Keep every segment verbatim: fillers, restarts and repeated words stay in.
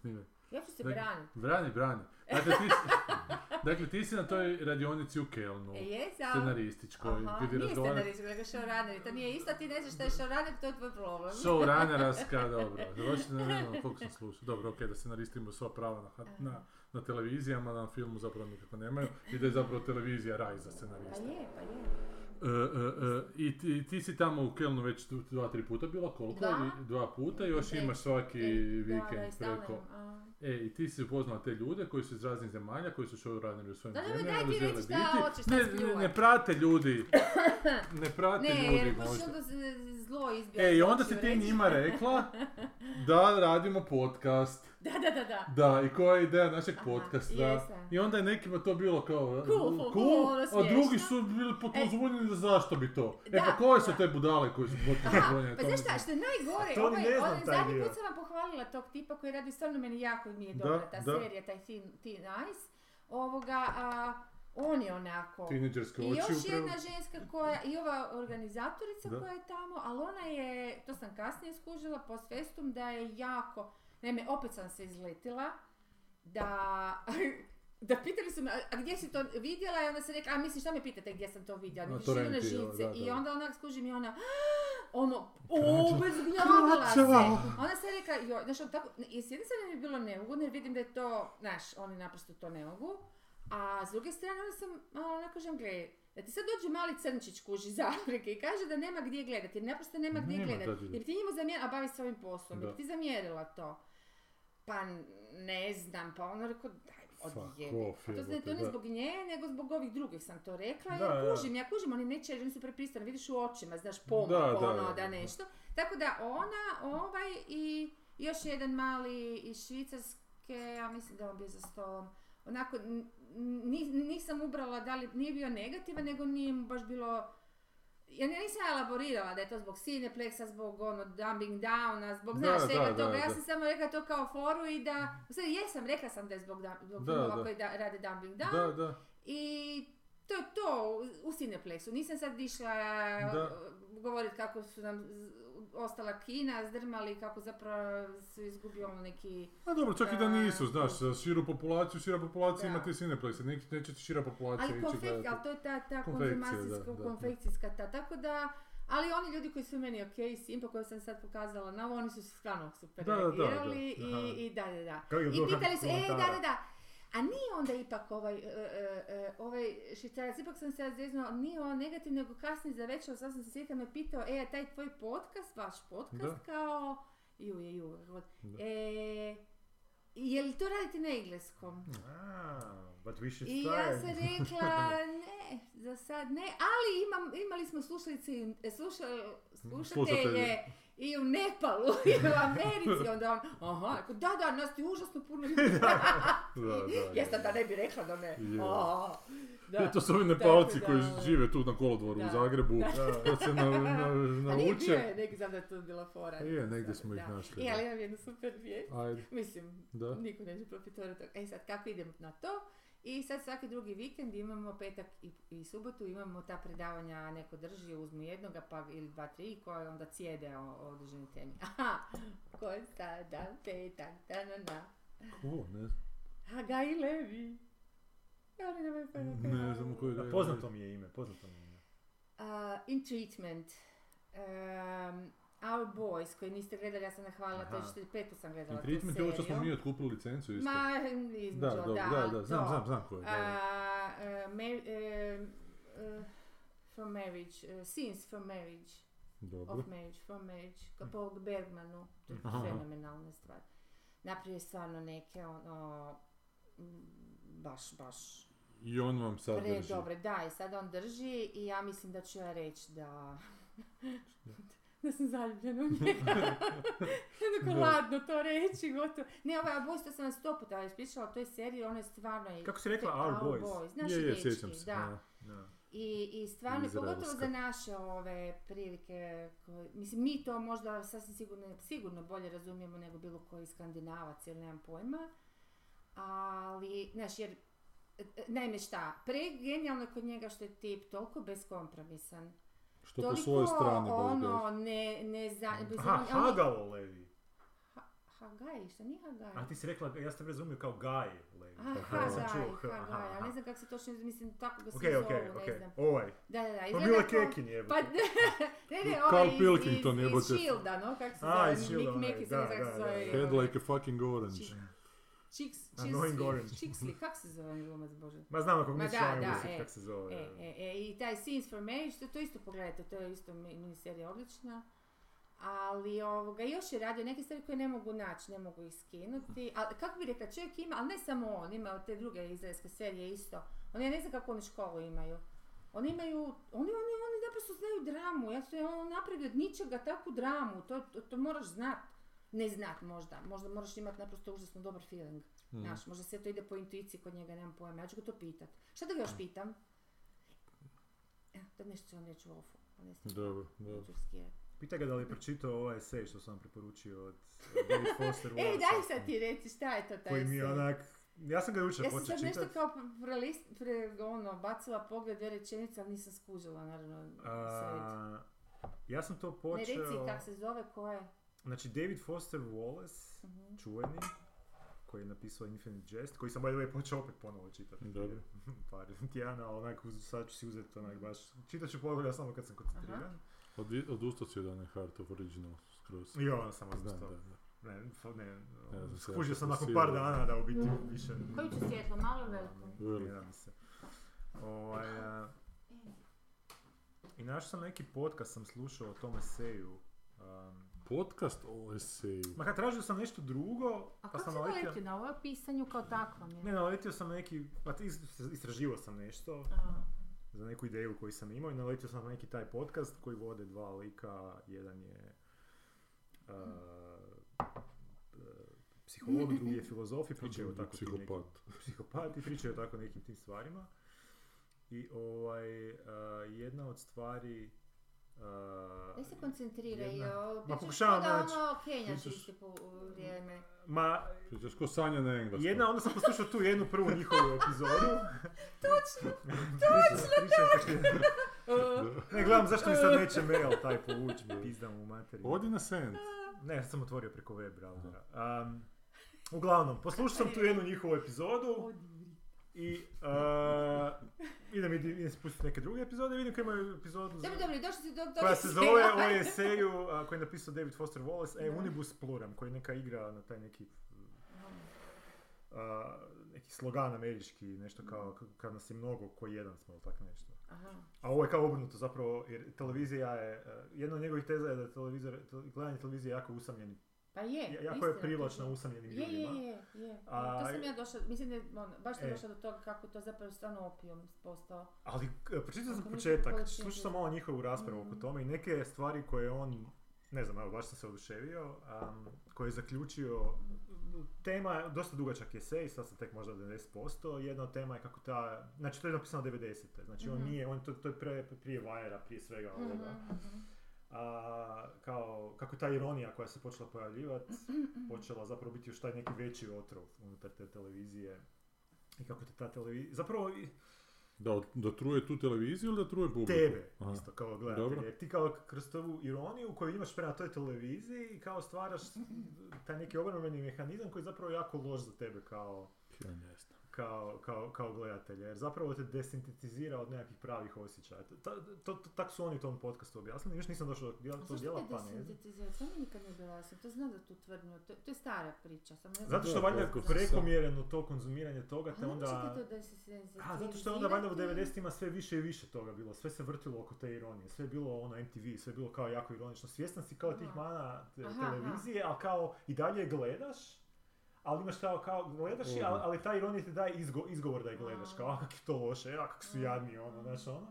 snime. Ja ću se dakle, braniti. Brani, brani. Dakle ti, dakle, ti si na toj radionici u Kelnu. E, jesam. Scenarističkoj. Aha, nije razgovar... scenarističkoj, nego showrunner. To nije isto, ti ne znaš što je showrunner, to je tvoj problem. Showrunneraska, dobro. Završi, ne znam koliko sam slušao. Dobro, okej, okay, da scenaristi imaju sva prava na, na, na televizijama, na filmu zapravo nikako nemaju. I da je zapravo televizija raj za scenarista. Pa je, pa je. Uh, uh, uh, i, ti, I ti si tamo u Kelnu već dva, tri puta bila, koliko? Dva, dva puta i još imaš svaki e, vikend da, da, preko. A... E, i ti si upoznala te ljude koji su iz raznih zemalja, koji su showrunneri u svojim zemljama, ali žele biti. Ne, ne prate ljudi. Ne prate ne, ljudi možda. Zlo izbjela, e, i onda si ti reći. Njima rekla da radimo podcast. Da, da, da, da. Da, i koja je ideja našeg aha, podcasta. Jesam. I onda je nekima to bilo kao cool, cool a drugi su bili pokozvonjeni e. zašto bi to. Da, e pa koje su te budale koji su pokozvonjeni? Pa znaš šta, što je najgore, ovaj, ovaj zadnji put sam vam pohvalila tog tipa koji radi stvarno meni jako mi je dobra da, ta da. serija, taj Thin Ice, ovoga, a, on je onako, i još jedna upravo. Ženska koja, i ova organizatorica da. koja je tamo, ali ona je, to sam kasnije skužila post festum, da je jako, naime, opet sam se izletila, da, da pitali su me, a gdje si to vidjela, i onda se rekla, a mislim, šta me pitate gdje sam to vidjela, no, to na žice, da, da. I onda ona skuži mi ona, ono, obezglavila se, ona se rekla, joj, znaš, on tako, i s jedne strane mi je bilo neugodno, jer vidim da je to, znaš, oni naprosto to ne mogu, a s druge strane, onda sam malo ne kažem, gledaj, da ti sad dođe mali crnčić kuži iz Afrike i kaže da nema gdje gledati, jer naprosto nema gdje nema gledati, jer bi ti njima zamjerila, a bavi se ovim poslom, jer bi ti zamjerila to. Pa ne znam, pa ona rekao, daj, odjedi. A to znači, to ne zbog nje, nego zbog ovih drugih sam to rekla, da, jer kužim, ja kužim, oni neće, oni su prepristani, vidiš u očima, znaš, pomak, da, ono, da, da, da nešto. Da. Tako da ona, ovaj i još jedan mali iz Švicarske, ja mislim da on bio za stolom, onako, nisam ubrala da li nije bio negativan, nego nije baš bilo... Ja nisam elaborirala da je to zbog cinepleksa, zbog ono dumbing downa, zbog znaš svega toga. Da, ja sam da. samo rekla to kao foru i da... Znači, jesam, rekla sam da je zbog filmova koji da, rade dumbing down. Da, da. I to je to u cinepleksu. Nisam sad išla govoriti kako su nam... ostala kina, zdrmali kako zapravo se izgubio neki... A dobro, čak da, i da nisu, znaš, za širu populaciju, šira populacija ima te Cineplexe, neki neće ti šira populacija ali ići konfek, gledati. Ali to je ta, ta konzumacijska, konfekcijska ta, tako da... Ali oni ljudi koji su meni okej, okay, simpa koju sam sad pokazala na ovo, oni su stvarno super reagirali i, i da, da, da. I pitali su, ej, da, da, da. A nije onda ipak ovaj, uh, uh, ovaj švicarac, ipak sam se razreznula, nije on negativ, nego kasnije za večer, sad sam se sjetila me pitao, e, taj tvoj podcast, vaš podcast, da. kao, ju, ju, ju, e, je li to raditi na engleskom? Ah, but we should try. I ja sam rekla, ne, za sad ne, ali imam, imali smo slušalice, sluša, slušatelje, i u Nepalu, i u Americi, onda on, aha, da, da, nas ti užasno puno ljudi. Jesam da ne bi rekla da ne. Yeah. Da. E, to su ovi Nepalci da, koji žive tu na kolodvoru da. u Zagrebu, da, da se na, na, nauče. A neki znam da je to bila fora. Je, negdje smo da. ih našli. I, ali imam jednu super vijest, mislim, da. niko neće profitovati. E sad, kako idem na to? I sad svaki drugi vikend imamo petak i, i subotu, imamo ta predavanja, neko drži, uzmu jednoga pa ili dva, tri, koja onda cijede o, o određenoj temi. Aha, koji sada, petak, da-na-na. Ko, ne znam. A Gai Levi. Ja ne znam koji je. Ne znam koji je. Poznato mi je ime, poznato mi je ime. Uh, In Treatment. Um, Our Boys, koji niste gledali, ja sam nahvalila, to je petu sam gledala tu seriju. I Treatment je ovo što smo mi otkupili licencu isto. Ma, između, da. Da, da, da, znam, znam, znam koji je. Uh, uh, mar- uh, uh, from marriage, uh, scenes from marriage, Dobro. of marriage, from marriage, po Bergmanu, to je fenomenalna stvar. Naprije stvarno neke, ono, baš, baš. I on vam sad pre, drži. Dobre, da, i sad on drži i ja mislim da ću ja reći da... da sam zaljubljena u njega, jednako ladno to reći, gotovo. Ne, ovaj Our Boys, to sam na sto puta ispričala, to je serija, ona je stvarno... Kako si rekla Our Boys? Boys. Naši je, je, sjećam se. Da. No, no. I, I stvarno, izraelska. Pogotovo za naše ove prilike, koje, mislim, mi to možda sasvim sigurno, sigurno bolje razumijemo nego bilo koji Skandinavac ili nemam pojma, ali, znaš, jer, naime šta, pregenijalno je kod njega što je tip toliko beskompromisan, što toliko po svojoj strani ono, ne, ne za... Aha, Hagalo Levi. Ha, Hagaj, šta nije Hagaj? A ti si rekla, ja sam razumio kao Gai Levi. A, Hagaj, Hagaj, ali ne znam kako se točno, mislim, tako ga se okay, zovu, okay, okay. Ne znam. Ovaj. Da, da, da, izgleda kao... Pa Mila Kekin jebote. Pa, ne, ne, ovaj iz, iz, iz Shielda, no, kako se zove? A, iz Shielda, onaj, da, da, da. Head like a fucking orange. Chicks, Chicksli, kak se zove glumac, bože? Ma znam ako misliš Unibus, kak se zove. E, e, e, i taj Scenes from Marriage, to isto pogledajte, to je isto miniserija odlična. Ali ovoga, još je radio neke stvari koje ne mogu naći, ne mogu ih skinuti. Ali kako bi rekla, čovjek ima, ali ne samo on, ima te druge izraelske serije isto. Oni, ja ne znam kako oni školu imaju. Oni imaju, oni, oni, oni naprosto znaju dramu, ja se on napravi od ničega takvu dramu, to, to, to moraš znat. Ne znat možda, možda moraš imati naprosto užasno dobar feeling. Mm. Znaš, možda sve to ide po intuiciji kod njega, nemam pojma, ja ću ga to pitat. Šta da ga još pitam? E, da nešto ću vam reći u ofu. Dobro, dobro. Pitaj ga da li je pročitao ovaj esej što sam preporučio od David Foster Wallace. Ej, daj sad ti reci šta je to taj esej. Onak... Ja sam ga jučer ja počeo čitati. Ja sam nešto kao prelist, pre, ono, bacila pogled, dve rečenice, ali nisam skužila, naravno. A, ja sam to počeo... Ne reci kak se zove, ko je? Znači, David Foster Wallace, uh-huh. čuveni, koji je napisao Infinite Jest, koji sam by the way počeo opet ponovo čitati. Dobro. Par tijana, onak, sad ću si uzeti, onak, baš, čitat ću pogleda samo kad sam koncentriran. Aha. Od, odustao si od one Heart of Original skroz. I ono sam odustao. Ne, ne, ne, ne skužio sam nakon par dana da u biti mm. više... Koji ću svjetlo, malo veliko? Ne dam se. Ovaj, uh, I našao sam neki podcast, sam slušao o tom eseju. Um, podcast o eseju? Ma kad tražio sam nešto drugo... A kako si naletio na ovo pisanju kao takvom? Ne, naletio sam neki... Pa istraživao sam nešto. Aha. Za neku ideju koju sam imao i naletio sam na neki taj podcast koji vode dva lika, jedan je uh, psiholog, drugi je filozof i pričaju o tako psihopat. Nekim, psihopat i pričaju o tako nekim tim stvarima. I ovaj, uh, jedna od stvari... Uh, ne se koncentriraj, pokušavam da ono kenjaš isti po vrijeme. Ma, pričaš ko sanja na engleskom. Jedna, onda sam poslušao tu jednu prvu njihovu epizodu. Točno, točno tako! Ne, gledam zašto mi sad neće mail taj povući, mi pizdam u materiju. Odi na send. Ne, sam otvorio preko web browsera. Um, uglavnom, poslušao sam tu jednu njihovu epizodu. I uh, idem, idem spustiti neke druge epizode i vidim koji imaju epizodu za... Dobri, dobri, došli si do... Koja se zove o eseju uh, koji je napisao David Foster Wallace, e, Unibus Pluram, koji neka igra na taj neki... Uh, neki slogan američki, nešto kao kad nas je mnogo, koji jedan smo, ili tako nešto. Aha. A ovo je kao obrnuto zapravo, jer televizija je... Uh, jedna od njegovih teza je da televizor, te, gledanje televizije je jako usamljeni. Pa je, jako je privlačna usamljenim ljudima. Je, je, je, je. A, to sam ja došla, mislim da on, baš sam e. došla do toga kako to zapravo stvarno opijom postao. Ali, pročitao sam početak, slušao sam malo njihovu raspravu mm-hmm. oko tome i neke stvari koje on, ne znam, evo, baš sam se oduševio, um, koje je zaključio, tema, dosta dugačak esej, sad sam tek možda devedeset posto, jedna od tema je kako ta, znači to je napisano devedesete, znači mm-hmm. on nije, on to, to je pre, prije Vajera, prije svega ovoga. Mm-hmm. A, kao, kako ta ironija koja se počela pojavljivati, počela zapravo biti još taj neki veći otrov unutar te televizije i kako te ta televizija, zapravo... Da, da truje tu televiziju ili da truje publiku? Tebe, aha. Isto kao gledatelj, jer ti kao kroz tovu ironiju koju imaš prema toj televiziji i kao stvaraš taj neki obrambeni mehanizam koji je zapravo jako loš za tebe kao... Ja ne znam. Kao, kao, kao gledatelja, jer zapravo te desintetizira od nekakvih pravih osjećaja. Tako su oni u tom podcastu objasnili, još nisam došao do tog dijela, pa ne znam. A zašto te desintetizira? To mi nikad ne objasnio, to znam za tu tvrdnju, to, to je stara priča. Sam ne zato što valjda prekomjereno to konzumiranje toga te onda... A ne možete to desintetizirati? A zato što je onda valjda u devedesetima sve više i više toga bilo, sve se vrtilo oko te ironije, sve je bilo ono M T V, sve je bilo kao jako ironično. Svjestan si kao tih mana te, aha, televizije, aha. A kao i dalje gledaš, ali imaš kao, kao gledaš je, ali, ali ta ironija ti daje izgo, izgovor da je gledaš, kao a kak je to loše, a kak su jadni, ono, znaš, ono.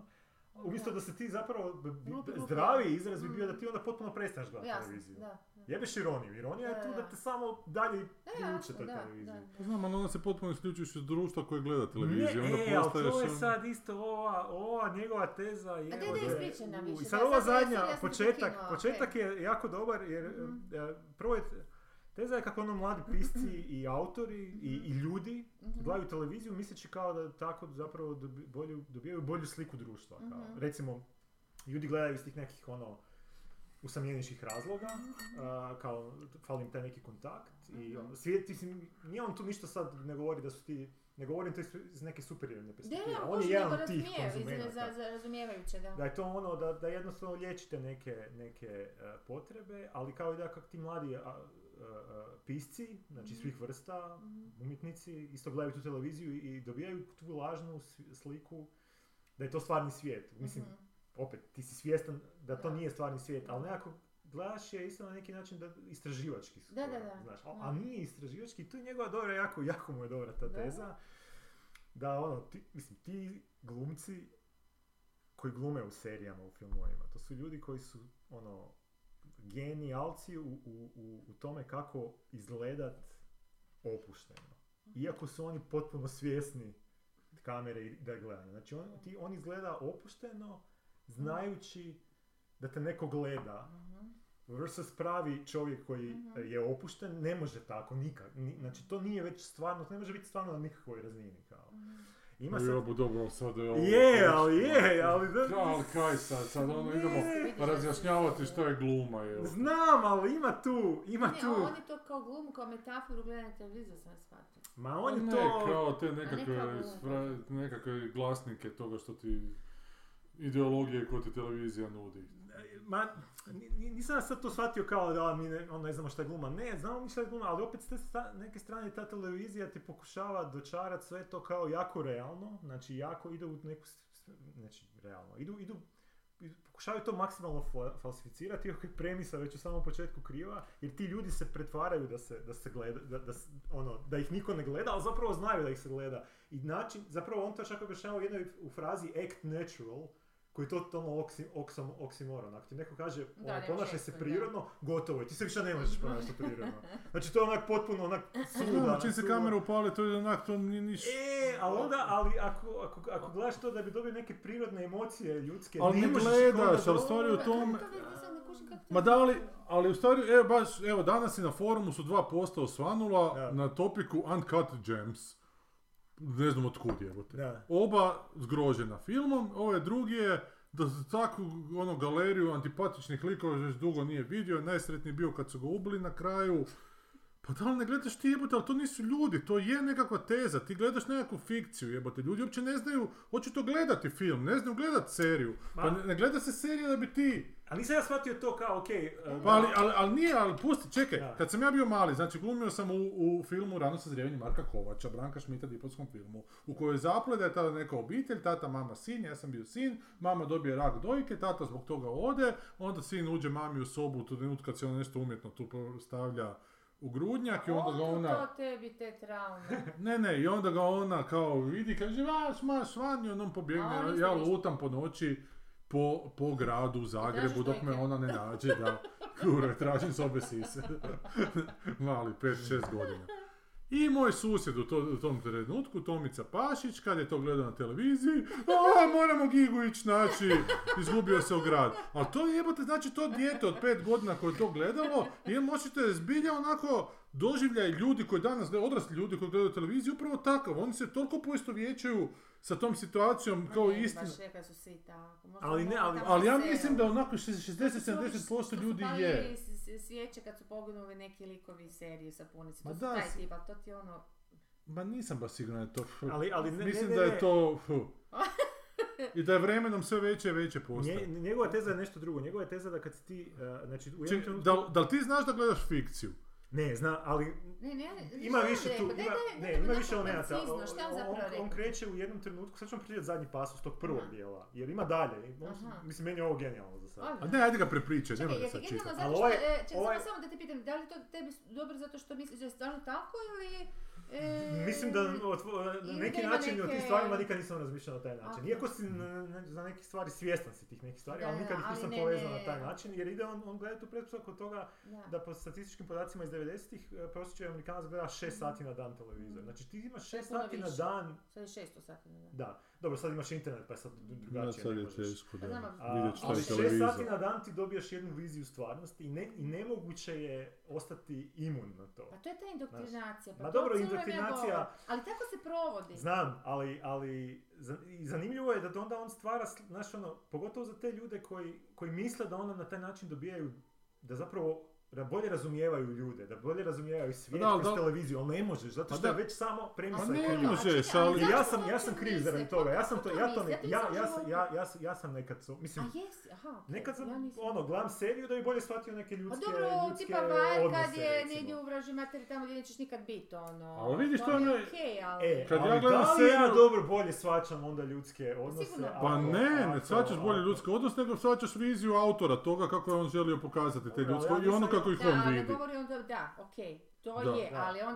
Umjesto da se ti zapravo, b- b- zdraviji izraz bi bio da ti onda potpuno prestaneš gledati televiziju. Da, da. Jebeš ironiju, ironija je tu da te samo dalje ključe toj televiziji. Znam, ali onda se potpuno isključuješ iz društva koje gleda televiziju. Ne, onda e, ali to je sad isto ova, ova njegova teza je... A da je ispričena više. I sad ova zadnja, početak, početak je jako dobar jer prvo je... Teza je kako ono mladi pisci i autori i, i ljudi mm-hmm. gledaju televiziju misleći kao da tako zapravo dobi, bolju, dobijaju bolju sliku društva. Kao. Mm-hmm. Recimo, ljudi gledaju iz tih nekih ono usamljeniških razloga, uh, kao falim taj neki kontakt i on, svijet, ti si, nije on tu ništa sad ne govori da su ti, ne govorim to iz neke superirane perspektive, da, da, on je jedan od tih konzumenata. Za, za razumijevajuće, da. Da je to ono, da, da jednostavno liječite neke, neke uh, potrebe, ali kao i da kak ti mladi uh, uh, pisci, znači mm-hmm. svih vrsta, mm-hmm. umjetnici, isto gledaju tu televiziju i, i dobijaju tu lažnu sliku da je to stvarni svijet. Mislim, mm-hmm. opet, ti si svjestan da to da. Nije stvarni svijet, ali nekako gledaš je isto na neki način da istraživački su. Da, da, da. Znaš, a, a nije istraživački, to je njegova dobra, jako, jako mu je dobra ta teza. Da, da ono, ti, mislim, ti glumci koji glume u serijama, u filmovima, to su ljudi koji su, ono, genijalci u, u, u tome kako izgledat opušteno. Iako su oni potpuno svjesni kamere i da gledaju. Znači, on, ti, on izgleda opušteno, znajući da te neko gleda, versus pravi čovjek koji uh-huh. je opušten, ne može tako nikad. Ni, znači to nije već stvarno, ne može biti stvarno na nikakvoj razini kao. Ima sad... Jobu, dobro, sad je ovo... Je, ali je, ali... Da, ali kaj sad, sad ono je. Idemo razjašnjavati što je gluma, jel? Znam, ali ima tu, ima ne, tu... Ne, oni to kao glumu, kao metaforu gledanja televizora sam shvatio. Ma on je to... Ne, kao te nekakve, nekakve glasnike toga što ti... ideologije koje ti televizija nudi. Ma, nisam sad to shvatio kao da mi ne, on ne znamo šta je gluma. Ne, znamo mi šta je gluma, ali opet s te sta, neke strane ta televizija ti pokušava dočarati sve to kao jako realno, znači jako ide u neku, znači realno, idu, idu, pokušavaju to maksimalno falsificirati, ako je premisa već u samom početku kriva, jer ti ljudi se pretvaraju da se, da se gleda, da, da, ono, da ih niko ne gleda, ali zapravo znaju da ih se gleda. I način, zapravo on to čak objašnjava u jednoj u frazi act natural, koji je totalno oksim, oksom, oksimoron. Ako ti neko kaže ono, ponašaj se prirodno, da. Gotovo je, ti se više ne možeš ponašati prirodno. Znači to je onak potpuno onak suda. Znači se kamera upali, to je onak, to nije niš... E, ali onda, ali ako, ako, ako gledaš to da bi dobio neke prirodne emocije ljudske... Ali ne gledaš, ali stvari u tom... Ma da li, ali u stvari, evo baš, evo danas i na forumu su dva posta osvanula ja. Na topiku Uncut Gems. Ne znam od kud je. Da. Oba zgrožena filmom, ovaj drugi je da takvu ono, galeriju antipatičnih likova još dugo nije vidio, najsretniji bio kad su ga ubili na kraju. Pa da li ne gledaš ti jebote, ali to nisu ljudi, to je nekakva teza, ti gledaš nekakvu fikciju jebote, ljudi uopće ne znaju, očito gledati film, ne znaju gledati seriju, pa ne, ne gleda se serija da bi ti... Ali nisam ja shvatio to kao, okej... Okay, uh, pa, ali, ali, ali nije, ali pusti, čekaj, da. Kad sam ja bio mali, znači glumio sam u, u filmu Rano sazrijevanje Marka Kovača, Branka Schmidta, diplomskom filmu, u kojoj zapleda je tada neka obitelj, tata, mama, sin, ja sam bio sin, mama dobije rak dojke, tata zbog toga ode, onda sin uđe mami u sobu, tu trenutku kad se ona nešto umjetno tu stavlja u grudnjak i onda ga ona... To tebi te traume. Ne, ne, i onda ga ona kao vidi, kaže, vaš, maš, van, i onom pobjegne, ja, ja lutam po noći, Po, po gradu, Zagrebu, dok me ona ne nađe, da, kuro, tražim sobe sise. Mali, pet šest godina. I moj susjed u, to, u tom trenutku, Tomica Pašić, kad je to gledao na televiziji, a, moramo Gigu ići naći, izgubio se u grad. Ali to jebate, znači to dijete od pet godina koje je to gledalo, je možete zbilja onako doživljaj ljudi koji danas, odrasli ljudi koji gledaju televiziju, upravo takav, oni se toliko poistovjećuju sa tom situacijom kao okay, istina. Ali, ne, ali, ali ja mislim da onako šezdeset sedamdeset posto ljudi je. Svijeće kad su poginuli neki likovi serije sa punicima, to taj tipa, to ti ono... Ma nisam baš siguran je to. Ali, ali ne, mislim ne, ne, ne. Da je to... I da je vremenom sve veće i veće postaje. Nje, njegova teza je nešto drugo, njegova je teza da kad si ti... Uh, znači, u Ček, trenutku... da, da li ti znaš da gledaš fikciju? Ne, zna, ali ne, ne, ima više tu, ima, ne, ima više elemenata, on, on, on kreće u jednom trenutku, sad ćemo pričati zadnji pasus tog prvog aha. dijela, jer ima dalje, on, mislim, meni je ovo genijalno za sad. A ne, ajde ga prepričaj, nema da sad čitati. Čekaj, ovo... samo da te pitam, da li to tebi dobro zato što misliš da je stvarno tako ili... E, mislim da na neki način neke... o tim stvarima nikad nisam razmišljao na taj način. Okay. Iako si na, za neke stvari svjestan si tih nekih stvari, da, ali nikad ih nisam ne, povezao ne. Na taj način. Jer ide on, on gleda tu pretpostavku od toga da. Da po statističkim podacima iz devedesetih prosječan Amerikanac gleda šest mm-hmm. sati na dan televizor. Znači ti imaš šest sati više. Na dan... Sad je šesto sati na dan. Da. Dobro, sad imaš internet pa je sad drugačije. Ja, sad je teško da vidjeti šta je televizor. Ali šest sati na dan ti dobijaš jednu viziju stvarnosti i, ne, i nemoguće je ostati imun na to. Pa to je ta indoktrinacija. Pa dobro, prokrastinacija. Ali tako se provodi. Znam, ali, ali zanimljivo je da to onda on stvara, znaš, ono, pogotovo za te ljude koji, koji misle da onda na taj način dobijaju, da zapravo da bolje razumijevaju ljude, da bolje razumijevaju svijet kroz televiziju, ali ne možeš, zato što je već samo premisa je kriva. Ne možeš, ali... Ja sam, ja sam kriv zaradi toga, ja sam to, ja to ne... Ja, ja, ja, ja, ja sam nekad, mislim... A jesi, aha, okej. Nekad sam, ono, gledam seriju da bi bolje shvatio neke ljudske odnose, recimo. A dobro, tipa Vajer kad je negdje u vražnoj materiji tamo gdje nećeš nikad biti, ono... Ali vidiš to, ono... Okej, ali... E, ali da li ja dobro bolje shvaćam onda ljudske odnose? Pa ne, ne shvaćaš bolje ljudske odnose, nego shvaćaš viziju autora toga kako je on želio pokazati te ljudske i ono kako ih on vidi. Da, govori onda, da, okej, to je, ali on...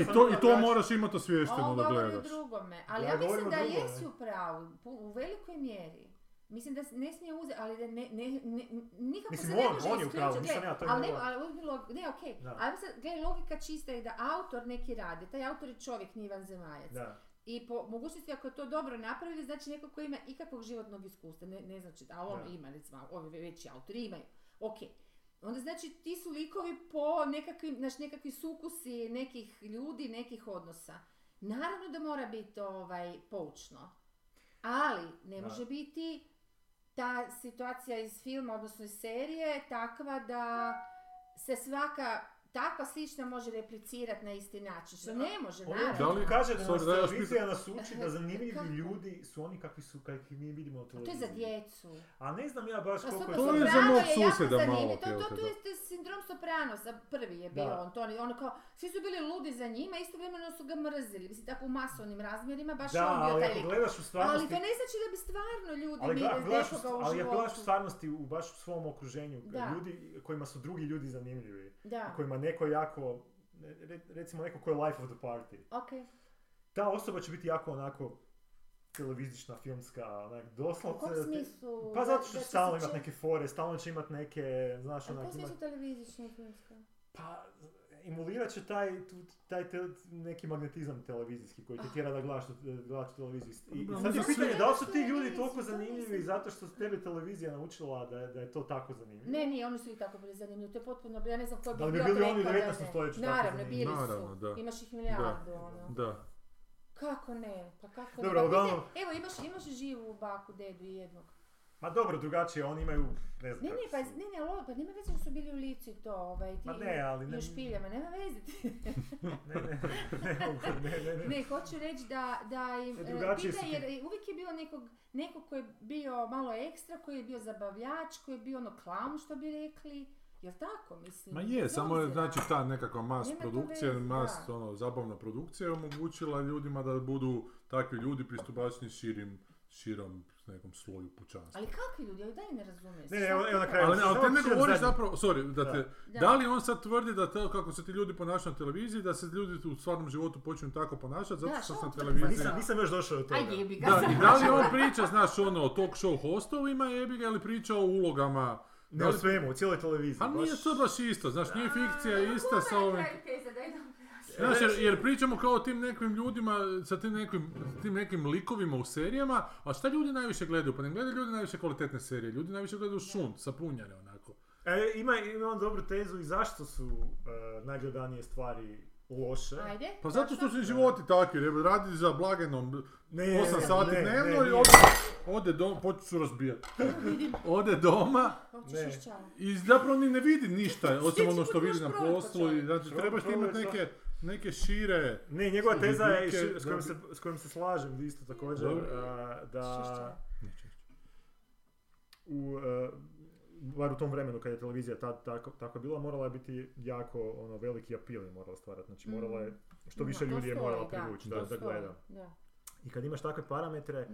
I to, i to moraš imati osvješteno da gledaš. On govori o drugome, ali ja mislim da jesi u pravu, u velikoj mjeri. Mislim da ne smije uzeti, ali da ne, ne, ne, nikako mislim, se ne on, može on isključiti, gled, ja, ali nema, ali uzmi logiku, ne, okej, okay. ali sad, gled, logika čista je da autor neki radi, taj autor je čovjek, nije vanzemaljac. Da. I po mogućnosti ako je to dobro napravili, znači neko koji ima ikakvog životnog iskustva, ne, ne znači, a on da. Ima, recimo, ovi veći autori imaju, okej. Okay. Onda znači ti su likovi po nekakvi, znaš, nekakvi sukusi nekih ljudi, nekih odnosa. Naravno da mora biti ovaj, poučno, ali ne da. Može biti ta situacija iz filma, odnosno iz serije, takva da se svaka takva slična može replicirati na isti način, što da. Ne može, naravno. On kaže da nas televizija nas uči da zanimljivi ljudi su oni kakvi su, kakvi mi vidimo u televiziji. To je za djecu. A ne znam ja baš koliko... To je za mog susjeda malo. To je sindrom Sopranosa, prvi je bio on, to ono kao, svi su bili ludi za njima, istovremeno su ga mrzili, mislim tako u masovnim razmjerima, baš on bio taj lik. Ali to ne znači da bi stvarno ljudi bili nekoga u životu. Ali ja gledaš u stvarnosti, baš u svom okruženju, ljudi kojima su drugi ljudi zanimljivi, kojima neko jako, recimo neko ko je life of the party. Okay. Ta osoba će biti jako onako televizična, filmska, onak, doslovce. U kom smislu? Pa zato što će stalno imati neke fore, stalno će imati neke, znaš, onak... A u kom smislu televizična i filmska? Pa, emulirat će taj, tu, taj te, neki magnetizam televizijski koji te tjera da gledaš, gledaš televiziju. I, i sad je pitanje da li su ti ljudi toliko zanimljivi zato što su tebe televizija naučila da je, da je to tako zanimljivo? Ne, nije, oni su i tako bili zanimljivi, to je potpuno, ja ne znam koji bi bio preka. Da li bi bili oni devetnaestoljetni? Naravno, bili su, da. Imaš ih milijardu, da. Ono. Da. Kako ne, pa kako dobro, ne, pa uglavnom... Evo imaš, imaš živu baku, dedu i jednog. Ma dobro, drugačije, oni imaju, ne znam ne, ne, pa, ne, ne, ali pa nema veze da su bili u Lici to, ovaj, ti, ne, ali, ne, i u Špiljama, nema veze. ne, ne, ne, ne, ne. Ne, hoću reći da, da im, e, pita su... jer uvijek je bilo nekog, nekog koji je bio malo ekstra, koji je bio zabavljač, koji je bio ono klaun, što bi rekli. Jel' tako, mislim? Ma je, samo je, znači, ta nekakva mas nema produkcija, vezi, mas, da. Ono, zabavna produkcija je omogućila ljudima da budu takvi ljudi pristupačni širim, širom nekom sloju pučanstva. Ali kakvi ljudi, ali daj ne razumiješ. Ne, ne, evo, evo na kraju. Ali, ali te ne govoriš zapravo, sorry, da te, da. Da li on sad tvrdi da to, kako se ti ljudi ponašaju na televiziji, da se ljudi u stvarnom životu počinju tako ponašati, zato što sam na televiziji. Nisam, nisam još došao do toga. Aj jebi ga. Da, i da li on priča, znaš, ono, o talk show hostovima jebi ga, ili priča o ulogama. Ne o svemu, u cijeloj televiziji. A nije to baš isto, znaš, nije fikcija ista sa ovim... Znaš, jer, jer pričamo kao o tim nekim ljudima, sa tim nekim, tim nekim likovima u serijama, a šta ljudi najviše gledaju? Pa ne gledaju ljudi najviše kvalitetne serije, ljudi najviše gledaju šunt, sapunjare onako. E, ima, ima on dobru tezu i zašto su uh, najgledanije stvari loše. Ajde, pa zato što su životi takvi, jer radi za blagajnom osam sati ne, dnevno ne, ne, i ode, ode doma, počet ću razbijati. Ode doma ne. I zapravo ni ne vidi ništa, osim ono što vidi na poslu i znači trebaš imati neke... Neke šire... Ne, njegova teza je, ši, s, kojom se, s kojom se slažem isto također, a, da... U, a, bar u tom vremenu kad je televizija tad, tako, tako bila, morala je biti jako ono, veliki apil je morala stvarati. Znači morala je, što više ljudi je morala privući da, da gleda. I kad imaš takve parametre,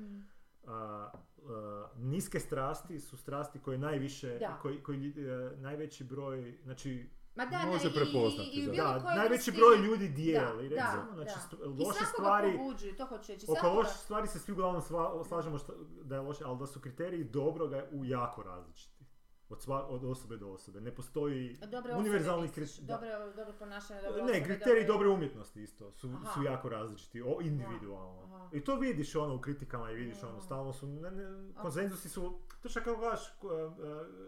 a, a, niske strasti su strasti koje najviše, koji, koji a, najveći broj, znači... Ma da, može prepoznati, i, i, i da. Da najveći broj ljudi dijeli, recimo, znači da. Loše stvari, pobuđuju, to hoću reći, oko loše stvari se svi uglavnom sva, slažemo šta, da je loše, ali da su kriteriji dobroga u jako različiti, od, sva, od osobe do osobe, ne postoji dobre univerzalni kriterij. Dobro, dobro ponašanje, dobro ne, kriteriji dobre, dobre umjetnosti isto su, su jako različiti, o, individualno. Aha. Aha. I to vidiš ono u kritikama i vidiš ono, stalno su, ne, ne, konsenzusi su... To što kao gledaš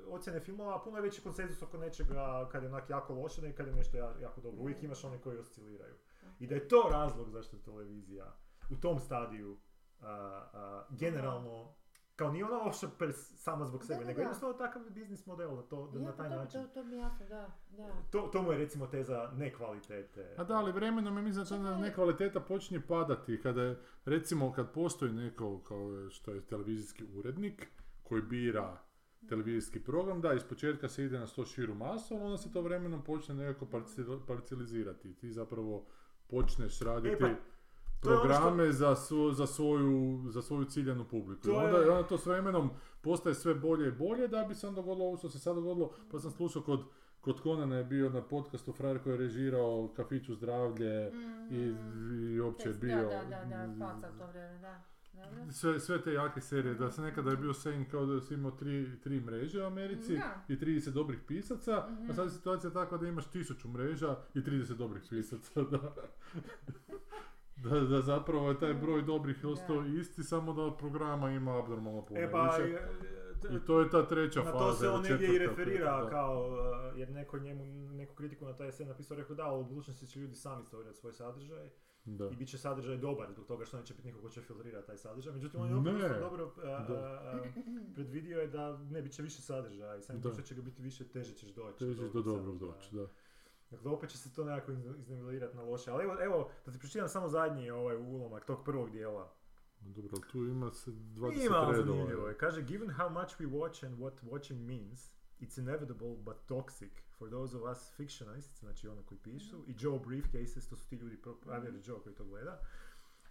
ocjene filmova, puno je veći konsenzus oko nečega kad je onak jako loše, nego kad je nešto jako dobro. Uvijek imaš one koji osciliraju. I da je to razlog zašto televizija u tom stadiju uh, uh, generalno, kao nije ona uopće sama zbog sebe, da, da, nego jednostavno takav biznis model da to, da ja, na taj to, način. To, to mi jasno, da. da. To, to mu je recimo teza nekvalitete. A da, ali vremenom je mislim da nekvaliteta počinje padati kada je, recimo kad postoji neko kao što je televizijski urednik koji bira televizijski program, da, ispočetka se ide na sto širu masu, onda se to vremenom počne nekako parcializirati. Ti zapravo počneš raditi... E, pa. programe što... za, svo, za, svoju, za svoju ciljanu publiku. To je... onda, onda to s vremenom postaje sve bolje i bolje da bi se onda dogodilo ovo što se sad dogodilo. Pa sam slušao kod, kod Konana je bio na podcastu frajer koji je režirao Kafiću zdravlje mm, i, i opće je bio... Da, da, da, faca u to vrijeme, da. Sve, sve te jake serije, da se nekada je bio sen kao da si imao tri, tri mreže u Americi da. I trideset dobrih pisaca, mm-hmm. a sad je situacija takva da imaš tisuću mreža i trideset dobrih pisaca, da. Da, da zapravo je taj broj dobrih ostao isti, samo da od programa ima abnormalno puno. E pa, više. I to je ta treća faza. Na to se on negdje i referira da. Kao, jer neko njemu, neku kritiku na taj esen napisao, rekao da, u budućnosti će ljudi sami stvoriti svoj sadržaj da. I bit će sadržaj dobar zbog toga što neće biti niko ko će filtrirati taj sadržaj. Međutim, on je opravo dobro a, a, a, predvidio je da ne bit će više sadržaja i samim što će ga biti više, teže ćeš doći. Teže ćeš do dobrog doći, da. Dakle, opet će se to nekako iznivelirati na loše, ali evo, evo da ti pročitam samo zadnji ovaj ulomak tog prvog dijela. Dobro, tu ima se dvadeset ima redova. Kaže, given how much we watch and what watching means, it's inevitable but toxic for those of us fictionists, znači ono koji pišu, mm-hmm. i Joe briefcases, to su ti ljudi, pravi mm-hmm. Joe koji to gleda,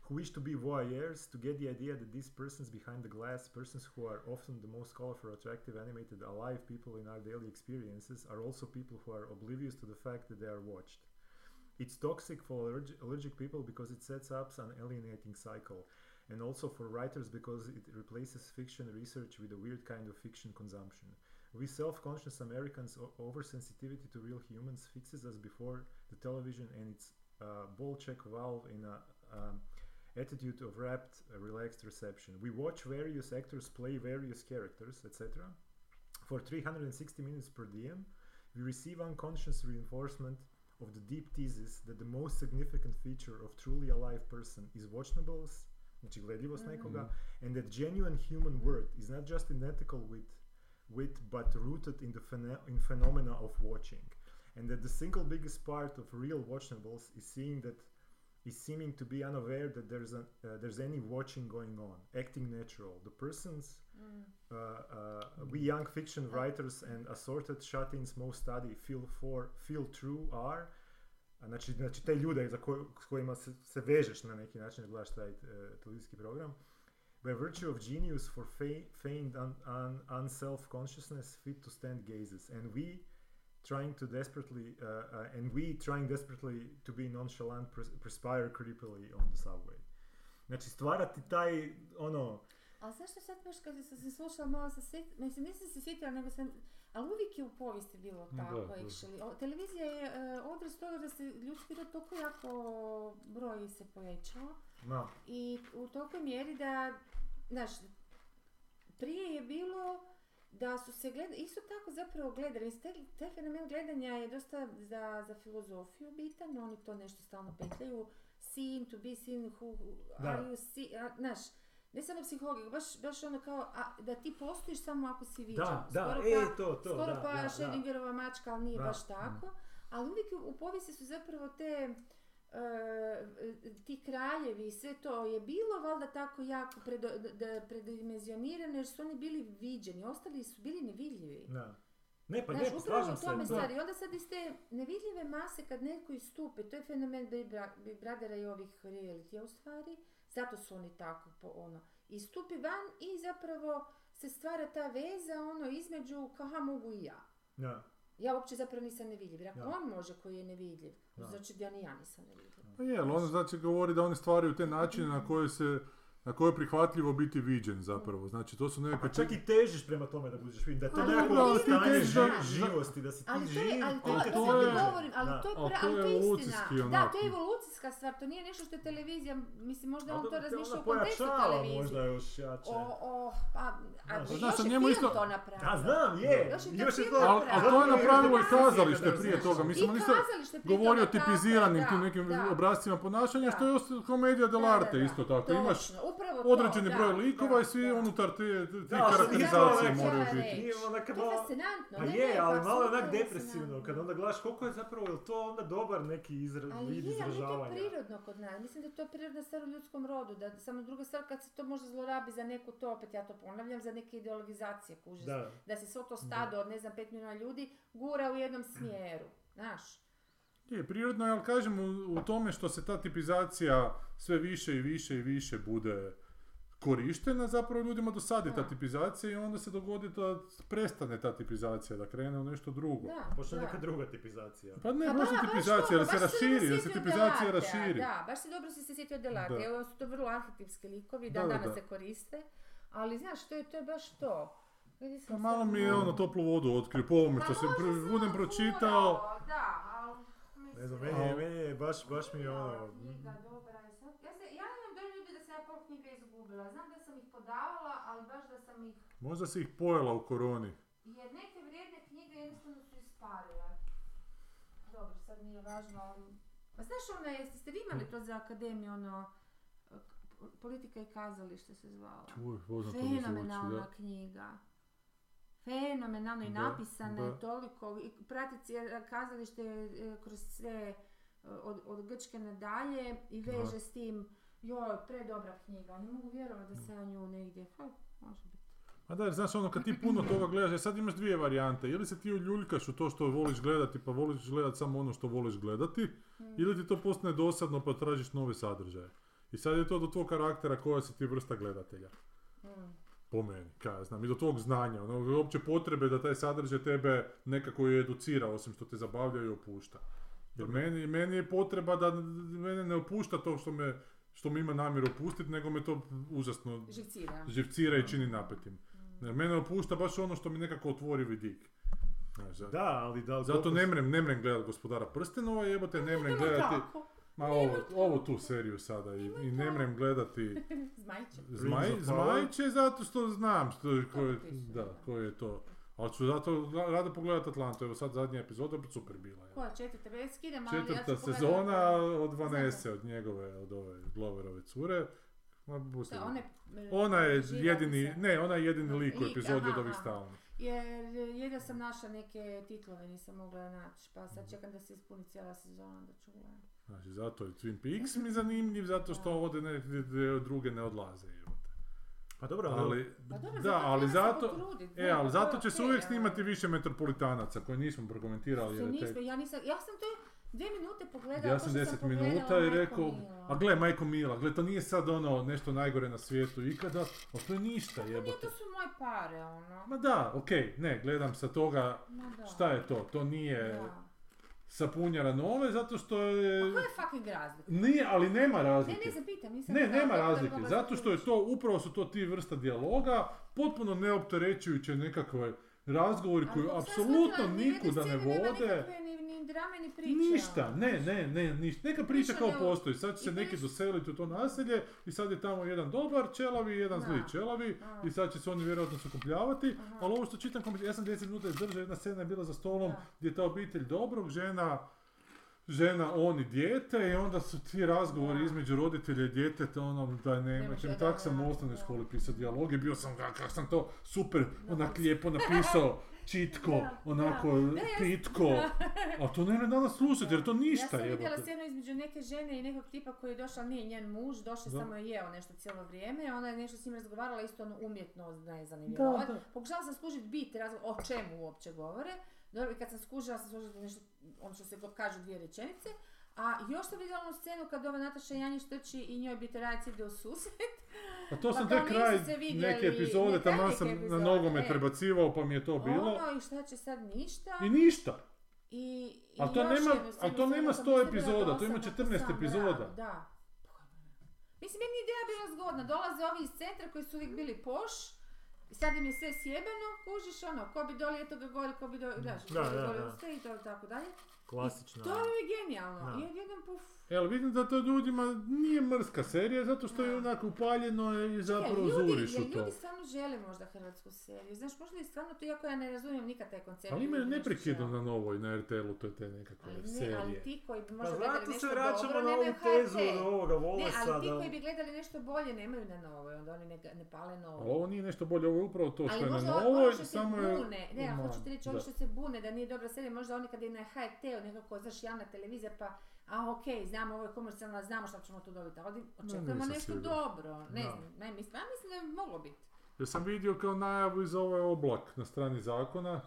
who wish to be voyeurs to get the idea that these persons behind the glass, persons who are often the most colorful, attractive, animated, alive people in our daily experiences, are also people who are oblivious to the fact that they are watched. It's toxic for allerg- allergic people because it sets up an alienating cycle, and also for writers because it replaces fiction research with a weird kind of fiction consumption. We self-conscious Americans' o- oversensitivity to real humans fixes us before the television and its uh, ball-check valve in a... Um, attitude of rapt, uh, relaxed reception. We watch various actors play various characters, et cetera. For three hundred sixty minutes per diem, we receive unconscious reinforcement of the deep thesis that the most significant feature of truly alive person is watchnableness, znači gledljivost mm-hmm. nekoga, and that genuine human worth is not just identical with, with but rooted in the pheno- in phenomena of watching, and that the single biggest part of real watchnables is seeing that is seeming to be unaware that there's an, uh, there's any watching going on, acting natural. The persons, mm. uh, uh, we young fiction writers and assorted shut-ins most study feel for, feel true are, znači, znači te ljude za koj, s kojima se, se vežeš na neki način, gledaš taj uh, televizijski program, by virtue of genius for feigned un, un, unself-consciousness fit to stand gazes, and we trying to desperately, uh, uh, and we trying desperately to be nonchalant, pres- perspire creepily on the subway. Znači, stvarati taj, ono... Ali sve što sad baš kada sam se slušala malo sa sjet... Mislim, nisam se sjetila, nego sam... Ali uvijek je u povijesti bilo tako, da, actually. O, televizija je e, odraz toga da se ljudski rod toliko jako broj se povećao. No. I u toliko mjeri da, znaš, prije je bilo... Da su se gleda, isto tako zapravo gledali, te, te fenomen gledanja je dosta za, za filozofiju bitan, oni to nešto stalno petljaju, seen to be seen, who are you seen, znaš, ne samo psihologija, baš, baš ono kao, a, da ti postojiš samo ako si viđen, da, da, skoro e, pa, to, to, skoro da, pa da, Schrödingerova da. Mačka, ali nije da. Baš tako, ali uvijek u povijesti su zapravo te... Uh, ti kraljevi, sve to je bilo valjda tako jako predo, d, predimenzionirano jer su oni bili viđeni, ostali su bili nevidljivi. Da. Ne, pa lijepo, slažem se. I onda sad iz te nevidljive mase kad neko istupi, to je fenomen Big Brothera i ovih realitija u stvari, zato su oni tako po ono. Istupi van i zapravo se stvara ta veza ono između kaha mogu i ja. Da. Ja uopće zapravo nisam nevidljiv, jer ako ja. On može koji je nevidljiv, ja. Znači da ni ja nisam nevidljiv. Pa je, ali ono znači govori da oni stvaraju te načine na koje se, na koje je prihvatljivo biti viđen zapravo, znači to su nekakve... Pa čak i težiš prema tome da budeš viđen, da je to nekako stanje živosti, da si ti živ... Ali to je, ali to, to, to, to, to, to, to, to je, govorim, ali to je, pra, ali to je istina, da, to je evolucijski. filmska stvar, to nije nešto što je televizija, mislim, možda on to razmišlja u kontekstu televizije. Možda još jače. O, o, pa, a znaš, još je film isto... to napravio. A znam, je. Još je još to film napravio. Ali to je napravilo i kazalište prije toga. Mislim, oni se govori o tipiziranim tim nekim obrazcima ponašanja, što je komedija dell'arte isto tako. Imaš određeni broj likova i svi unutar te karakterizacije moraju biti. To je fascinantno. Pa je, ali malo onak depresivno, kad onda gledaš koliko je zapravo, je to onda dobar neki izraz, ali vid izražavanja. Ali je, ali to je prirodno kod nas. Mislim da to je prirodna stvar u ljudskom rodu. Da, samo druga stvar, kad se to možda zlorabi za neku, to opet ja to ponavljam, za neke ideologizacije, kužeš. Da, da se svo to stado da. Od, ne znam, pet milijuna ljudi gura u jednom smjeru, znaš. Je, prirodno je, ali kažem, u, u tome što se ta tipizacija sve više i više i više bude korištena, zapravo ljudima dosadi ta tipizacija i onda se dogodi da prestane ta tipizacija, da krene u nešto drugo. Da, počne neka druga tipizacija. Pa ne, baš je tipizacija, da se raširi, da se tipizacija raširi. Da, baš se dobro si se sjetio delate, evo su to vrlo arhetipski likovi, da, da danas da. se koriste, ali znaš, to je, to je baš to. Pa malo mi je ono toplu vodu otkrio po ovome, što se budem pročitao. Kurao, da, ali... Ne znam, meni je, meni je baš, baš mi je ono... Znam da sam ih podavala, ali baš da sam ih... Možda si ih pojela u koroni. Jer neke vrijedne knjige jednostavno su isparile. Dobro, sad nije važno, ali... Pa znaš ona, jeste ste vi imali to za akademiju, ono... Politika i kazalište se zvala. Uj, poznat to mi zvuči, da. Fenomenalna knjiga. Fenomenalno i napisana je toliko. I pratiti kazalište kroz sve, od, od Grčke nadalje, i veže da. S tim... Joj, predobra knjiga, ne mogu vjerovati da se na nju negdje, ha, može biti. A da, jer znaš ono, kad ti puno toga gledaš, jer sad imaš dvije varijante, ili se ti uljuljkaš u to što voliš gledati, pa voliš gledati samo ono što voliš gledati, mm. ili ti to postane dosadno pa tražiš nove sadržaje. I sad je to do tvog karaktera koja si ti vrsta gledatelja. Mm. Po meni, kaj ja znam, i do tvog znanja, ono, uopće potrebe da taj sadržaj tebe nekako je educira, osim što te zabavlja i opušta. Jer meni, meni je potreba da mene ne opušta to što me... što mi ima namjeru opustiti, nego me to užasno živcira, živcira i čini napetim. Mm. Mene opušta baš ono što mi nekako otvori vidik. Znači, da, ali da... Zato ne mrem, ne mrem gledati Gospodara prstenova, jebote, ne mrem gledati... Ma ovo, ovo tu seriju sada i, i ne mrem gledati... Zmajče. Zmaj, zmajče, zato što znam što je, ko je, da, ko je to. Ali ću zato rado pogledati Atlantu, evo sad zadnja epizoda, super bila. Je. Koja četvrta, bez skidem, ali četvrta ja ću pogledati... sezona od Vanese, od njegove, od ove Gloverove cure. Da, one, ona je jedini, se. ne, ona je jedini lik u epizodi od ovih stalnih. Jer jedno sam našla neke titlove, nisam mogla naći, pa sad čekam da se ispuni cijela sezona da ću gledati. Znači, zato je Twin Peaks mi zanimljiv, zato što ovdje ne, druge ne odlaze. Pa dobro, ali, pa dobro, da, ali zato, potrudit, e, ali zato će se uvijek snimati više metropolitanaca koje nismo prokomentirali. Jer nismo, te... ja, nisam, ja sam to dvije minute pogledala. Ja sam deset minuta i rekao, a gle Majko Mila, gle to nije sad ono nešto najgore na svijetu ikada, ali to je ništa jebote. Pa to su moje pare ono. Ma da, okej, okay, ne, gledam sa toga šta je to, to nije... Da. Sapunjara nove, zato što je... Pa koja je fucking razlika? Nije, ali nema razlike. Ne, ne zapitam, nisam... Ne, nema razlike, zato što je to, upravo su to ti vrsta dijaloga, potpuno neopterećujuće nekakve razgovori koji apsolutno nikuda ne vode. Ni drame, ni priče. Ništa, ne, ne, ne, ništa. Neka priča kao postoji, sad će se neki doseliti u to naselje i sad je tamo jedan dobar čelavi i jedan zli čelavi i sad će se oni vjerojatno sukupljavati, ali ovo što čitam, ja sam deset minuta izdržao, jedna scena je bila za stolom gdje je ta obitelj dobrog, žena, žena, on i dijete i onda su ti razgovori između roditelja i djeteta, ono, da nema, tak sam u osnovnoj školi pisao dijaloge, bio sam, kak sam to super, onak lijepo napisao. Čitko, da, onako, da, pitko, da. A to ne znam danas slušati jer to ništa je. Ja sam vidjela scenu između neke žene i nekog tipa koji je došao, nije njen muž, došao samo je jeo nešto cijelo vrijeme, ona je nešto s njim razgovarala, isto ono umjetno, ne znam, pokušala sam služiti bit, razgo- o čemu uopće govore, dobro, i kad sam skužila sam služila nešto, ono što se kažu dvije rečenice, a još sam vidjela onu scenu kad ova Nataša Janjić trči i njoj Biterajac ide u susret. A to sam tek kraj neke epizode, tamo sam epizode, na nogomet prebacivao pa mi je to bilo. Ono i šta će sad ništa. I ništa. I, i ali to nema, ali to nema sto epizoda, to ima četrnaest epizoda. Da, da. Mislim, meni ideja bila zgodna, dolaze ovi iz centra koji su uvijek bili poš. I sad im je sve sjebano, kužiš ono, ko bi doli, eto ga gori, ko bi doli, daš, da, da, da, da, sve i to tako dalje. klasična. To je genijalno. Jedan puf. Jel vidim da to ljudima nije mrska serija zato što je onako upaljeno i zapravo ljudi, zuriš u to. Ljudi samo žele možda hrvatsku seriju. Znaš, možda je stvarno to, iako ja ne razumijem nikad taj koncept. Ali imaju neprekidno na Novoj, na er te el-u, to je te nekakve ne, serije. Ali ti koji bi možda pa gledali nešto dobro, nemaju H T. Pa zato se vraćamo na ovu tezu ovoga Volasa. Ne, ali ti koji bi gledali nešto bolje nemaju na Novoj, onda oni ne, ne pale Novoj. Ali ovo nije nešto bolje, ovo je upravo to što ali je na Novoj. Samo bune. Ne, ja hoću ti reći, oni što se bune da nije dobra serija, možda oni kad je na ha er te-u nekako, znaš, javna televizija pa a okej, okay, znamo, ovo je komercijalno, znamo što ćemo tu dobiti, ali očekujemo ne, nešto sigurno. Dobro, ne no. znam, ne mislim, ja mislim da bi moglo biti. Ja sam vidio kao najavu iz ovaj Oblak na strani zakona,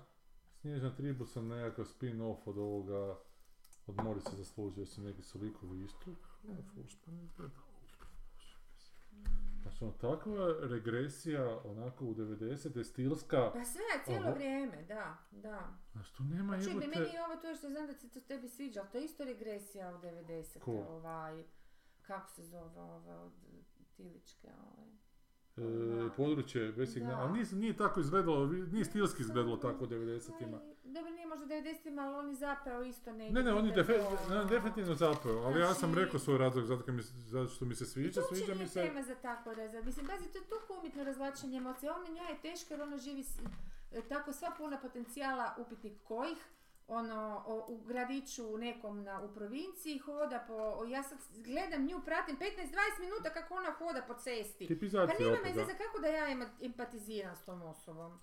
Snježna tribu sam nekakav spin-off od ovoga, od Morisa zaslužio sam neki su likovi isto, znači ono, takva regresija onako u devedesete stilska. Pa sve, cijelo ovo... vrijeme, da, da. Znači tu nema jebote... Čekaj, meni je ovo to što znam da se to tebi sviđa, ali to je isto regresija u devedesete ovaj, kako se zove ova od Tiličke, ovaj... E, područje bez signala, ali nije, nije tako izgledalo, nije stilski izgledalo tako u devedesetima. Dobro, nije možda u devedesetima, ali oni zapeo isto ne. Ne, ne, oni defe, ne, definitivno zapeo, ali znači... ja sam rekao svoj razlog, zato, mi, zato što mi se sviđa, sviđa mi se... I to tema za tako razlog, mislim, bazi, to je toliko umjetno razvlačenje emocija, ona nja je teška jer ona živi tako sva puna potencijala, upitnik kojih, ono, o, u gradiću nekom na, u provinciji hoda po, o, ja sad gledam nju, pratim petnaest do dvadeset minuta kako ona hoda po cesti. Tipizacija. Pa nema me za kako da ja empatiziram s tom osobom,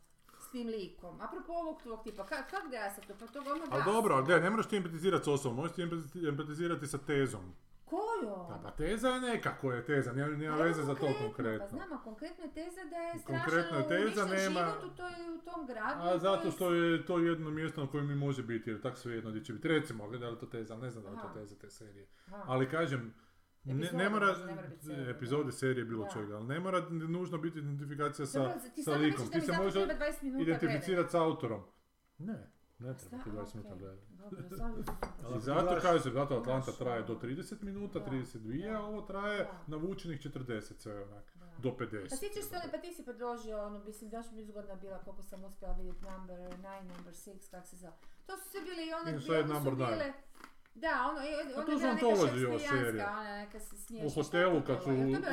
s tim likom. Apropo ovog tvog tipa, ka, kako da ja sad to, pa toga ono da. Ali dobro, gledaj, ne moraš ti empatizirati s osobom, možeš ti empatizirati sa tezom. Kojo? Da, pa teza je neka koja je teza, nema, nema veze za to konkretno. Pa znamo, konkretno je teza da je strašno uništen nema... život u, toj, u tom gradu. A zato je... što je to jedno mjesto na kojem mi može biti, jer tako sve jedno gdje će biti. Recimo, gledali to teza, ne znam da li to teza te serije. Aha. Ali kažem, ne, ne mora, epizode serije bilo da. Čega, ali ne mora nužno biti identifikacija sa, dobro, ti sa likom. Ti se možeš identificirati s autorom. Ne. Ne treba ti dvadeset minuta gledati. I zato kažem, zato Atlanta traje do trideset minuta, trideset dva, a ovo traje navučenih četrdeset, sve onak, do pedeset. Pa sjećaš se, pa ti si predložio, ono, mislim, daš mi zgodna bila koliko sam uspjela vidjeti number nine, number six, kak se zove. To su se bile i one dvije, ono su bile... Da, ono, ono, ono je bila neka šekspirijanska, ona neka se sniješka. U hotelu kad su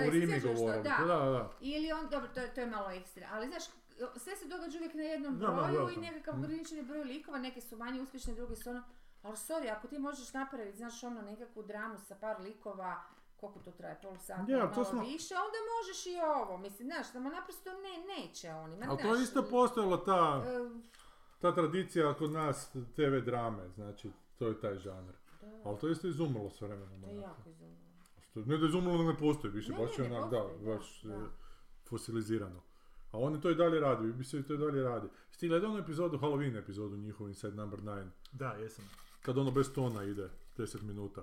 u Rimi govorili, da, da. Ili on, dobro, to je malo ekstra, ali znaš, sve se događa uvijek na jednom broju no, no, no, no. i nekakav ograničeni broj likova, neke su manje uspješne, druge su ono, ali sorry, ako ti možeš napraviti, znaš ono, nekakvu dramu sa par likova, koliko to traje, pol sata, ja, malo smo... više, onda možeš i ovo, mislim, znaš, samo naprosto ne, neće oni. Ali to je isto postojala ta, ta tradicija kod nas te ve drame, znači, to je taj žanr, ali to je isto izumrlo s vremenom. To je jako izumrlo. Ne da je izumrlo, ne postoji više, ne, baš je onak, da, baš da. Fosilizirano. A oni to i dalje radi, bi se i to i dalje radi. Sti gledao onu epizodu, Halloween epizodu njihovu Inside number nine. Da, jesam. Kad ono bez tona ide, deset minuta.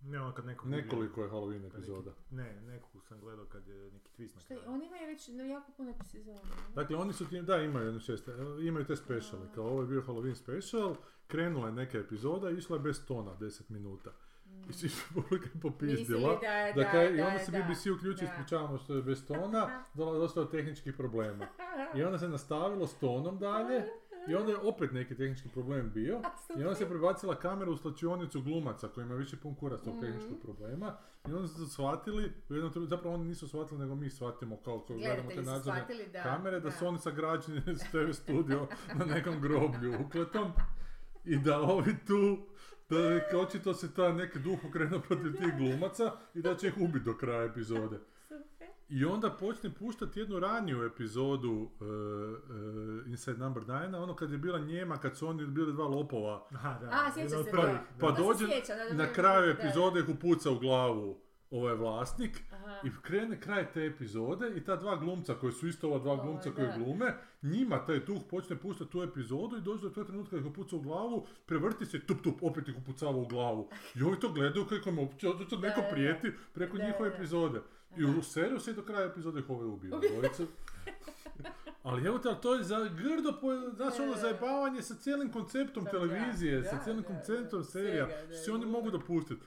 Ne, ono kad nekog... Nekoliko je Halloween epizoda. Neki, ne, neku sam gledao kad je neki twist na kraju. Što, oni imaju već no, jako puno epizode. Dakle, oni su ti, da, imaju jednu šest, imaju te speciale. Kao ovo je bio Halloween special, krenula je neka epizoda i išla je bez tona, deset minuta. I svi su publika popizdila, i onda se B B C uključio, ispričavamo što je bez tona, dosta od tehničkih problema. I onda se nastavilo s tonom dalje, i onda je opet neki tehnički problem bio, i onda se prebacila kamera u slačionicu glumaca, koji ima više pun kurac tog tehničkog problema, i onda su shvatili, u jednom trenutku, zapravo oni nisu shvatili, nego mi shvatimo, kao koji gledamo te nadzorne kamere, da su oni sagrađeni s te ve studio na nekom groblju ukletom, i da ovi tu... Da, očito se ta neki duh okrenuo protiv tih glumaca i da će ih ubiti do kraja epizode. I onda počne puštati jednu raniju epizodu uh, uh, Inside number nine, ono kad je bila njema, kad su oni bili dva lopova. Aha, da. A, sjeća se. Pravi. Pa da. Dođe sjeća, da, da, na kraju epizode ih upuca u glavu ovaj vlasnik. Aha. I krene kraj te epizode i ta dva glumca koji su isto ova dva glumca koji glume, njima taj duh počne puštati tu epizodu i dođe do tog trenutka kada ih upuca u glavu, prevrti se, tup tup, opet ih upucava u glavu. I ovi to gledaju kako im opće, odnosno neko prijeti preko njihove epizode. I u seriju se do kraja epizode ih ove ubio. Ali evo te, ali to je za grdo, znači ono zajebavanje sa cijelim konceptom televizije, sa cijelim konceptom serija, što oni mogu dopustiti.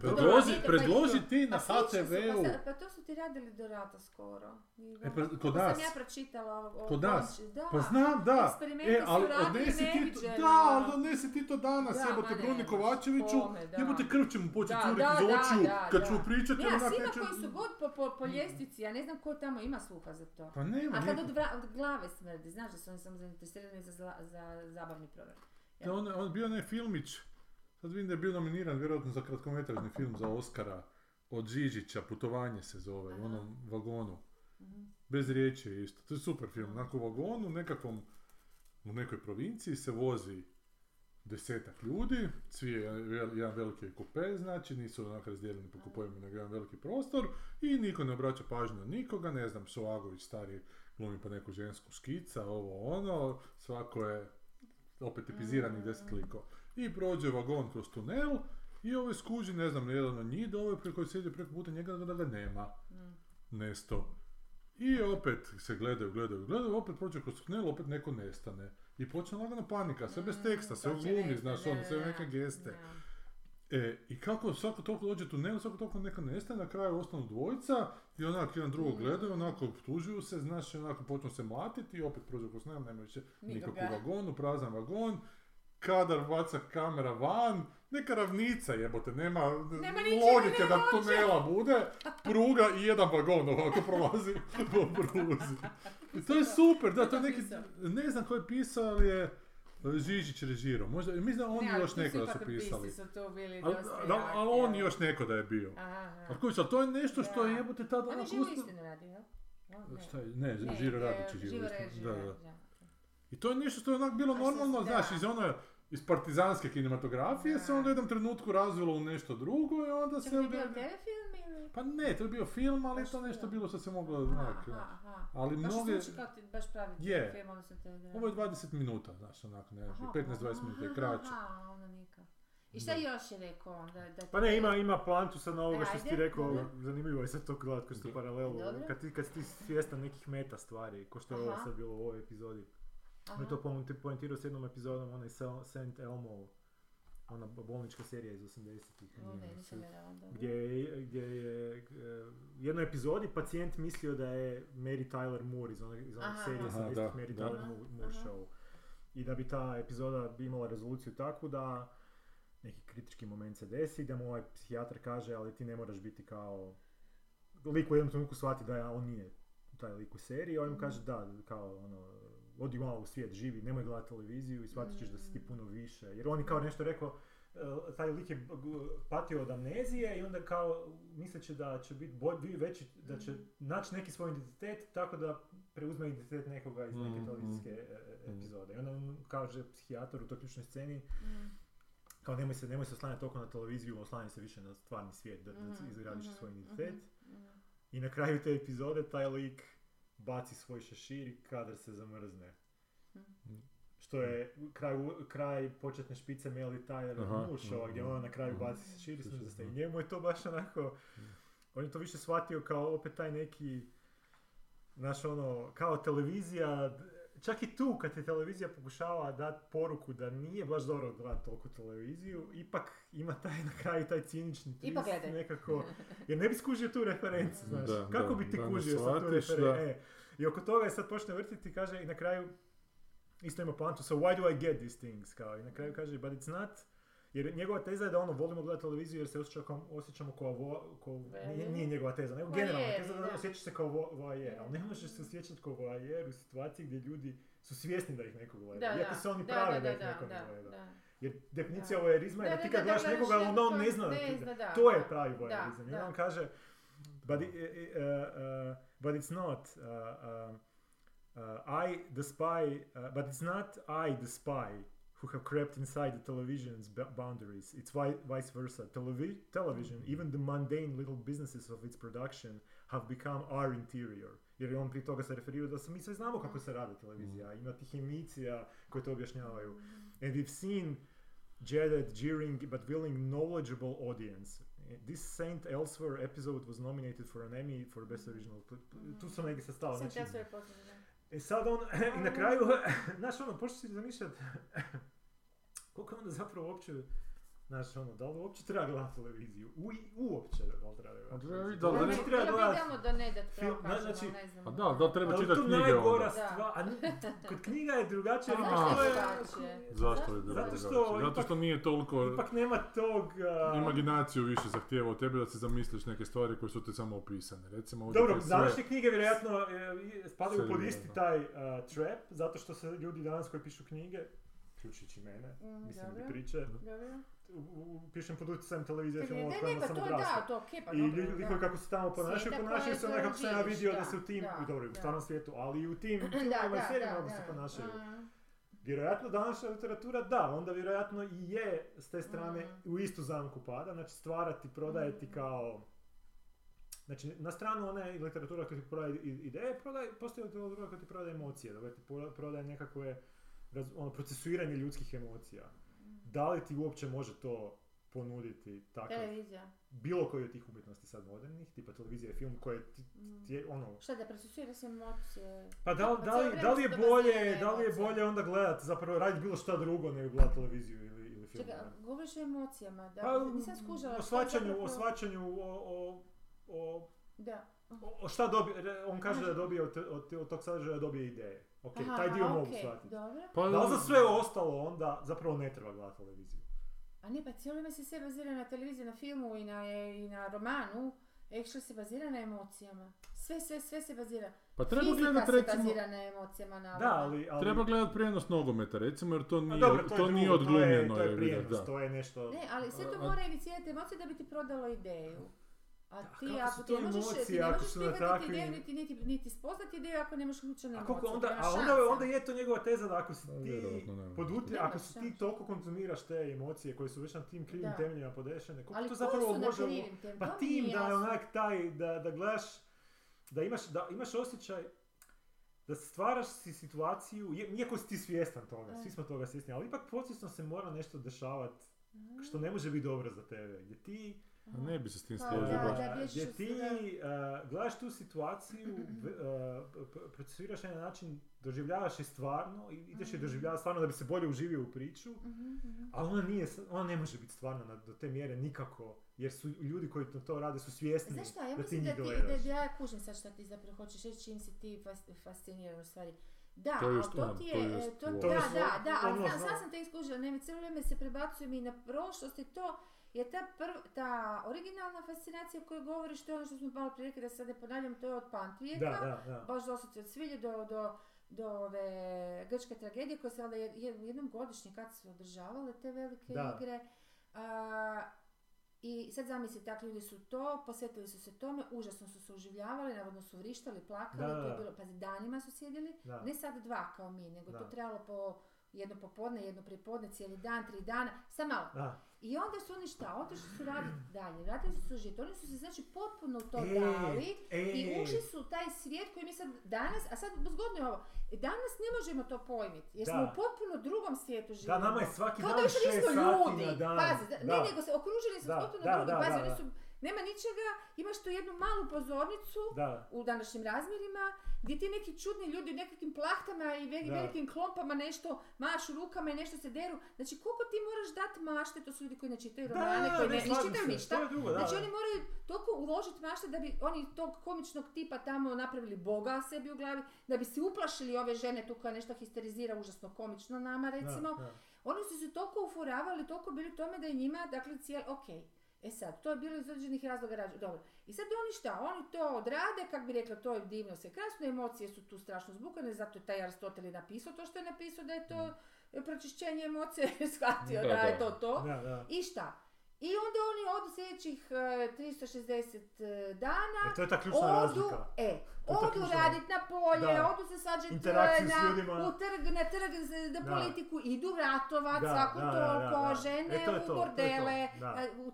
Predloži, predloži ti na H T V-u. Pa to su ti radili do rata skoro. E, pa, kod nas. Sam ja pročitala o, o kod nas. Da. Pa znam, da. Eksperimenti e, ali, su radili neviđeno. Da, ali odnesi ti to danas, da, jebote Bruni Kovačeviću, jebote krv će mu početi curiti iz očiju kad ću pričati. Ja, svima neće... koji su god po, po, po ljestvici, ja ne znam ko tamo ima sluha za to. Pa nema. A kad od, vra, od glave smrdi, znaš da su oni samo zainteresirani za, za, za zabavni program. Ja. On, on bio onaj filmić. Sad vidim da je bio nominiran vjerojatno za kratkometražni film za Oskara od Žižića, Putovanje se zove, u onom vagonu. Bez riječi je isto. To je super film. Nakon vagonu u nekakvom, u nekoj provinciji se vozi desetak ljudi, svi je jedan veliki kupe, znači nisu onako razdijeljeni po kupovima, nego jedan veliki prostor i niko ne obraća pažnju nikoga, ne znam, Šovagović stari glumi pa neku žensku škica, ovo ono, svako je opet tipizirani deset likova. I prođe vagon kroz tunel i ovaj skuži, ne znam, jedan od njih da ovaj koji sjedi preko puta njega da ga nema. Mm. Nesto. I opet se gledaju, gledaju, gledaju, opet prođe kroz tunel, opet neko nestane. I počne lagano panika, sve mm, bez teksta, sve glumi, znaš, ono, sve neke geste. Ne. E, i kako svako toliko dođe tunel, svako toliko neka nestane, na kraju ostanu dvojica i onako jedan drugo mm. gledaju, onako optužuju se, znaš, onako počnu se mlatiti i opet prođe kroz tunel, nema više nikog u vagonu, prazan vagon. Kadar baca kamera van, neka ravnica jebote, nema, nema logike da tunela bude, pruga i jedan vagon ovako prolazi po pruzi. To je super, da, to je neki, ne znam ko je pisao, ali je Žižić režirao, možda, mislim da oni ne, još neko da su pisali, su ali, da, ali on još neko da je bio. Aha. Ali koji, ali to je nešto što je jebote tada... Oni živo istinu radi, jel? Ne, ne Žiro Radić živo istinu, da, da. da. I to je nešto što je onak bilo normalno, znaš, iz ono, iz partizanske kinematografije da. Se onda u jednom trenutku razvilo u nešto drugo i onda se... To je bio telefilm ili? Pa ne, to je bio film, ali to nešto bilo što se moglo znati. Ali mnoge... Baš kao ti baš pravi yeah. film, ono se te... Ovo je dvadeset minuta, znaš, onako, ne, petnaest dvadeset minuta je kraće. Aha, ono nikak. I šta još je rekao onda? Da pa ne, ima, ima plantu sad na ovoga što si ti rekao, zanimljivo je sad to gledat koji su paralelu, kad ti, kad si ti svjestan nekih meta stvari, ko što je ovo sad bilo u ovoj epizodi. Aha. Mi to poentirao s jednom epizodom, onaj Saint Elmo, ona bolnička serija iz osamdesetih. Mm. Gdje je, gdje je u jednoj epizodi pacijent mislio da je Mary Tyler Moore iz onog serije osamdesetih Mary da. Tyler Moore aha. show. I da bi ta epizoda imala rezoluciju takvu da neki kritički moment se desi, da mu ovaj psihijatar kaže ali ti ne moraš biti kao... Lik u jednom trenutku shvati da on nije taj lik u seriji, on mu kaže da, kao ono... Odi malo u svijet, živi, nemoj gledati televiziju i shvatit ćeš da si ti puno više. Jer on je kao nešto rekao, taj lik je patio od amnezije i onda kao misleći da će biti bolji, veći, da će naći neki svoj identitet tako da preuzme identitet nekoga iz neke televizijske epizode. I onda on kaže psihijatar u toj ključnoj sceni, kao nemoj se, nemoj se oslanjati toliko na televiziju, oslanjaj se više na stvarni svijet, da, da izgradiš svoj identitet. I na kraju te epizode taj lik baci svoj šešir i kadar se zamrzne. Hmm. Što je kraj, kraj početne špice Mary Tyler Moore gdje ona na kraju baci šešir i smrzne se. I njemu je to baš onako... On je to više shvatio kao opet taj neki... Znaš ono, kao televizija... Čak i tu kad je televizija pokušava dati poruku da nije baš dobro gledati toliko televiziju, ipak ima taj na kraju taj cinični twist nekako, jer ne bi skužio tu referencu, znaš, da, kako da, bi ti da, kužio sa tu referencu, e, i oko toga je sad počne vrtiti, kaže i na kraju, isto ima plantu, so why do I get these things, kao i na kraju kaže, but it's not, jer njegova teza je da ono, volimo gledati televiziju jer se osjećamo, osjećamo kao vo, kao, nije, nije njegova teza, nego generalna teza da osjećaš se kao vo, voajer, ali ne možeš se osjećati kao voajer u situaciji gdje ljudi su svjesni da ih neko gleda, iako se oni prave da ih neko ne gleda. Jer definicija voajerizma je da ti kad gledaš nekoga, ali onda on ne zna da ti gleda, to je pravi voajerizam. I on kaže, but, it, uh, uh, but it's not, uh, uh, I the spy, uh, but it's not I the spy. Who have crept inside the television's boundaries. It's vice versa. Televi- television, even the mundane little businesses of its production, have become our interior. Jer on prije toga se referira da mi sve znamo kako se radi televizija. Ima tih emisija koje to objašnjavaju. And we've seen jaded, jeering, but willing, knowledgeable audience. This Saint Elsewhere episode was nominated for an Emmy for Best Original... Tu su negdje se stalo. Saint Elsewhere posljedno. E sad on, i na kraju, znaš ono, počeš si zamišljati koliko je onda zapravo uopće Znaš, ono, da li uopće treba gledati televiziju? U, uopće da li treba gledati televiziju? Da, da, da, ne, treba gledati... Idealno da ne, da treba kažemo, znači, ne znam. Pa da, da treba čitati knjige onda. Ali to najgora stvar, a kod knjiga je drugačije. A, zašto je drugačije? Zašto je drugačije? Zato što, Zato što nije toliko... Ipak nema tog... Uh... Imaginaciju više zahtijeva od tebe da se zamisliš neke stvari koje su ti samo opisane. Recimo, dobro, današnje knjige vjerojatno spadaju pod isti taj uh, trap, zato što se ljudi danas koji pišu knjige, uključujući mene, mislim da priče, pišem pod utjecajem televizije filmova kojima sam odrastao. I ljudi koji kako se tamo ponašaju, ponašaju se onaj kako sam ja vidio da se u tim, da, dobro, da, u stvarnom svijetu, ali i u tim filmima i serijama se ponašaju. Uh. Vjerojatno današnja literatura da, onda vjerojatno i je s te strane uh. u istu zamku pada, znači stvarati, prodajeti uh. kao... Znači, na stranu ona je literatura koja ti prodaje ideje, prodaje, postoji literatura koja ti prodaje emocije, da ti prodaje nekakve ono, procesuiranje ljudskih emocija. Da li ti uopće može to ponuditi tako? Televizija. Bilo koji od tih umjetnosti sad modernih, tipa televizija i film koje ti, ti je ono... Šta da procesuiraš emocije? Pa da, da, da, li, da li je bolje, da li je bolje onda gledati, zapravo raditi bilo šta drugo nego gledati televiziju ili, ili film? Čekaj, govoriš o emocijama, da? Pa, nisam skužala. O svačanju, o svačanju, o... o da. O šta dobije, on kaže da dobije od, od, od tog sadržaja dobije ideje. Ok, aha, taj dio okay, mogu shvatiti. Pa, da li za sve ostalo onda zapravo ne treba gledati televiziju? A ne, pa cijelo vrijeme se sve bazira na televiziju, na filmu i na, i na romanu. Ekšla se bazira na emocijama. Sve, sve, sve se bazira. Pa treba gledati se recimo... bazira na emocijama. Na da, ali, ali... Treba gledati prijenos nogometa recimo jer to nije, a, dobro, to to nije odglumljeno. To je, to je prijenos, da. To je nešto... Ne, ali sve to mora evicirati emocije da bi ti prodalo ideju. A ti, da, ako ti emocije, možeš, ti ne možeš prihvatiti takvi... ideju, niti, niti, niti spoznati ideju ako nemaš uključene emocije. Onda, a onda, onda je to njegova teza da ako si ti, podutri, ako si ti toliko konzumiraš te emocije koje su već na tim krivim da. Temeljima podešene, koliko to zapravo može... Pa tim da je onak taj, da, da gledaš, da imaš, da imaš osjećaj da stvaraš si situaciju, iako si ti svjestan toga, svi smo toga svjesni, ali ipak podsvjesno se mora nešto dešavati što ne može biti dobro za tebe, gdje ti... A ne bi se s tim složio baš. Gdje ti uh, gledaš tu situaciju, uh, procesiraš na način, doživljavaš je stvarno, ideš je doživljavati stvarno da bi se bolje uživio u priču, ali ona, nije, ona ne može biti stvarno na, do te mjere nikako, jer su ljudi koji to rade su svjesni da ti njih dojeraš. Znaš šta, ja mislim da, ti, da, ti, da ja kužim sad šta ti zapravo hoćeš reći, čim si ti fasciniran u stvari. Da, to ali to ti je, to, to da, je da, da, da, ali znam, sad sam te iskužila, ne, cijelo vrijeme se prebacujem i na prošlost i to, jer ta, prv, ta originalna fascinacija o kojoj govoriš, to je ono što smo malo prije rekli, da sad ne ponavljam, to je od Pantrijeka, baš doslovce od svilje do, do, do ove grčke tragedije koje se ali jednom godišnje kad su održavale te velike da. Igre. A, i sad zamisli, takvi ljudi su to, posvetili su se tome, užasno su se uživljavali, navodno su vrištali, plakali, da, to je bilo, pa danima su sjedili, da. Ne sad dva kao mi, nego da. To trebalo po jedno popodne, jedno prepodne, cijeli dan, tri dana, samo malo. Da. I onda su oni šta, otišli su raditi dalje, radili su žiti, oni su se znači potpuno to e, dali e, i ušli su u taj svijet koji mi sad danas, a sad zgodno je ovo, danas ne možemo to pojmiti, jer da. Smo u potpuno drugom svijetu živimo. Da, nama je svaki kao dan šest sati na dan. Pazi, da, ne, nego se okružili su potpuno drugi, pazi, oni su... Nema ničega, imaš tu jednu malu pozornicu da. U današnjim razmjerima gdje ti neki čudni ljudi u nekakvim plahtama i velikim da. Klompama nešto mašu rukama i nešto se deru. Znači koliko ti moraš dati mašte, to su ljudi koji ne čitaju romane, da, koji ne, ne čitaju ništa. Drugo, znači da. Oni moraju toliko uložiti mašte da bi oni tog komičnog tipa tamo napravili boga sebi u glavi, da bi se uplašili ove žene tu koja nešto histerizira užasno komično nama recimo. Da, da. Oni su se toliko uforavali, toliko bili tome da je njima, dakle cijel, okej. Okay. E sad, to je bilo iz određenih razloga rađeno, dobro. I sad oni šta, oni to odrade, kak bi rekla, to je divno, sve krasno, emocije su tu strašno zbukane, zato je taj Aristotel je napisao to što je napisao, da je to pročišćenje emocije, shvatio da, da je to to. Da, da. I šta? I onda oni odu sljedećih tristo šezdeset dana, e, to je ta ključna odu, razlika. E, odu raditi na polje, da. Odu se sađeti na trg, na trg za politiku, idu ratovat, svako toliko, žene u bordele,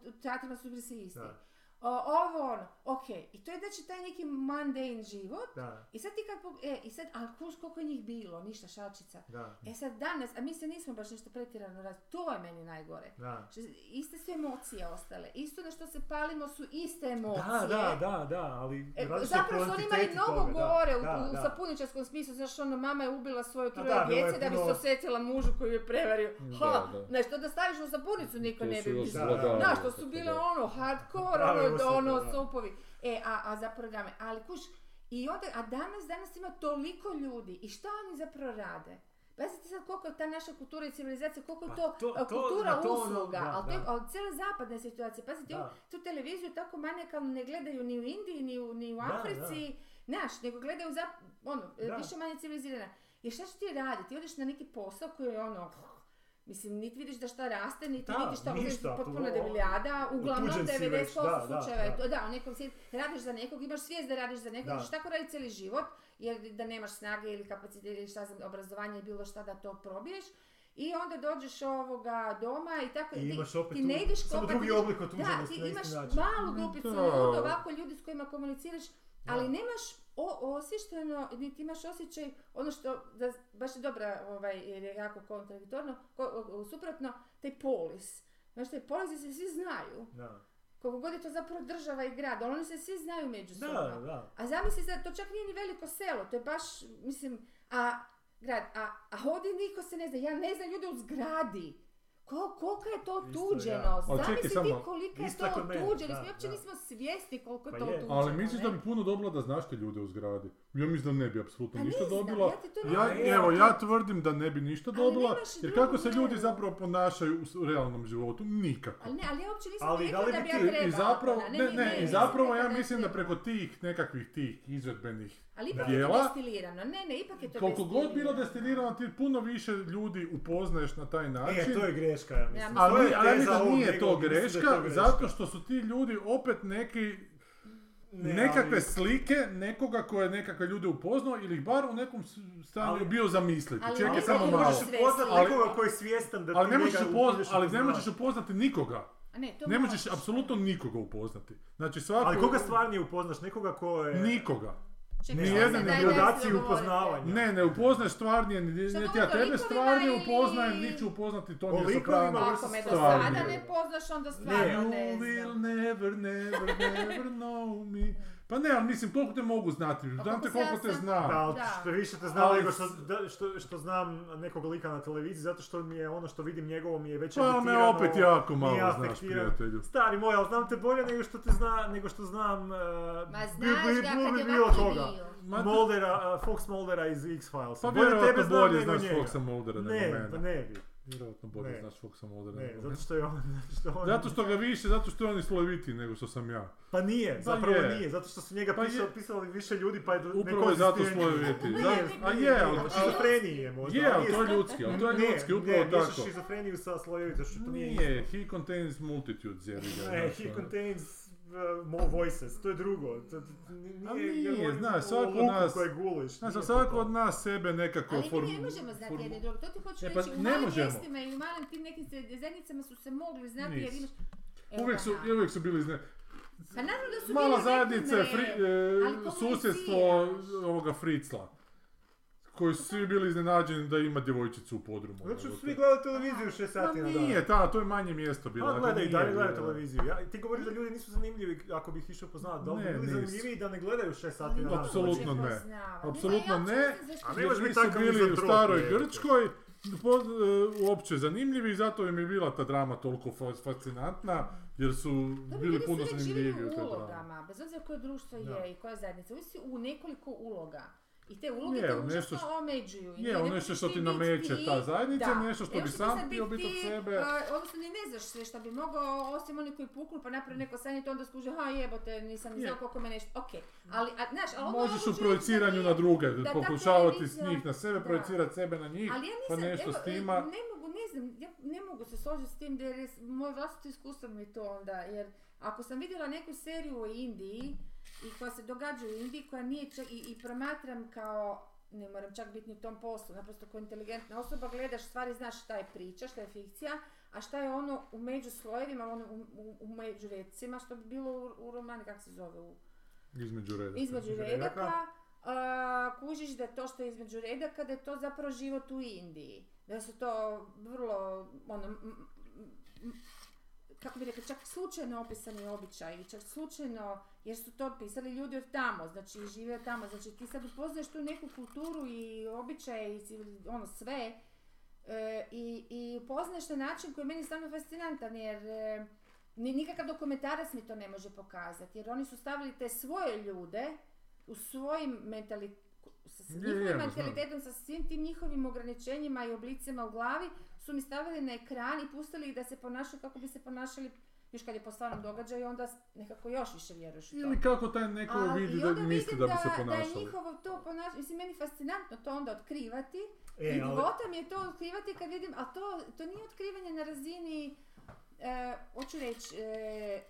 u teatrima su bili svi isti. Da. ovo ono, ok. I to je znači taj neki mundane život. Da. I sad ti kako, e, i sad, ali kuš koliko je njih bilo, ništa, šačica. Da. E sad danas, a mi se nismo baš nešto pretjerano razli, to je meni najgore. Da. Iste su emocije ostale, isto na što se palimo su iste emocije. Da, da, da, da, ali e, zapravo su oni imali mnogo gore u, da, u, u sapuničarskom smislu, znaš ono, mama je ubila svoju troje djece da bi se osjetila mužu koju je prevario. Ha, nešto da staviš u sapunicu niko ne bi mislio. Znaš, to su bile ono, hardcore, ono, ono, sopovi, e, a, a za programe, ali kuš, i onda, a danas, danas ima toliko ljudi, i šta oni zapravo rade? Pazite sad koliko je ta naša kultura i civilizacija, koliko je to, pa to, to kultura to, usluga, da, ali, to, ali cijela zapadna situacija, pazite, ovu, tu televiziju tako manijakalno ne gledaju ni u Indiji, ni u, ni u Africi, znaš, nego gledaju zap, ono, da. Više manje civilizirana. I šta ću ti raditi? Ti odeš na neki posao koji je ono... Mislim, niti vidiš da šta raste, niti da, vidiš šta uzeš potpuno debiljada, uglavnom devedeset posto slučajeva je to, da, u nekom svijetu, radiš za nekog, imaš svijest da radiš za nekog, da. Što tako radi cijeli život, jer da nemaš snage ili kapacitete ili šta za obrazovanje bilo šta da to probiješ, i onda dođeš ovoga doma i tako, i imaš opet ti, ti ne ideš kopati, samo drugi oblik otuženosti, da, ti imaš malu grupicu ljudi, ovako ljudi s kojima komuniciraš, ali nemaš O, osješteno, niti imaš osjećaj, ono što, da, baš je dobra, ovaj, jer je jako kontradiktorno, ko, o, suprotno, taj polis. Znaš, taj polis se svi znaju. Da. Koliko god je to zapravo država i grad, oni se svi znaju međusobno. Da, da. A zamisli sad, to čak nije ni veliko selo, to je baš, mislim, a, grad, a, a ovdje niko se ne zna, ja ne znam ljude u zgradiji. Ko, kolika je to otuđenost? Ja. Zamisli ti kolika je to otuđenost, mi uopće nismo svjesni koliko pa je to otuđeno. Ali misliš da bi puno dobila da znaš te ljude u zgradi? Ja mislim da ne bi apsolutno pa ništa dobila. Ja ja, evo, ja tvrdim da ne bi ništa dobila, jer kako se ljudi zapravo ponašaju u realnom životu? Nikako. Ali ne, ali ja uopće nisam ali, rekla da, da bi ja trebala. I zapravo, ne, ne, ne, i zapravo ja mislim da preko tih nekakvih tih izvedbenih ali ipak je to destilirano, ne, ne, ipak je to koliko god bilo destilirano, ti puno više ljudi upoznaješ na taj način. E, to je greška, ja mislim. Ali, ali, ali da nije to greška, to greška, zato što su ti ljudi opet neki, ne, nekakve ali... slike nekoga koje je nekakve ljude upoznao ili bar u nekom stanju ali... bio zamisliti. Ali, Čekaj, ali, samo malo. Ali ne možeš upoznati nekoga koji je svjestan da ti ali njega upoznaš. Ali ne možeš upoznati nikoga. Ne, ne možeš apsolutno nikoga upoznati. Znači, svako... Ali koga stvarnije upoznaš? Nekoga ko je... Nikoga. Nijedan je gradaciji upoznavanja. Ne, ne upoznaš stvarnije, niti ja tebe stvarnije ili... upoznajem, niti ću upoznati to nije Soprano. Ako me do sada ne poznaš, onda stvarno ne znam. You will never, never, never know me. Pa ne, ali mislim, koliko te mogu znati, znam te koliko te znam. Da, ali što više te znam, ali... nego što, što, što znam nekog lika na televiziji, zato što mi je ono što vidim njegovo mi je već pa editirano. Pa me opet jako malo znaš, prijatelju. Stari moj, ali znam te bolje nego što te zna, nego što znam... Uh, Ma znaš bi, bi, bi, bi, bi, bilo toga. Muldera, uh, Fox Muldera iz X-Files. Pa vjerojatno bolje znaš Foxa Muldera nego mene. Ne, ne bi. Vjerojatno bolje znaš Foxa Muldera nego mene. Zato što je on... Što on zato što ga više, zato što je on i slovitiji nego što sam ja. Pa nije, zapravo je. Nije, zato što su njega pa pisali, pisali više ljudi pa je neko izistirani. Upravo je zato sloviti. A je, ali... Šizofreniji je možda. Je, ali to je ljudski, ali to je ljudski, upravo tako. Ne, nije šizofreniju sa slovitošću, to nije... Nije, he contains multitudes, jer ga... Ne, he contains more voices, to je drugo. A nije, znaš, svako od nas... Znaš, svako od nas sebe nekako... Ali mi ne možemo znati jedni drugi, to ti hoću reći, u malim mjestima i u malim tim nekim zajednicama su se mogli znati jer imaš... Uvijek su bili znati. Pa naravno da su mala zajednica je e, susjedstvo ovoga Fricla, koji su svi bili iznenađeni da ima djevojčicu u podrumu. Znači su svi gledali televiziju šest sati na dan. Nije, ta, to je manje mjesto bilo. A gledaju, da ne gledaju televiziju. Ja, ti govoriš da ljudi nisu zanimljivi, ako bih išao poznavati, da li bi bili zanimljiviji da ne gledaju šest sati na dan. Apsolutno ne. Apsolutno ne, jer mi su bili u staroj Grčkoj. Pod, uopće zanimljivi i zato im je bila ta drama toliko fascinantna jer su Dobre, bili puno zanimljiviji u toj drama. Bez obzira koje društvo je da. I koja zajednica, uvijek si u nekoliko uloga i te uloge je, te užasno što, omeđuju. Je, ono nešto što ti nameće ti, ta zajednica, da. Nešto što bi sam htio biti od sebe. Uh, odnosno ni ne znaš sve što bi mogao, osim oni koji puknu pa napravo neko sanje to onda skuže ha jebote, nisam ni znao koliko me nešto, okej. Okay. Ali možeš u projiciranju na druge, pokušavati s njih na sebe, projicirati sebe na njih, ali ja nisam, pa nešto evo, s tima. Ne mogu, ne znam, ja ne mogu se složiti s tim jer moje vlastito iskustvo mi to onda, jer ako sam vidjela neku seriju u Indiji, i koja se događa u Indiji, koja nije čak, i, i promatram kao, ne moram čak biti ni u tom poslu, naprosto kao inteligentna osoba, gledaš stvari, znaš šta je priča, šta je fikcija, a šta je ono u među slojevima, ono u, u, u među redcima, što bi bilo u, u romani, kako se zove? U... Između redaka. Između redaka. Uh, kužiš da to što je između redaka, da je to zapravo život u Indiji. Da su to vrlo, ono, m, m, m, kako bi rekli, čak slučajno opisani običaji, čak slučajno, jer su to pisali ljudi od tamo, znači žive od tamo, znači ti sad upoznaš tu neku kulturu i običaje i ono sve e, i, i upoznaš na način koji je meni stvarno fascinantan, jer e, nikakav dokumentarac mi to ne može pokazati, jer oni su stavili te svoje ljude u svojim mentali, sa njihovim mentalitetom, sa svim tim njihovim ograničenjima i oblicima u glavi, su mi stavili na ekran i pustili ih da se ponašaju kako bi se ponašali, još kad je po stvarnom događaju, onda nekako još više vjeruješ u to. Ili kako taj neko a, vidi da misli da, da bi se ponašali. I onda vidim da je njihovo to ponašanje, mislim, meni fascinantno to onda otkrivati, e, i gota mi je to otkrivati kad vidim, a to, to nije otkrivanje na razini, e, hoću reći, e,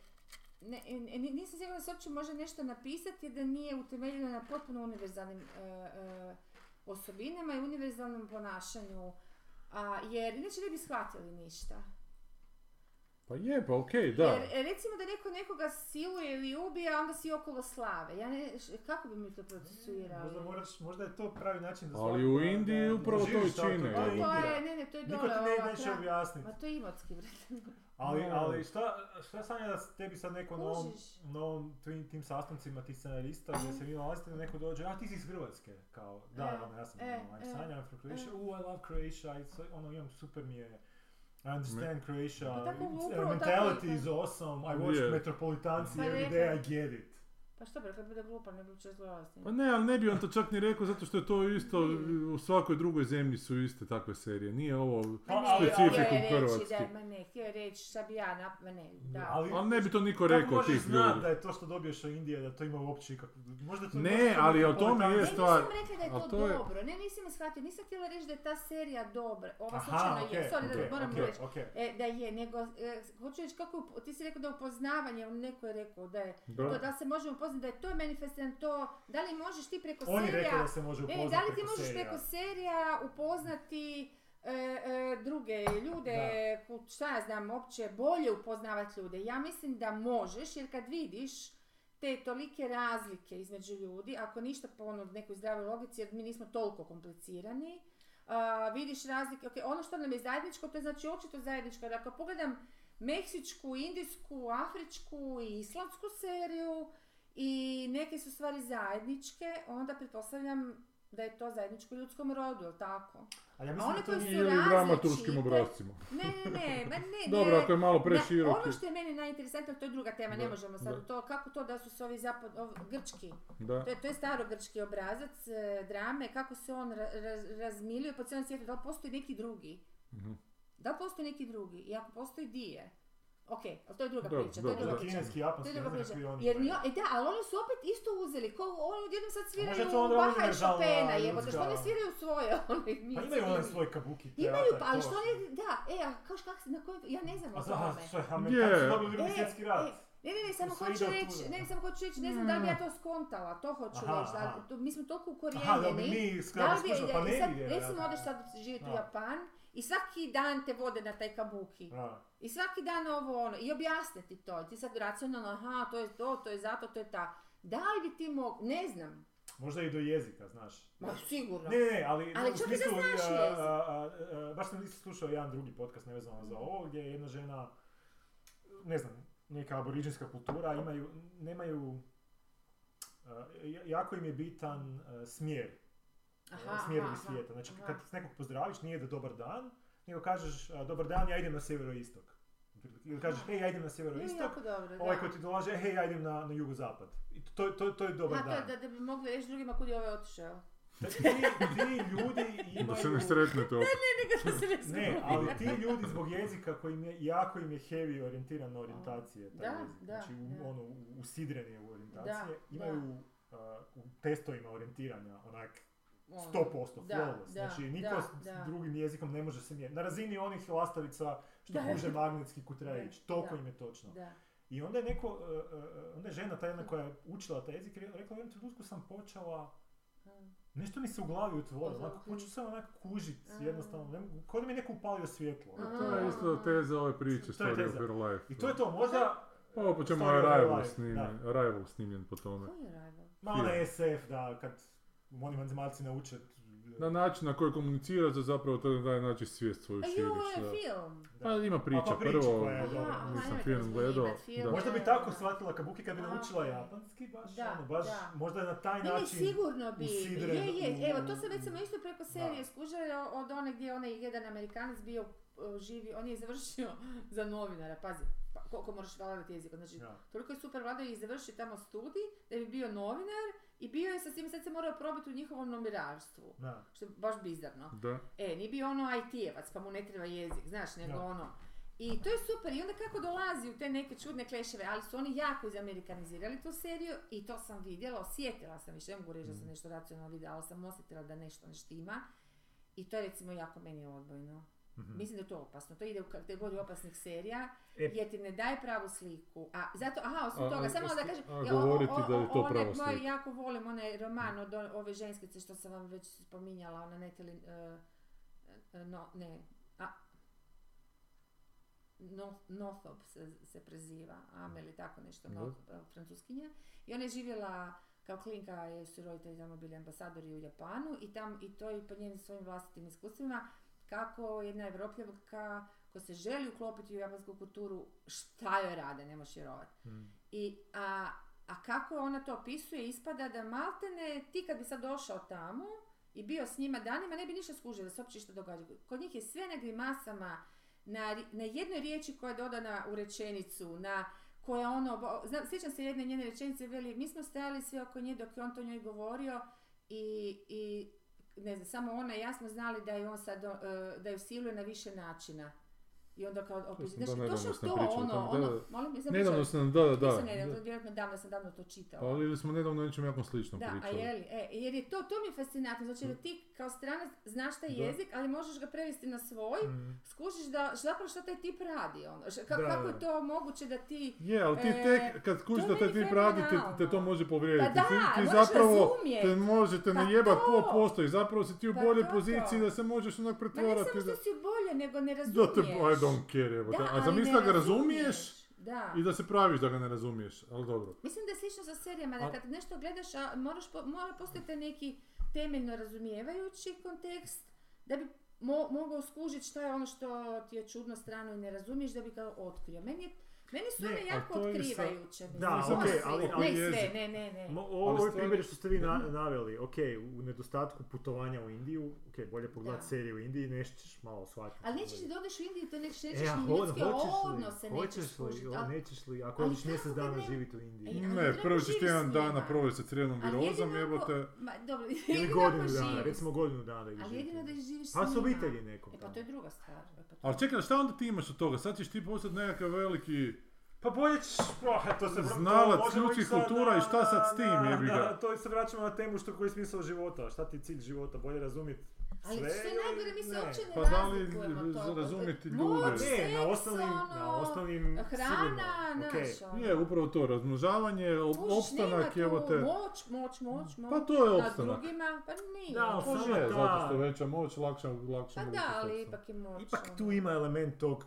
Ne, nisam sigurna da se uopće može nešto napisati da nije utemeljeno na potpuno univerzalnim e, e, osobinama i univerzalnom ponašanju, a, jer inače ne bi shvatili ništa. Pa je, pa okej, okay, da. Jer recimo da neko nekoga siluje ili ubija, onda si okolo slave. Ja ne, kako bi mi to procesuirali? Možda, moraš, možda je to pravi način da... Ali u Indiji upravo to i čine. To je, ne, ne, to je dole ova krana. Ma to je imotski, vred. Ali, no. ali šta, šta sanja da tebi sad neko na ovom, ovom tvojim tim sastancima, ti scenarista, gdje se vi nalazite da neko dođe, a ti si iz Hrvatske, kao, da, e, ono, ja sam e, ono, I'm e, Sanja, I'm from Croatia, e. ooh, I love Croatia, it's, ono, imam, super mi je, I understand Me. Croatia, upravo, mentality tako, is awesome, I watch yeah. Metropolitanci every day, I get it. Pa što bih, kad bude glupa, ne bi uopće zlojasnije. Pa ne, ali ne bi on to čak ni rekao, zato što je to isto, u svakoj drugoj zemlji su iste takve serije. Nije ovo specifikum hrvatski. Ma ne, htio je reći šta bi ja napravila, ne, da. Ali, ali ne bi to niko rekao tih ljudi. Kako možeš znat da je to što dobiješ od Indije, da to ima uopće ikako... Možda to ne, ali o tome je stvar... Ne, nisam rekla da je to, to je... dobro, ne, nisam shvatio, nisam htjela reći da je ta serija dobra. Ova slučajno okay, je, sorry, okay, da moram okay, reći okay. E, da je, nego... E, hoću reći kako, ti si rekao da je upoznavanje, neko je rekao da je... To, da se možemo da je to manifestan to, da li možeš ti preko Oni serija, da, se može ne, da li ti preko možeš serija. Preko serija upoznati e, e, druge ljude, da. Šta ja znam, uopće bolje upoznavati ljude. Ja mislim da možeš, jer kad vidiš te tolike razlike između ljudi, ako ništa po ono, nekoj zdravoj logici, jer mi nismo toliko komplicirani, a, vidiš razlike, okay, ono što nam je zajedničko, to je znači očito zajedničko, jer ako pogledam meksičku, indijsku, afričku i islamsku seriju, i neke su stvari zajedničke, onda pretpostavljam da je to zajedničko ljudskom rodu, jel' tako? A ja mislim a da to nije u dramaturskim obrazcima. Ne, ne, ne, ba ne, ne. Dobro, ako je malo preširoko. Ono što je meni najinteresantno, to je druga tema, da, ne možemo sad da. To, kako to da su se ovi zapad, ovi, grčki, to je, to je staro grčki obrazac eh, drame, kako se on ra- raz- razmilio po cijelom svijetu, da li postoji neki drugi? Mm-hmm. Da li postoji neki drugi? I ako postoji, di je? Ok, ali to je druga priča, to je druga priča. Kineski, japanski, jer njo, e da, ali oni su opet isto uzeli, ko, oni odjednom sad sviraju Baha i Chopina, jebo, da što oni sviraju svoje, oni mi. Pa imaju onaj svoj kabuki teatar. Imaju, pa, ali što oni, da, e, a kao što, na kojem, ja ne znam o tome. Yeah. Kako su dobili drugi svjetski rat. Ne, ne, ne, samo hoću reći, ne, samo hoću reći, ne znam da li bi ja to skontala, to hoću reći, mi smo toliko ukorijenjeni. Aha, da bi mi skravo skušao, pa ne vidjeli. Recimo, odeš sad živjeti u Japan i svaki dan te vode na taj kabuki. I svaki dan ovo ono, i objasniti to, ti sad racionalno, aha, to je to, to je zato, to je ta. Da li bi ti mog, ne znam. Možda i do jezika, znaš. Ma sigurno. Ne, ne, ali... Ali u smislu, da znaš jezik? A, a, a, baš sam nisam slušao jedan drugi podcast nevezano za ovo, gdje je jedna žena, ne znam, neka aboriđinska kultura, imaju, nemaju, a, jako im je bitan a, smjer, aha, smjerovi aha, svijeta. Znači, aha. Kad nekog pozdraviš, nije da dobar dan, nego kažeš, dobar dan, ja idem na sjeveroistok. Ili kažeš, hej, ja idem na sjeveroistok, ovaj koji ti dolaže, hej, ja idem na, na jugozapad. I to, to, to je dobar ha, dan. A to je da, da bi mogli reći drugima kud je ovaj otišao. Znači, ti, ti ljudi imaju... Da se ne sretne to. Ne, ne, nego se ne sretne. Ne, ali ti ljudi zbog jezika koji im je, jako im je heavy orijentiran na orijentacije, taj da, jezik. Da, znači, u, ono, usidreni u orijentacije, da, imaju da. Uh, u testovima orijentiranja, onak, sto posto flawless, znači niko da, da. S drugim jezikom ne može se mjeriti. Na razini onih lastavica što kuže magnetski kutrajić, toliko da. Im je točno. Da. I onda je neko, uh, onda je žena, ta jedna koja je učila taj jezik, rekla u jednom trenutku sam počela Nešto mi se u glavi utvorilo, hoću se onak kužit, jednostavno, kao da mi je neko upalio svjetlo. A, to je isto teza ove priče, Story of Your Life. I to je to, možda... Pa po čemu je Arrival snimljen, Arrival snimljen po tome. Koji je Arrival? Ma onaj es ef, da, kad oni vanzemaljci nauče... Na način na koji komunicira, za zapravo to daje naći svijest svoju širiš. A joj, je film! Da. Pa ima priča, pa, pa priča prvo, koja je dobra. Nisam film gledao. Možda bi tako shvatila Kabuki kad bi naučila japanski, baš da, ono, baš da. Možda je na taj ne, način usidren. Ne, sigurno bi, usidren, je, je, evo, to sam recimo isto preko serije skužala od one gdje onaj jedan Amerikanac bio živi, on je završio za novinara, pazi, pa, koliko moraš vladati jezikom, znači ja. Toliko je super vladao i završio tamo studij da bi bio novinar. I bio je sa svim, sad se morao probiti u njihovom novinarstvu, što je baš bizarno. Da. E, nije bio ono aj ti-evac, pa mu ne treba jezik, znaš, nego da. Ono. I to je super, i onda kako dolazi u te neke čudne kleševe, ali su oni jako izamerikanizirali tu seriju i to sam vidjela, osjetila sam, više ne mogu reći da sam nešto racionalno vidjela, ali sam osjetila da nešto ne štima. I to je recimo jako meni odbojno. Mm-hmm. Mislim da je to opasno, to ide u kategoriju opasnih serija e. jer ti ne daje pravu sliku, a zato, aha, osim toga, a, samo da kažem, a, ja, o, o, o, da je to one, pravo moj, jako volim onaj roman od ove ženskice što sam vam već spominjala, ona Neteli, uh, no, ne, a, no, Nothop se, se preziva, Amélie, tako nešto, Nothop, francuskinja, i ona je živjela kao klinka, jer su roditelji tamo bili ambasadori u Japanu i, tam, i to je po njenim svojim vlastitim iskustvima, kako jedna Evropljevka ko se želi uklopiti u japansku kulturu, šta joj rade, ne možeš vjerovati. Mm. I, a, a kako ona to opisuje, ispada da maltene ti kad bi sad došao tamo i bio s njima danima, ne bi ništa skužio da se uopće što događa. Kod njih je sve na grimasama, na, na jednoj riječi koja je dodana u rečenicu, na koja ono, zna, sjećam se jedne njene rečenice, veli, mi smo stajali sve oko nje dok je on to njoj govorio i, i ne znam, samo ona i ja smo znali da je on sad, da ju siluje na više načina. I onda kao opet, znaš, točno to, ono, tamo, ono, da, molim, sam nedavno pričala. Sam, da, da, da. Nisam nedavno, vjerojatno davno sam davno to čitala. Ali ili smo nedavno nečem jako slično da, pričali. Da, a jeli, e, jer je to, to mi je fascinantno, znači da ti kao stranac znaš taj jezik, ali možeš ga prevesti na svoj, mm. skužiš da, zapravo što taj tip radi, ono, ka, da, kako je to moguće da ti... Je, ali ti tek, kad skužiš da taj tip radi, te, te to može povrijediti. Pa da, ti, ti zapravo te možete pa najebati ko postoji, zapravo si ti u pa boljoj poziciji da se možeš onak pretvorati. Ma ne samo što si u bolje, nego ne razumiješ. Don't care, evo. Da, a zamisli da ga razumiješ da. I da se praviš da ga ne razumiješ, ali dobro. Mislim da je slično sa serijama, da kad nešto gledaš, a moraš po, mora postojati neki temeljno razumijevajući kontekst, da bi mo, mogao skužiti što je ono što ti je čudno strano i ne razumiješ, da bi ga otkrio. Meni, meni su one jako otkrivajuće. Sa... Da, okej, okay, ali, ali... Ne sve, ne, ne, ne. Mo, ovo je primjer što ste vi na, naveli, okej, okay, u nedostatku putovanja u Indiju, okej, okay, bolje pogledati seriju u Indiji, nešćeš malo shvatiti. Ali nećeš li da odeš u Indiju, to nećeš reći e, ni ljudske odnose, nećeš služiti. Nećeš li, ako odeš mjesec dana živjeti u Indiji. Ne, ne prvo ćeš jedan dana provesti sa trijenom virozom, jebo te... Ili godinu dana, recimo godinu dana ili živjeti. Ali jedino da živiš s njima. A s obitelji nekom. E pa to je druga stvar. Ali čekaj, šta onda ti imaš od toga? Sad ćeš ti postati nekakav veliki... Pa bolje ćeš, oh, to se znalac ljudskih kultura na, i šta sad s tim jebi ga. To se vraćamo na temu što koji je smisao života, šta ti je cilj života, bolje razumjeti sve. Ali što je najgore, mi se uopće ne razlikujemo toga. Pa da li razumjeti ljude? Moć, seks, na osnovnim, ono, na osnovnim hrana, naš okay. Ono. Je, upravo to, razmnožavanje, opstanak je evo te... Moć, moć, moć, moć. Pa to je opstanak. Na drugima, pa nije. Da, opstanak, da. Zato što je veća moć, lakša, lakša. Pa da, ali ipak je moć. Ipak tu ima element tog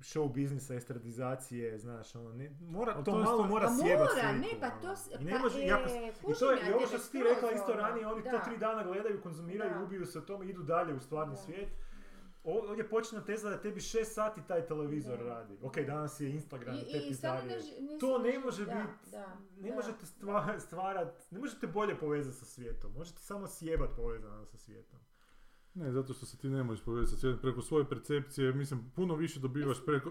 show biznisa, estradizacije, znaš, ono, ne, mora, to, to malo mora sjebat sliku. Mora, ne, pa to... Pa, I, ne može, e, jako, i, to je, i ovo što si ti rekla isto ranije, oni da. To tri dana gledaju, konzumiraju, da. Ubiju se o tome, idu dalje u stvarni da. Svijet. Ovdje počinja teza da tebi šest sati taj televizor da. Radi. Ok, danas je Instagram, te pizdarije. To ne može biti, ne da. Možete stvar, stvarati, ne možete bolje povezati sa svijetom, možete samo sjebat povezano sa svijetom. Ne, zato što se ti ne možeš povezati sa svijetom, preko svoje percepcije, mislim, puno više dobivaš preko...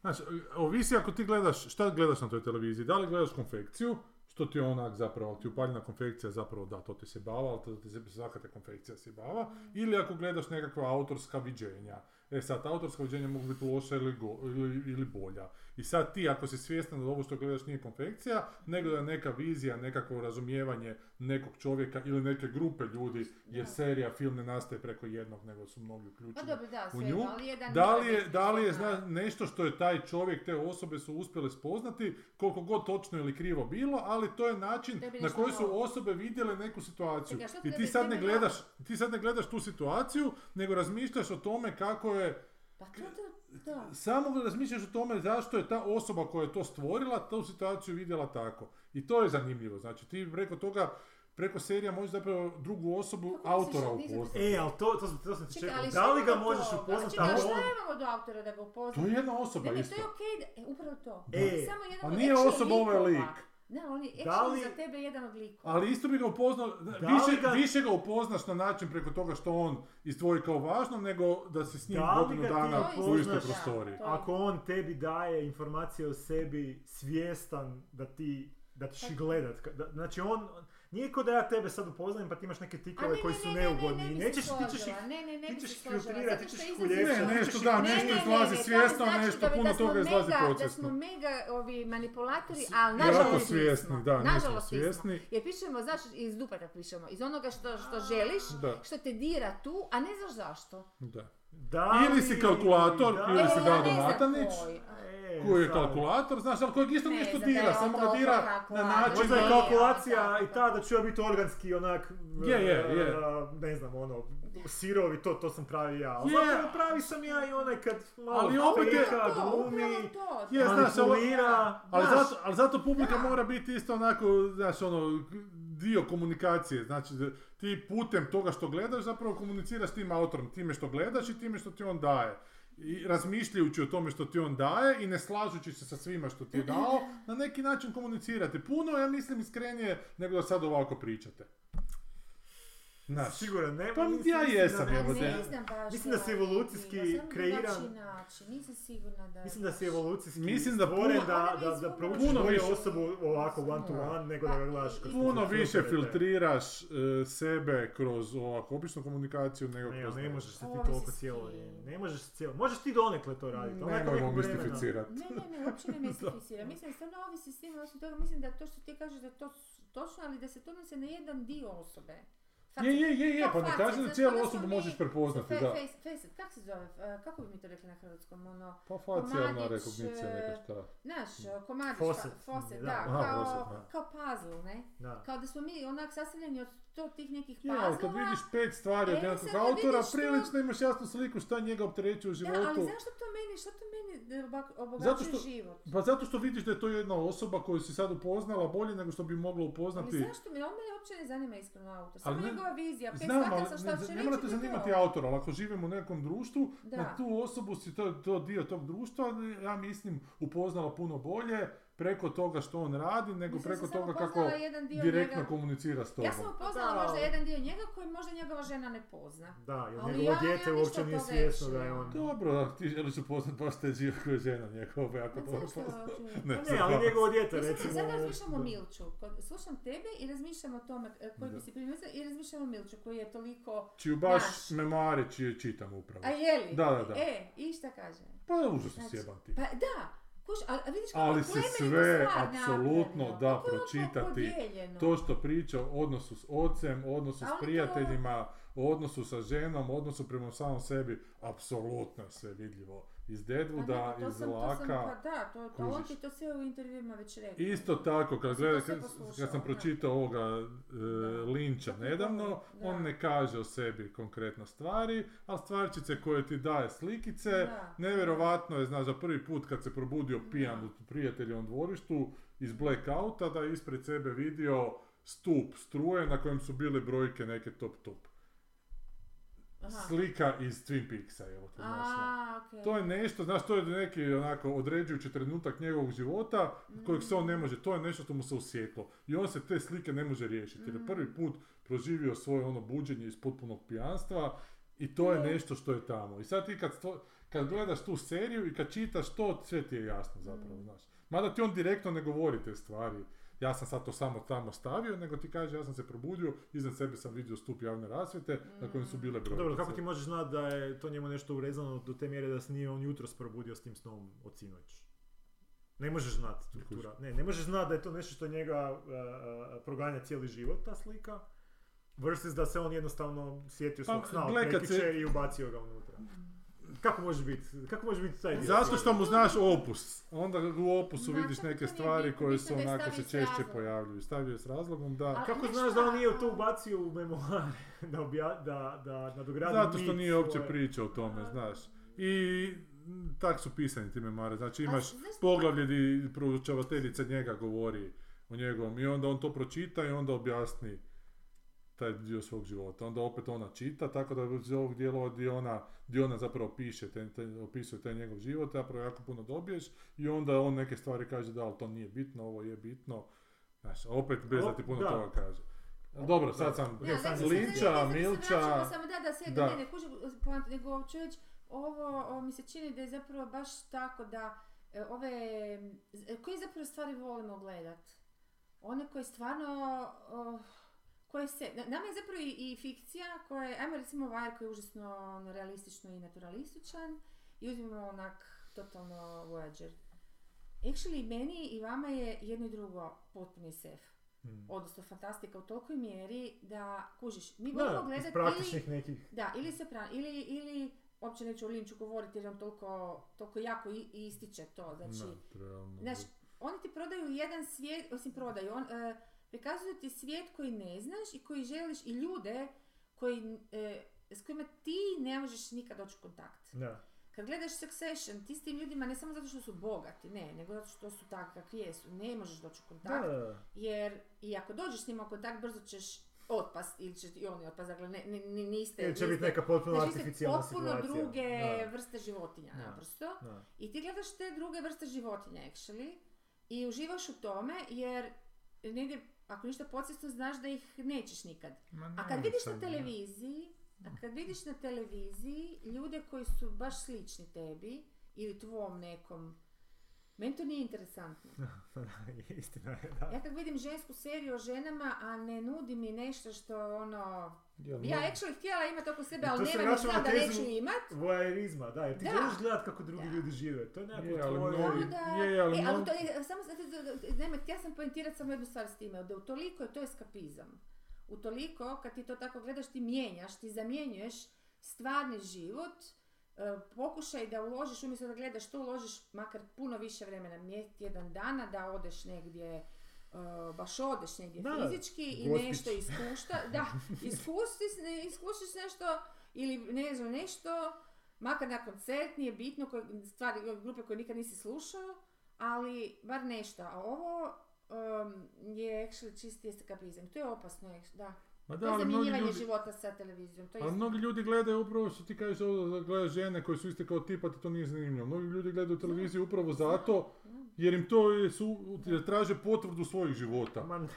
Znači, ovisi ako ti gledaš, šta gledaš na toj televiziji, da li gledaš konfekciju, što ti je onak zapravo, ti upaljena konfekcija zapravo da, to ti se bava, ali to ti se svaka te konfekcija se bava, ili ako gledaš nekakva autorska viđenja, E sad, autorska uđenja mogu biti loša ili, go, ili, ili bolja. I sad ti, ako si svjestan da ovo što gledaš nije konfekcija, nego da je neka vizija, nekako razumijevanje nekog čovjeka ili neke grupe ljudi, jer da. serija, film ne nastaje preko jednog, nego su mnogi uključeni pa dobro, da, u nju. Jedan da li je, da li je zna, nešto što je taj čovjek, te osobe su uspjele spoznati, koliko god točno ili krivo bilo, ali to je način na koji su osobe vidjele neku situaciju. Tega, I ti sad, ne gledaš, ti sad ne gledaš tu situaciju, nego razmišljaš o tome kako je... Pa to, to, to. Samo razmišljaš o tome zašto je ta osoba koja je to stvorila, tu situaciju vidjela tako. I to je zanimljivo. Znači ti preko toga, preko serija možeš zapravo drugu osobu kako autora upoznati. E, ali to, to, to, to sam ti čekao. Da li ga možeš upoznati? Čekaj, ali šta imamo do autora da ga upoznati? To je jedna osoba ne, isto. Ne, to je okej, okay, e, upravo to. E, samo jedan a nije osoba ovaj lik. Ne, on je li, za tebe jedan od likova. Ali isto bi ga upoznao, više ga, više ga upoznaš na način preko toga što on izdvoji kao važno, nego da si s njim godinu dana u istoj prostoriji. Ako on tebi daje informacije o sebi svjestan da ti, da ćeš gledat. Da, znači on, nije ko da ja tebe sad upoznajem pa ti imaš neke tikove ne, koji su ne, neugodni. Ne, ne, ne, nećeš, ti ćeš ih filtrirati, ti ćeš ih uljepšati. Ne, nešto da, nešto izlazi svjesno, nešto puno toga izlazi procesno. Da smo mega ovi manipulatori, ali nažalost nismo. Nažalost nismo. Jer pišemo, znaš, iz dupeta pišemo, iz onoga što želiš, što te dira tu, a ne znaš zašto. Da. Ili si kalkulator, ili si Dado Matanić. Koji je kalkulator, znaš, ali kojeg isto ne studira, samo ga dira na način... Možda je kalkulacija i ta da ću ja biti organski onak, yeah, yeah, yeah. ne znam, ono, sirovi, to, to sam pravi ja. Ali yeah. zapravo pravi sam ja i onaj kad malo peka, glumi, je, manipulira. Ali zato, ali zato publika da. mora biti isto onako, znaš, ono, dio komunikacije, znači ti putem toga što gledaš zapravo komuniciraš s tim autorom, time što gledaš i time što ti on daje. I razmišljajući o tome što ti on daje i ne slažući se sa svima što ti je dao, na neki način komunicirate. Puno, ja mislim, iskrenije nego da sad ovako pričate. Znači, siguran, ne, pa mislim, ja jesam, evo da. Mislim da se evolucijski kreiran... Nisam sigurna da... Mislim da se evolucijski stvoren da, da, da proučiš svoju osobu ovako one to one nego da ga gledaš. Puno više filtriraš uh, sebe kroz ovako običnu komunikaciju nego kroz... Ne, ne možeš se ti toliko cijelo vrijeme. Ne možeš se cijelo... Možeš ti donekle to raditi. Nemojmo mistificirati. Ne, ne, ne, uopće ne mistificirati. Mislim, stvarno ovisi s tim, osim toga, mislim da to što ti kažeš da je to točno, ali da se to odnosi na jedan dio osobe. Je, je, je, je, pa ne kažem da cijelu osobu možeš prepoznati, fe, da. Face, face, kako se zove, kako bi mi to rekli na hrvatskom, ono, pa facijalna rekognicija neka šta. Naš, komadić, foset, foset da, da kao, foset, kao puzzle, ne, da. Kao da smo mi onak sastavljeni od to, tih nekih puzzlova. Ja, kad vidiš pet stvari od jednog autora, prilično to... imaš jasnu sliku šta njega opterećuje u životu. Da, ali zašto to meni, što to meni obogaćuje život? Pa zato što vidiš da je to jedna osoba koju si sad upoznala bolje nego što bi mogla upoznati. Ali zašto me, on mene uopće ne zanima iskreno autor, samo njegova vizija. Znam, ali ne morate zanimati autora, ali ako živimo u nekom društvu, da. Na tu osobu si to, to dio tog društva, ja mislim, upoznala puno bolje. Preko toga što on radi, nego mislim, preko toga kako direktno njega... komunicira s tobom. Ja sam upoznala da. možda jedan dio njega koji možda njegova žena ne pozna. Da, jer njegovo ja, dijete ja uopće nije svjesno da je on... Dobro, da, ti želiš upoznat baš te život koji je žena njegova, jako dobro pozna. Ne, ne, ne, ali njegovo dijete, recimo... Mislim, sad razmišljam o Milču. Slušam tebe i razmišljam o tome koji bi si primizao i razmišljam o Milču koji je toliko... Čiju baš naš... memare čije čitam upravo. A jeli? Da, da, da. E, i šta kaže? Pa užasno sjeban ti. Pa da. Kuš, ali, ali se sve apsolutno da pročitati to što priča o odnosu s ocem, o odnosu s prijateljima, o odnosu sa ženom, o odnosu prema samom sebi, apsolutno je sve vidljivo. Iz Deadwooda, iz sam, Laka. Sam, da, to, to on ti to sve u intervjuima već rekao. Isto tako, kad, gleda, kad, kad sam pročitao ovoga uh, Linča nedavno, da. on ne kaže o sebi konkretno stvari, ali stvarčice koje ti daje slikice, da. nevjerovatno je, znaš, za prvi put kad se probudio pijan u prijateljevom dvorištu iz blackouta, da je ispred sebe vidio stup struje na kojem su bile brojke neke top-top. Aha. Slika iz Twin Peaksa, evo to A, okay. To je nešto, znaš, to je neki onako određujući trenutak njegovog života mm. kojeg se on ne može, to je nešto što mu se usjetilo. I on se te slike ne može riješiti, mm. jer je prvi put proživio svoje ono buđenje iz potpunog pijanstva i to je mm. nešto što je tamo. I sad ti kad, stvo, kad gledaš tu seriju i kad čitaš to, sve ti je jasno zapravo, mm. znaš. Mada ti on direktno ne govori te stvari. ja sam sad to samo tamo stavio, nego ti kaže ja sam se probudio, iznad sebe sam vidio stup javne rasvjete mm. na kojem su bile brojnice. Dobro, kako ti možeš znati da je to njemu nešto urezano do te mjere da se nije on jutros probudio s tim snom od sinoć? Ne možeš znati struktura. Ne, ne možeš znati da je to nešto što njega uh, proganja cijeli život, ta slika. Versus da se on jednostavno sjetio svog sna od prekiče i ubacio ga unutra. Kako može biti? Kako može biti taj dio? Zato što mu znaš opus. Onda u opusu da, vidiš neke stvari koje su onako se češće pojavljuju. Stavio je s razlogom da... A, kako znaš da on nije to ubacio u memoare? Da, obja, da, da nadogradi mit. Zato što nije uopće pričao o tome, a... znaš. I... tak su pisani ti memoare. Znači imaš a, znaš, poglavlje gdje proučavateljica njega govori o njegovom i onda on to pročita i onda objasni taj dio svog života. Onda opet ona čita, tako da iz ovog dijela gdje ona, gdje ona zapravo piše, te, te, opisuje taj njegov život, zapravo jako puno dobiješ i onda on neke stvari kaže da, ali to nije bitno, ovo je bitno. Znaš, opet bez da ti puno da. toga kaže. Dobro, sad sam Linča, Milča... Da, da, sve da ne kužu, nego čovječ, ovo o, mi se čini da je zapravo baš tako da e, ove, koje zapravo stvari volimo gledati? One koje stvarno, o, koje se, nama je zapravo i, i fikcija koja je, ajmo recimo Voyager koji je užasno realistično i naturalističan i uzmimo onak totalno Voyager. Actually, meni i vama je jedno i drugo potpuni sef. Mm. Odnosno fantastika u tolikoj mjeri da kužiš, mi volimo gledati ili, da, ili se pravi, ili, ili uopće neću o Linču govoriti jer vam toliko, toliko jako i, i ističe to, znači, ne, znaš, oni ti prodaju jedan svijet, osim prodaju, on, e, prikazuju ti svijet koji ne znaš i koji želiš i ljude koji, e, s kojima ti ne možeš nikad doći u kontakt. Da. Kad gledaš Succession, ti s tim ljudima ne samo zato što su bogati, ne, nego zato što su takvi kakvi jesu, ne možeš doći u kontakt, da. Jer i ako dođeš s njima u kontakt, brzo ćeš otpast ili će i oni otpast, dakle ne, ne, niste... niste ili će biti neka potpuno artificijalna situacija. Potpuno druge da. vrste životinja, da. naprosto. Da. I ti gledaš te druge vrste životinja, actually, i uživaš u tome, jer negdje, ako ništa podsvjesno, znaš da ih nećeš nikad. Ma, ne, a kad vidiš na televiziji, a kad vidiš na televiziji ljude koji su baš slični tebi, ili tvom nekom, meni to nije interesantno. Istina je, da. Ja kad vidim žensku seriju o ženama, a ne nudi mi nešto što ono... Ja, ja actually htjela imati oko sebe, ali nema mi znam da neću imati. Voyeurizma, da, jer ti želiš gledati kako drugi da. ljudi žive. To je nekako je, tvoje... Novi... Da, je, ali e, ali to, e, samo, nema, htjela sam poentirati samo jednu stvar s time, da utoliko je to eskapizam. Utoliko, kad ti to tako gledaš, ti mijenjaš, ti zamjenjuješ stvarni život, pokušaj da uložiš, umjesto da gledaš to, uložiš makar puno više vremena, mjest jedan dana da odeš negdje, uh, baš odeš negdje da, fizički i gospić. Nešto iskušta, da, iskušiš, iskušiš nešto ili ne znam nešto, makar na koncert, nije bitno, koje, stvari, grupe koje nikad nisi slušao, ali bar nešto, a ovo um, je actually čisti eskapizam, to je opasno, da. Ma da, to je zamjenjivanje ljudi, života sa televizijom. To je ali mnogi ljudi gledaju upravo što ti kažeš da gledaju žene koje su iste kao tipa, ti to nije zanimljivo. Mnogi ljudi gledaju televiziju upravo zato jer im to je, su, traže potvrdu svojih života. Man,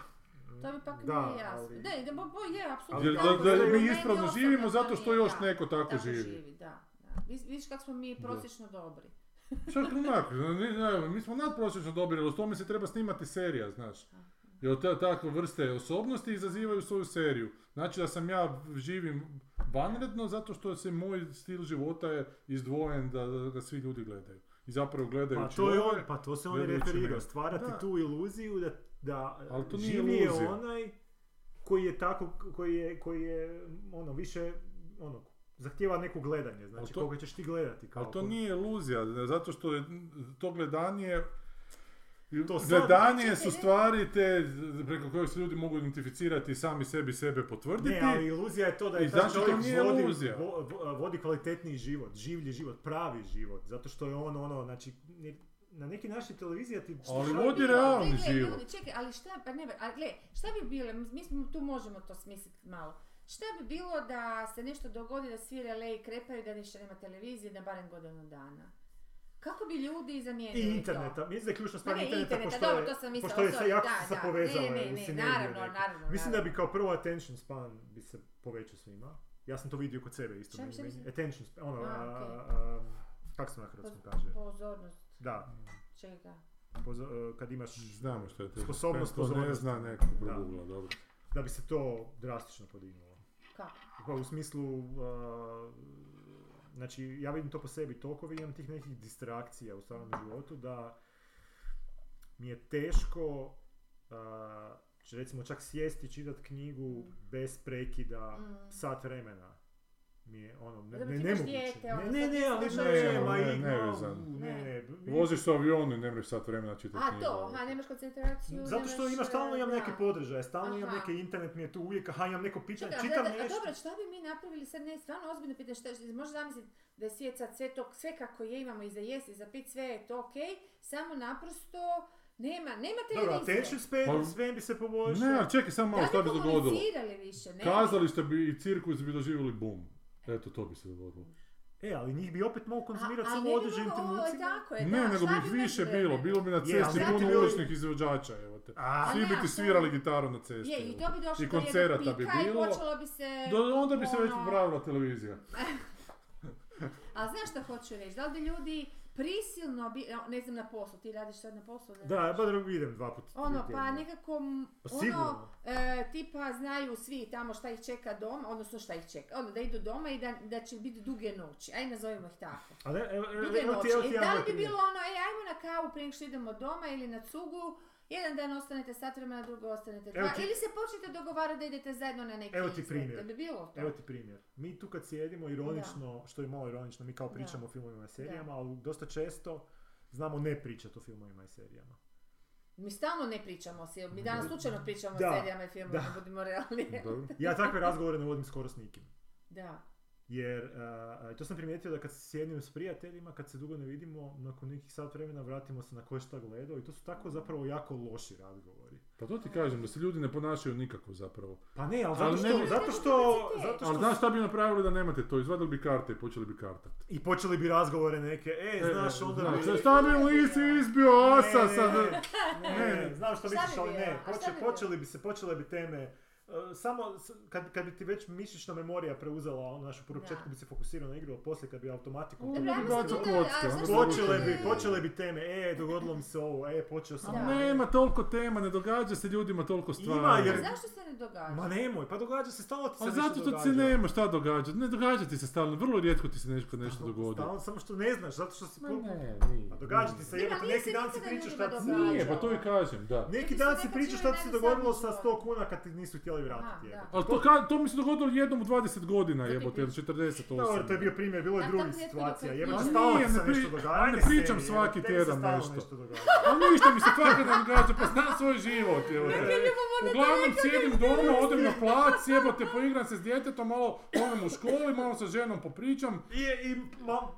to mi pak da, nije jasno. Ali... Da, da, bo, je, apsolutno. Da, da, da, da mi ispravno živimo zato što još da, neko tako, tako živi. živi da, da. Vidiš kako smo mi prosječno da. dobri. Čak onako, mi smo nadprosječno dobri, ali o tome se treba snimati serija, znaš. Jer te, takve vrste osobnosti izazivaju svoju seriju. Znači da sam ja živim vanredno zato što se moj stil života je izdvojen da, da, da svi ljudi gledaju. I zapravo gledajući... Pa to, je on, pa to se on referira, stvarati da. tu iluziju da, da živi je onaj koji je tako, koji je, koji je ono, više ono, zahtjeva neko gledanje, znači to, koga ćeš ti gledati. Kao ali to koji... nije iluzija, zato što je to gledanje... To gledanje su stvari te preko kojih se ljudi mogu identificirati i sami sebi sebe potvrditi. Ne, ali iluzija je to da je taj čovjek vodi, vodi kvalitetniji život, življi život, pravi život, zato što je on ono, znači, ne, na neki način televizija ti... Ali vodi realni život. Ljudi, čekaj, ali šta, pa ne, ali gled, šta bi bilo, mi smo, tu možemo to smisliti malo, šta bi bilo da se nešto dogodi da svi releji krepaju, da ništa nema televizije, da barem godinu dana? Kako bi ljudi zamijenili to? I interneta, mislim da je ključna stvar interneta, pošto je jako se povezalo. Mislim da bi kao prvo attention span bi se povećao svima. Ja sam to vidio kod sebe isto. Šem, šem, šem. Attention span, ono, a, okay. a, a, kako se na hrvatskom kaže? Pozornost. Da. Čega? pozo- kad imaš znamo što je to, sposobnost pozornosti. Ne zna neko progugla, dobro. Da bi se to drastično podignulo. Kako? Pa u smislu, uh, znači ja vidim to po sebi, toliko vidim tih nekih distrakcija u stvarnom životu da mi je teško uh, recimo čak sjesti i čitati knjigu bez prekida mm. sat vremena. Mi je ono, ne, ne, ne moguće. Dijete, ono, ne, ne, ne, ali ne, ne, ne, ne, ne. Voziš s avionu i ne mreš sat vremena čitati knjigu. A to, aha, nemaš koncentraciju. Zato što nemaš, imaš, stalno imam neke podržaje, stalno aha. imam neke internet, mi je tu uvijek, aha, imam neko pitanje, čitam da, da, nešto. A dobro, šta bi mi napravili sad, ne, stvarno ozbiljno pitanje, šta, možeš zamisliti da je svijet sad sve to, sve kako je, imamo i za jesti, za pit, sve je to okej, okay, samo naprosto... Nema, nema televizije. Dobro, sve bi se poboljšao. Ne, čekaj, samo malo, šta bi dogodilo? Više, ne, kazalište bi i cirkus bi doživjeli bum. Eto, to bi se dogodilo. E, ali njih bi opet mogao konzumirati samo u određenim trenucima. Ne, nego bi ih više bilo. Bilo bi na cesti puno uličnih izvođača. Svi bi ti svirali gitaru na cesti. I to bi došlo do jednog pika i počelo bi se... Onda bi se već popravila televizija. Ali znaš šta hoću reći? Da li bi ljudi... prisilno, bi, ne znam na poslu, ti radiš sad na poslu? Ne da, pa da idem dva puta. Ono, pa nekako, pa ono, e, tipa znaju svi tamo šta ih čeka doma, odnosno šta ih čeka, ono da idu doma i da, da će biti duge noći, aj nazovimo ih tako. A ne, evo, duge evo, noći, evo ti, evo ti, da li bi bilo ono, ej, ajmo na kavu prije što idemo doma ili na cugu, jedan dan ostanete sat vremena, drugo ostanete dva, ti, ili se počnete dogovarati da idete zajedno na neki izlet, da bi bilo to. Evo ti primjer. Mi tu kad sjedimo, ironično, da. Što je malo ironično, mi kao pričamo da. O filmovima i serijama, da. Ali dosta često znamo ne pričati o filmovima i serijama. Mi stalno ne pričamo o serijama, mi danas slučajno pričamo da. O serijama i filmovima, da budemo realni. Ja takve razgovore ne vodim skoro s nikim. Da. Jer, uh, to sam primijetio da kad se sjednim s prijateljima, kad se dugo ne vidimo, nakon nekih sat vremena vratimo se na koje šta gledao i to su tako zapravo jako loši razgovori. Pa to ti kažem, da se ljudi ne ponašaju nikako zapravo. Pa ne, ali zato što... Ali, ne, zato što, zato što ali znaš šta bi napravili da nemate to, izvadili bi karte i počeli bi kartati. I počeli bi razgovore neke, e, e znaš, onda... Znaš, znaš, šta bi Lisi izbio osa sad... Ne, ne, ne, znam što misliš, ali ne, Poče, bi počeli bi se, počele bi teme... Samo kad, kad bi ti već mišićna memorija preuzela ono našu prvu početku bi se fokusirao na igru, a poslije kad bi automatiku u, počele, bi, počele bi teme, e, dogodilo mi se ovo, e, počeo sam. A nema toliko tema, ne događa se ljudima toliko stvari. Ima, jer... Zašto se ne događa? Ma nemoj, pa događa se, stalno ti se a nešto događa. A zato što ti se nema šta događa, ne događa ti se stalno, vrlo rijetko ti se nešto, nešto dogodi. Stalno, samo što ne znaš, zato što si... Ma ne, nije. Pa događa ti se, jer neki dan si pričaš šta ti se događa. Nije, pa to i kažem, da. Neki dan si pričaš šta ti se dogodilo sa sto kuna kad ti nisu htjeli vratiti. Ali to, to mi se dogodilo jednom u dvadeset godina jebote, ili četrdeset osam. Dobro, to je bio primjer, bilo je drugih situacija. Jebote, stalo ti se nešto događa. Ne pričam svaki tjedan nešto. Ali ništa mi se fakat ne događa, pa znam svoj život. Uglavnom sjedim doma, odem na plac, jebote, poigram se s djetetom, malo ovim u školi, malo sa ženom popričam.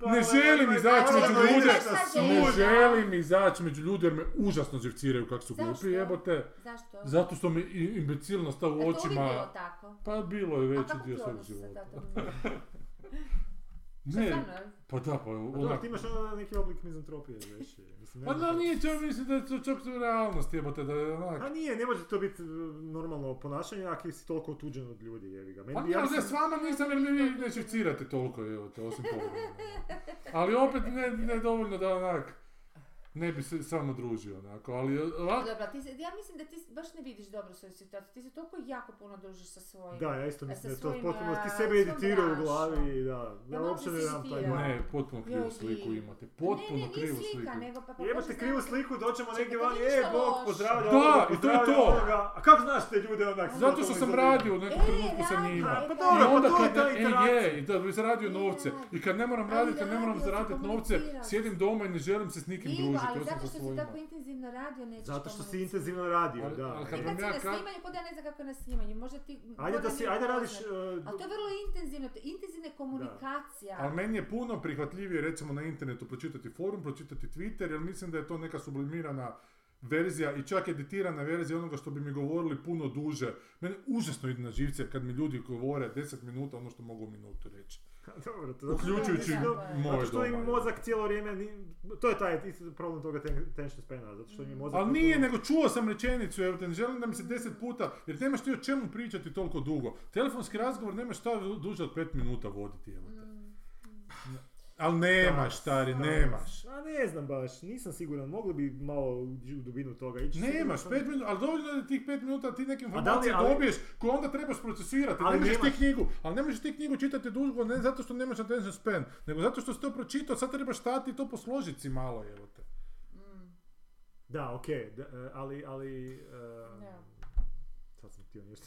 Ne želim izaći među ljude, ne želim izaći među ljude jer me užasno živciraju kako su glupi jebote. Zašto? Zato što mi imbecilnost ta u očima. Bilo tako? Pa bilo je veći dio svog života. Ne, pa da, pa ona... Pa ti imaš ono neki oblik mizantropije, već. Mislim, pa da, nije čak, mislim da je to čak realnost, jebote, da je onak... A nije, ne može to biti normalno ponašanje, ako si toliko otuđen od ljudi, jeviga. Pa nije, ja sam... s vama nisam, jer vi ne šivcirate toliko, jebote, osim povrlo. Ali opet ne, ne dovoljno da onak... Ne bi se samo družio, onako, ali... La... Dobra, ti se, ja mislim da ti baš ne vidiš dobro svoju situaciju, ti se toliko jako puno družiš sa svojim... Da, ja isto mislim da je to potpuno, ti sebe editira u glavi, da... Ja uopće ne znam taj... Ne, potpuno krivu sliku imate, potpuno krivu sliku. Imate krivu sliku, doćemo negdje van, e, Bog, pozdravlja ovoga, pozdravlja ovoga... A kako znaš te ljude onak? Zato što sam radio u nekom trenutku sa njima. Pa dobro, pa to je ta interakcija. E, je, da bi zaradio novce. I kad ne moram raditi, kad ne moram zaraditi novce, sjedim doma i ne želim se s nikim družiti. Ali zato što si tako intenzivno radio nećeš. Zato što si intenzivno radio, da. Ali kad sam ja na snimanju, kod ja ne znam kako na snimanju, možda ti... Ajde da si, ajde radiš... Uh, ali to je vrlo intenzivno, to je intenzivna komunikacija. Da. Ali meni je puno prihvatljivije recimo na internetu pročitati forum, pročitati Twitter, jer mislim da je to neka sublimirana verzija i čak editirana verzija onoga što bi mi govorili puno duže. Mene užasno ide na živce kad mi ljudi govore deset minuta ono što mogu minutu reći. Dobro, to uključujući moje doma. Što im mozak cijelo vrijeme, ni, to je taj problem toga tension spana, zato što im mozak... Ali nije, nego čuo sam rečenicu, evo te ne želim da mi se deset puta, jer nemaš ti o čemu pričati toliko dugo. Telefonski razgovor nemaš šta duže od pet minuta voditi, evo te. Mm. Ali nemaš, stari, nemaš. A ne znam baš, nisam siguran, mogli bi malo u dubinu toga ići. Nemaš, pet minuta, ali dovoljno je tih pet minuta ti neke informacije ali... dobiješ koje onda trebaš procesirati, ali ne možeš ti knjigu, ali ne možeš ti knjigu čitati dugo ne zato što nemaš attention span, nego zato što si to pročitao, sad trebaš stati i to posložiti si malo, evo te. Mm. Da, okej, okay, ali, ali... Uh... Yeah.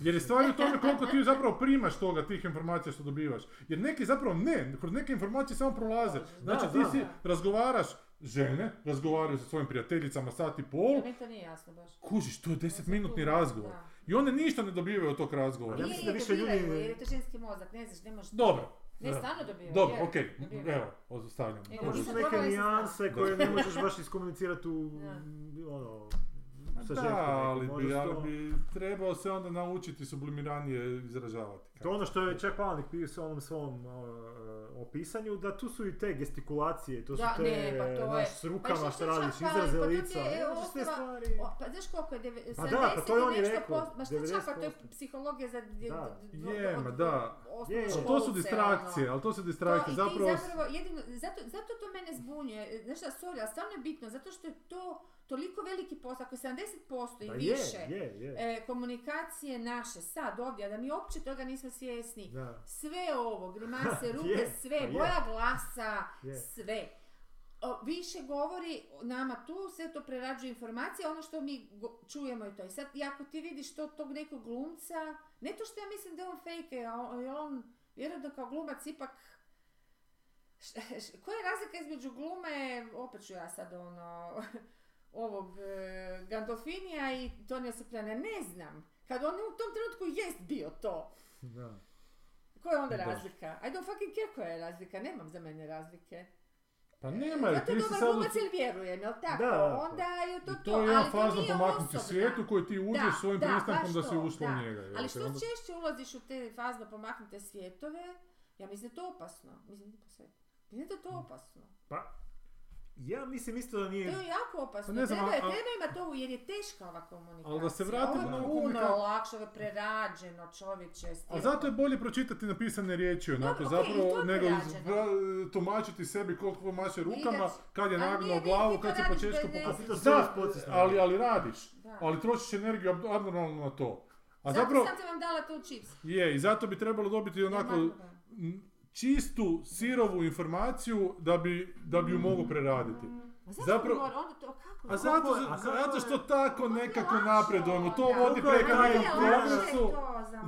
Jer je stvar u tome koliko ti zapravo primaš toga, tih informacija što dobivaš. Jer neki zapravo ne, kroz neke informacije samo prolaze. Znači da, ti da, si, da. razgovaraš žene, razgovaraju sa svojim prijateljicama sat i pol. Meni to nije jasno baš. Kužiš, to je desetminutni razgovor. Da. I one ništa ne dobivaju od tog razgovora. Ja mislim da više ljudi... Jer je to ženski mozak, ne znaš, ne možeš... Dobro. Ne, stvarno dobivaju. Dobro, okej, okay. Evo, ostavljam. Možda su neke nijanse koje ne možeš baš iskomunicirati u... ono... Da, ali bi, ali bi trebao se onda naučiti sublimiranije izražavati. Kako? To ono što je čak Palnik pisao u onom svom uh, opisanju, da tu su i te gestikulacije, to su da, te ne, pa to naš, s rukama pa što radiš, izraze pa lica, možeš te stvari. Pa znaš koliko je, sedamdeset pa da, pa to je on i rekao. Ma što čak, pa to je psihologija za... Je, ma da. To su distrakcije, ali to su distrakcije. Zato to mene zbunjuje, znaš da, sorry, ali stvarno je bitno, zato što je to... Toliko veliki posao, ako je sedamdeset posto i da, više je, je. E, komunikacije naše sad ovdje, da mi uopće toga nismo svjesni, da. Sve ovo, grimase, ruke, je, sve, pa boja je. Glasa, je. Sve. O, više govori nama tu, sve to prerađuje informacije, ono što mi go- čujemo i to. I sad, i ako ti vidiš to, tog nekog glumca, ne to što ja mislim da je on fake, jer on, on vjerojatno kao glumac ipak... Koja je razlika između glume, opet ću ja sad ono... ovog e, Gandolfinija i Tonija Supljana, ne znam. Kad on u tom trenutku jest bio to. Da. Koja je onda da. Razlika? I don't fucking care koja je razlika, nemam za mene razlike. Pa nema, jer ti si sad... Zato dobar glumac ili vjerujem, jel' tako? Da, onda je to to, to je jedan fazno pomaknuti svijetu koji ti uđeš da, svojim da, pristankom da si ušlo da. U njega. Ali što onda... češće ulaziš u te fazno pomaknute svijetove, ja mislim da je to opasno. Mislim da je to opasno. Pa... Ja mislim isto da nije... To je jako opasno, ne znam, treba, a, a... treba ima to jer je teška ova komunikacija. Ali da se vratimo na komunikaciju... Ovo je puno lakše, prerađeno čovječe. A zato je bolje pročitati napisane riječi, onako, no, okay, zapravo, nego izbra- tumačiti sebi koliko maše rukama, kad je nagnuo glavu, kad se počeško pokazati. Da, ali, ali radiš, da. Ali trošiš energiju abnormalno na to. A zato zapravo, sam se vam dala tu čips. Je, i zato bi trebalo dobiti onako... čistu, sirovu informaciju da bi, da bi ju mogu preraditi. A zapravo, mora, onda to, kako? A zato, a zato što tako nekako napredujemo, to da, vodi preko nekog progresu.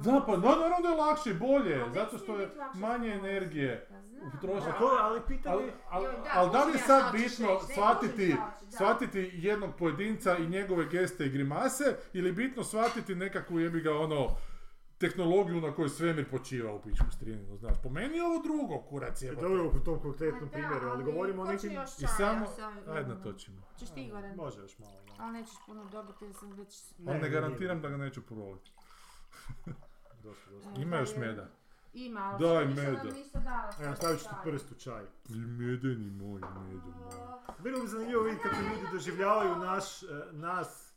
Da, pa naravno je lakše i bolje, zato što je manje energije utrošeno. Ali, ali, ali, ali da li je sad bitno shvatiti, shvatiti jednog pojedinca i njegove geste i grimase, ili bitno shvatiti nekakvu jebi ga ono, tehnologiju na kojoj svemir počiva u pičku strininu, znaš, po meni je ovo drugo, kurac jebate. Dobro, u tom konkretnom primjeru, ali govorimo o nekim... Čaja, i samo, ajde na točimo. Češ ti, Goran? Može još malo. No. Ali nećeš puno dobiti, jer sam već... Ne, ali ne garantiram ne. Da ga neću provoditi. dosta, dosta. Ima još meda. Ima, ali daj, što meda. Ništa dala. Evo, stavit ću ti prst u čaj. Medeni moj, medu moj. Bilo bi zanimljivo vidjeti kako ljudi doživljavaju naš, nas,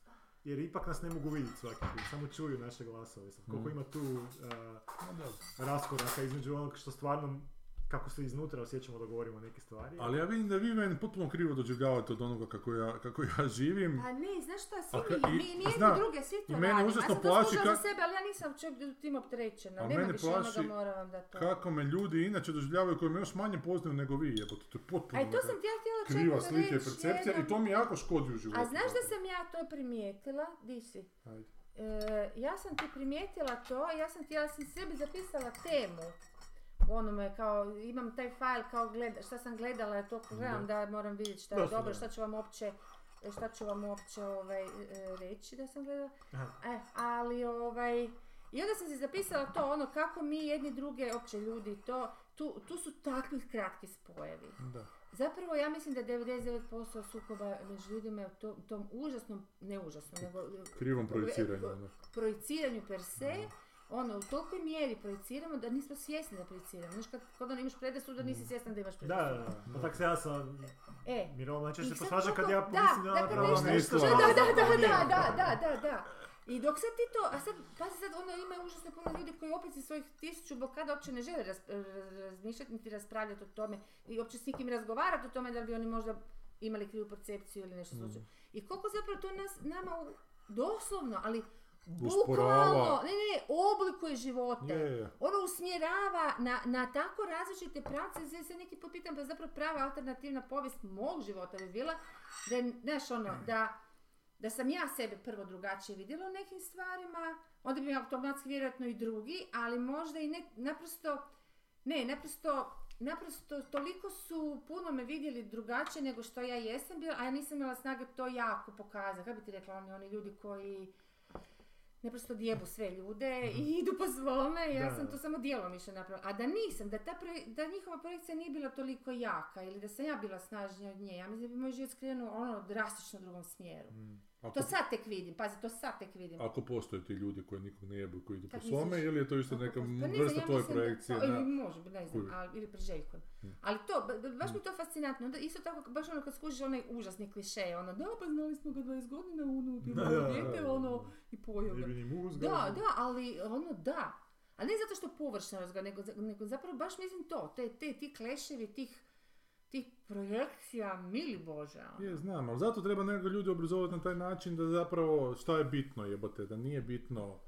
jer ipak nas ne mogu vidjeti svaki put, samo čuju naše glasove. Sad, koliko ima tu uh, raskoraka između onog što stvarno, kako se iznutra osjećamo da govorimo neke stvari. Ali ja vidim da vi meni potpuno krivo doživljavate od onoga kako ja, kako ja živim. A ne, znaš šta, svi mi, mi jedni druge, svi to radimo. Ja sam to služao ka... za sebe, ali ja nisam čovjek tim opterećena. Nema više onoga, moram vam da to... Kako me ljudi inače doživljavaju koji me još manje poznaju nego vi, jebote, to je potpuno... Aj, to sam kriva slika i percepcija jedno... i to mi jako škodi u životu. A znaš da sam ja to primijetila? Di si? E, ja sam ti primijetila to, ja sam ti, ja sam sebi zapisala temu. Onome kao, imam taj file kao gleda, šta sam gledala, ja to gledam da moram vidjeti šta je dobro, dobro, šta ću vam uopće, šta ću vam uopće ovaj, reći da sam gledala. E, ali ovaj, i onda sam si zapisala to ono kako mi jedni druge, uopće ljudi to, tu, tu su takvi kratki spojevi. Da. Zapravo ja mislim da devedeset devet posto sukoba među ljudima je u tom, tom užasnom, ne užasnom, nego... Krivom projiciranju. Ne. Projiciranju per se, no. Ono, u tolikoj mjeri projiciramo da nismo svjesni da projiciramo. Znaš, kad, kad ono imaš predrasud, da nisi svjesna da imaš predrasud. Da, da, da. Pa tak se ja sam... E. Mirovna, znači se posvađa kad ja mislim da napravila nešto. Da, da, da, da, da, da, da, da, da. I dok sad ti to, a sad, pazi sad, ono, onda ima užasno puno ljudi koji opet iz svojih tisuću blokada uopće ne žele rasp- razmišljati niti raspravljati o tome i uopće s nikim razgovarati o tome da bi oni možda imali krivu percepciju ili nešto slučajno. Mm. I koliko zapravo to nas, nama u, doslovno, ali bukvalno, ne, ne, oblikuje živote. Yeah. Ono usmjerava na, na tako različite pravce. Ja se neki put pitam da zapravo prava alternativna povijest mog života bi bila da, znaš, ono, da, da sam ja sebe prvo drugačije vidjela u nekim stvarima, onda bi mi automatski vjerojatno i drugi, ali možda i ne, naprosto, ne, naprosto, naprosto toliko su puno me vidjeli drugačije nego što ja jesam bila, a ja nisam imala snage to jako pokazati. Kako bi ti rekla, oni, oni ljudi koji naprosto dijebu sve ljude i idu po svome, ja da. sam to samo djelomično napravila. A da nisam, da, ta pre, da njihova projekcija nije bila toliko jaka ili da sam ja bila snažnija od nje, ja mislim da bi moj život skrenuo ono drastično u drugom smjeru. Mm. Ako, to sad tek vidim, pazi, to sad tek vidim. Ako postoje ti ljudi koji nikog ne jebu i koji idu po svome, ili je to isto neka vrsta ja tvoje projekcije? To, na... Ili može, ne znam, ali, ili preželjko. Hmm. Ali to, baš mi to fascinantno. Onda isto tako, baš ono kad skužiš onaj užasni klišej, ono, da, pa znali smo ga dvadeset godina, ono, bilo dijete, ono, i pojeo ga. Da, da, ali, ono, da. Ali ne zato što površnost ga, nego, nego zapravo baš mislim to, te, te, ti kleševi, tih... tih projekcija, mili Bože. Je, znam, ali zato treba nekako ljudi obrazovati na taj način da zapravo šta je bitno jebote, da nije bitno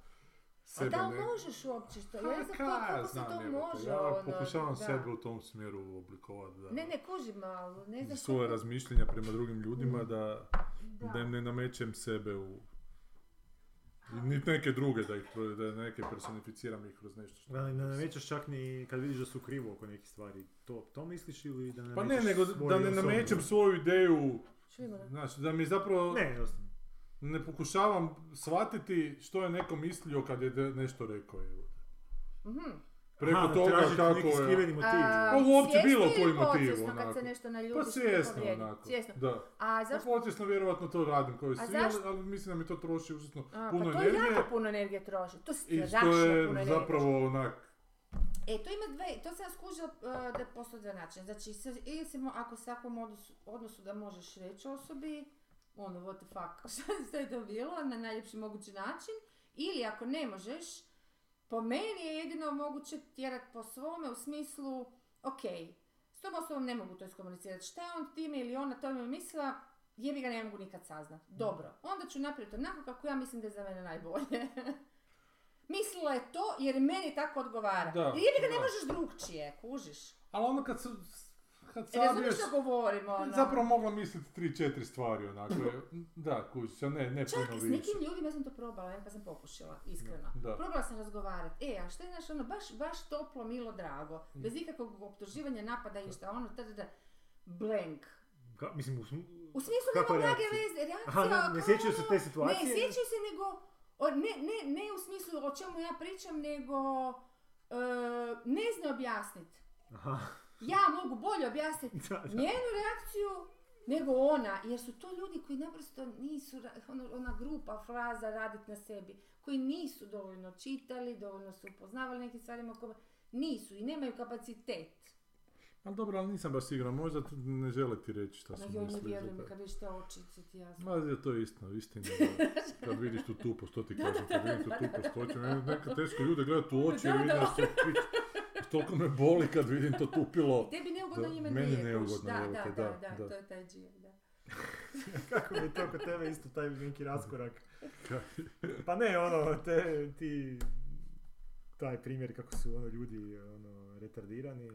sebe. A da li ne... možeš uopće što? Ha, ja za to, kako se to može? Ja pokušavam ono, sebe u tom smjeru oblikovati. Da, ne, ne, kuži malo. Ne znam svoje što... razmišljenja prema drugim ljudima, da, da. da im ne namećem sebe u... Niti neke druge, da ih da neke personificiram ih kroz nešto što... Da, ne namećaš čak ni kad vidiš da su krivo oko nekih stvari, to, to misliš ili da namećaš svoju... Pa ne, nego da ne namećem svoju ideju, znači da mi zapravo ne, ne pokušavam shvatiti što je neko mislio kad je nešto rekao. Mhm. Preko aha, toga kako je... A, ovo uopće bilo koji motiv, onako. Kad se nešto naljubiš, pa svjesno, onako. Svjesno. Da. A zašto? Pa podsvjesno vjerojatno to radim kao i svi, ali mislim da mi to troši užasno puno energije. Pa to je jako puno energije troši. To je strašno puno energije. I što je zapravo onak... E, to ima dve, to sam skužila uh, da postoje dva načina. Znači, se, ili se mo, ako se takvom odnosu, odnosu da možeš reći osobi, ono, what the fuck, što je to bilo, na najljepši mogući način, ili ako ne možeš, po meni je jedino moguće tjerati po svome u smislu, ok, s tom osobom ne mogu to iskomunicirati, šta je on time ili ona to mi mislila, jebi ga ne mogu nikad saznati. Dobro, onda ću napraviti onako kako ja mislim da je za mene najbolje. Mislila je to jer meni tako odgovara. Da, jebi ga da. Ne možeš drugčije, kužiš. Ali onda kad su... Kad e, razumiješ što govorimo, ono... Zapravo mogla misliti tri, četiri stvari, onako. Da, kužiš, ne, ne puno više. Čak, s nekim ljudima ja sam to probala, ja pa sam pokušala, iskreno. Da. Probala sam razgovarati. E, a što je, znaš, ono, baš, baš toplo, milo, drago. Bez ikakvog optuživanja, napada i šta, ono, tada da... Blank. Ka, mislim, u, sm... u smislu nema blage veze, reakcija... Aha, ne, ne sjećaju se te situacije? Ne, sjećaju se, nego... O, ne, ne, ne u smislu o čemu ja pričam, nego... E, ne zna objasniti. Aha. Ja mogu bolje objasniti da, da. njenu reakciju nego ona, jer su to ljudi koji naprosto nisu, ona, ona grupa fraza raditi na sebi, koji nisu dovoljno čitali, dovoljno su upoznavali nekim stvarima, koje nisu i nemaju kapacitet. Ali dobro, ali nisam baš siguran, možda ne žele ti reći šta su mislili. Ne vjerujem mi kad vidiš te oči, ti ti jasno. Ma je to istino, istina. Kad vidiš tu tupo, što ti kažem, kad vidim tu tupo, što ću, neka teško ljude gledati u oči i vidim da se... Toliko me boli kad vidim to tupilo. I tebi neugodno njima nije. Meni neugodno, da, da, da, da, da, da, to je taj džir, da. Kako je to kod tebe isto taj neki raskorak? Pa ne, ono, te, ti, taj primjer kako su ono, ljudi ono, retardirani.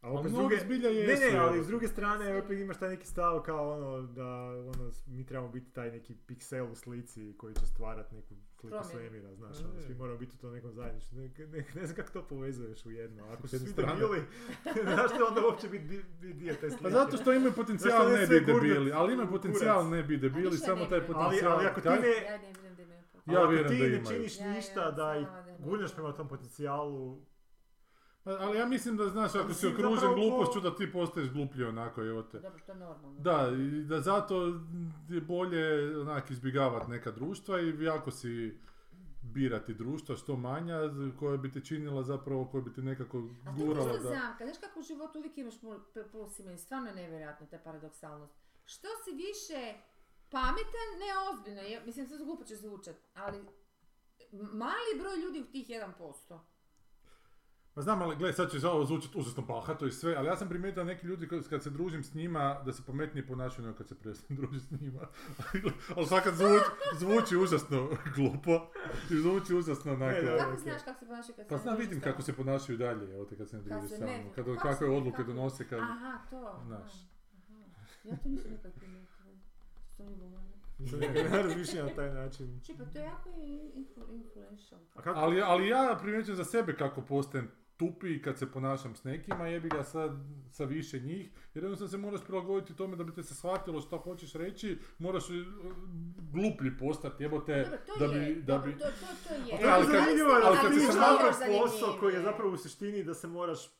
A opet s druge, ne, ne, ali s druge strane opet imaš taj neki stav kao ono da ono, mi trebamo biti taj neki piksel u slici koji će stvarati neku sliku svemira, znaš, ono, svi moramo biti u tom nekom zajedničku, ne, ne, ne znam kako to povezuješ u jedno, ako su svi debili, znaš što onda uopće biti dio te slike. Pa zato što imaju potencijal ne bi debili, ali imaju potencijal ne bi debili, samo taj potencijal... Ali, ali ako ti ne, ja ako ti ne činiš ništa da ih gurneš prema tom potencijalu, ali ja mislim da, znaš, ako si okružen glupošću, da ti postaješ gluplji onako, evo te. Dobro, to je normalno. Da, i da zato je bolje onak izbjegavati neka društva i jako si birati društva što manja koja bi te činila zapravo, koja bi te nekako gurala. A to je zamka, znaš kako u životu uvijek imaš plus i meni, stvarno je nevjerojatno ta paradoksalnost. Što si više pametan, ne ozbiljno, mislim, sve glupo će zvučati, ali... mali broj ljudi u tih jedan posto. Ma znam, ali gledaj, sad će ovo zvučiti uzasno bahato i sve, ali ja sam primijetila neki ljudi kad se družim s njima, da se pametnije ponašaju nego kad se prestanem družiti s njima. Ali sad zvuči, zvuči užasno glupo i zvuči užasno onako... E, kako znaš kako se ponašaju kad se pa ne družiti? Pa znam, vidim kako se ponašaju dalje, evo te kad se ne družiš sam. Ne, kad, kako, kako je odluke kako... donose kad... Aha, to. Znaš. Ja to nisam nekako primijetila. To mi govorim. Ne razmišljam na taj način. Či, pa to je jako influential. Ali, ali ja primjećam za sebe kako postajem tupi kad se ponašam s nekima, jebi ga sad sa više njih, jer jednostavno se moraš prilagoditi tome da bi te se shvatilo što hoćeš reći, moraš gluplji postati, jebote, da bi... Da bi... Dobro, to, to, to je. Okay, ali kad, zanimljivo je da ti se napraviš posao koji je zapravo u suštini da se moraš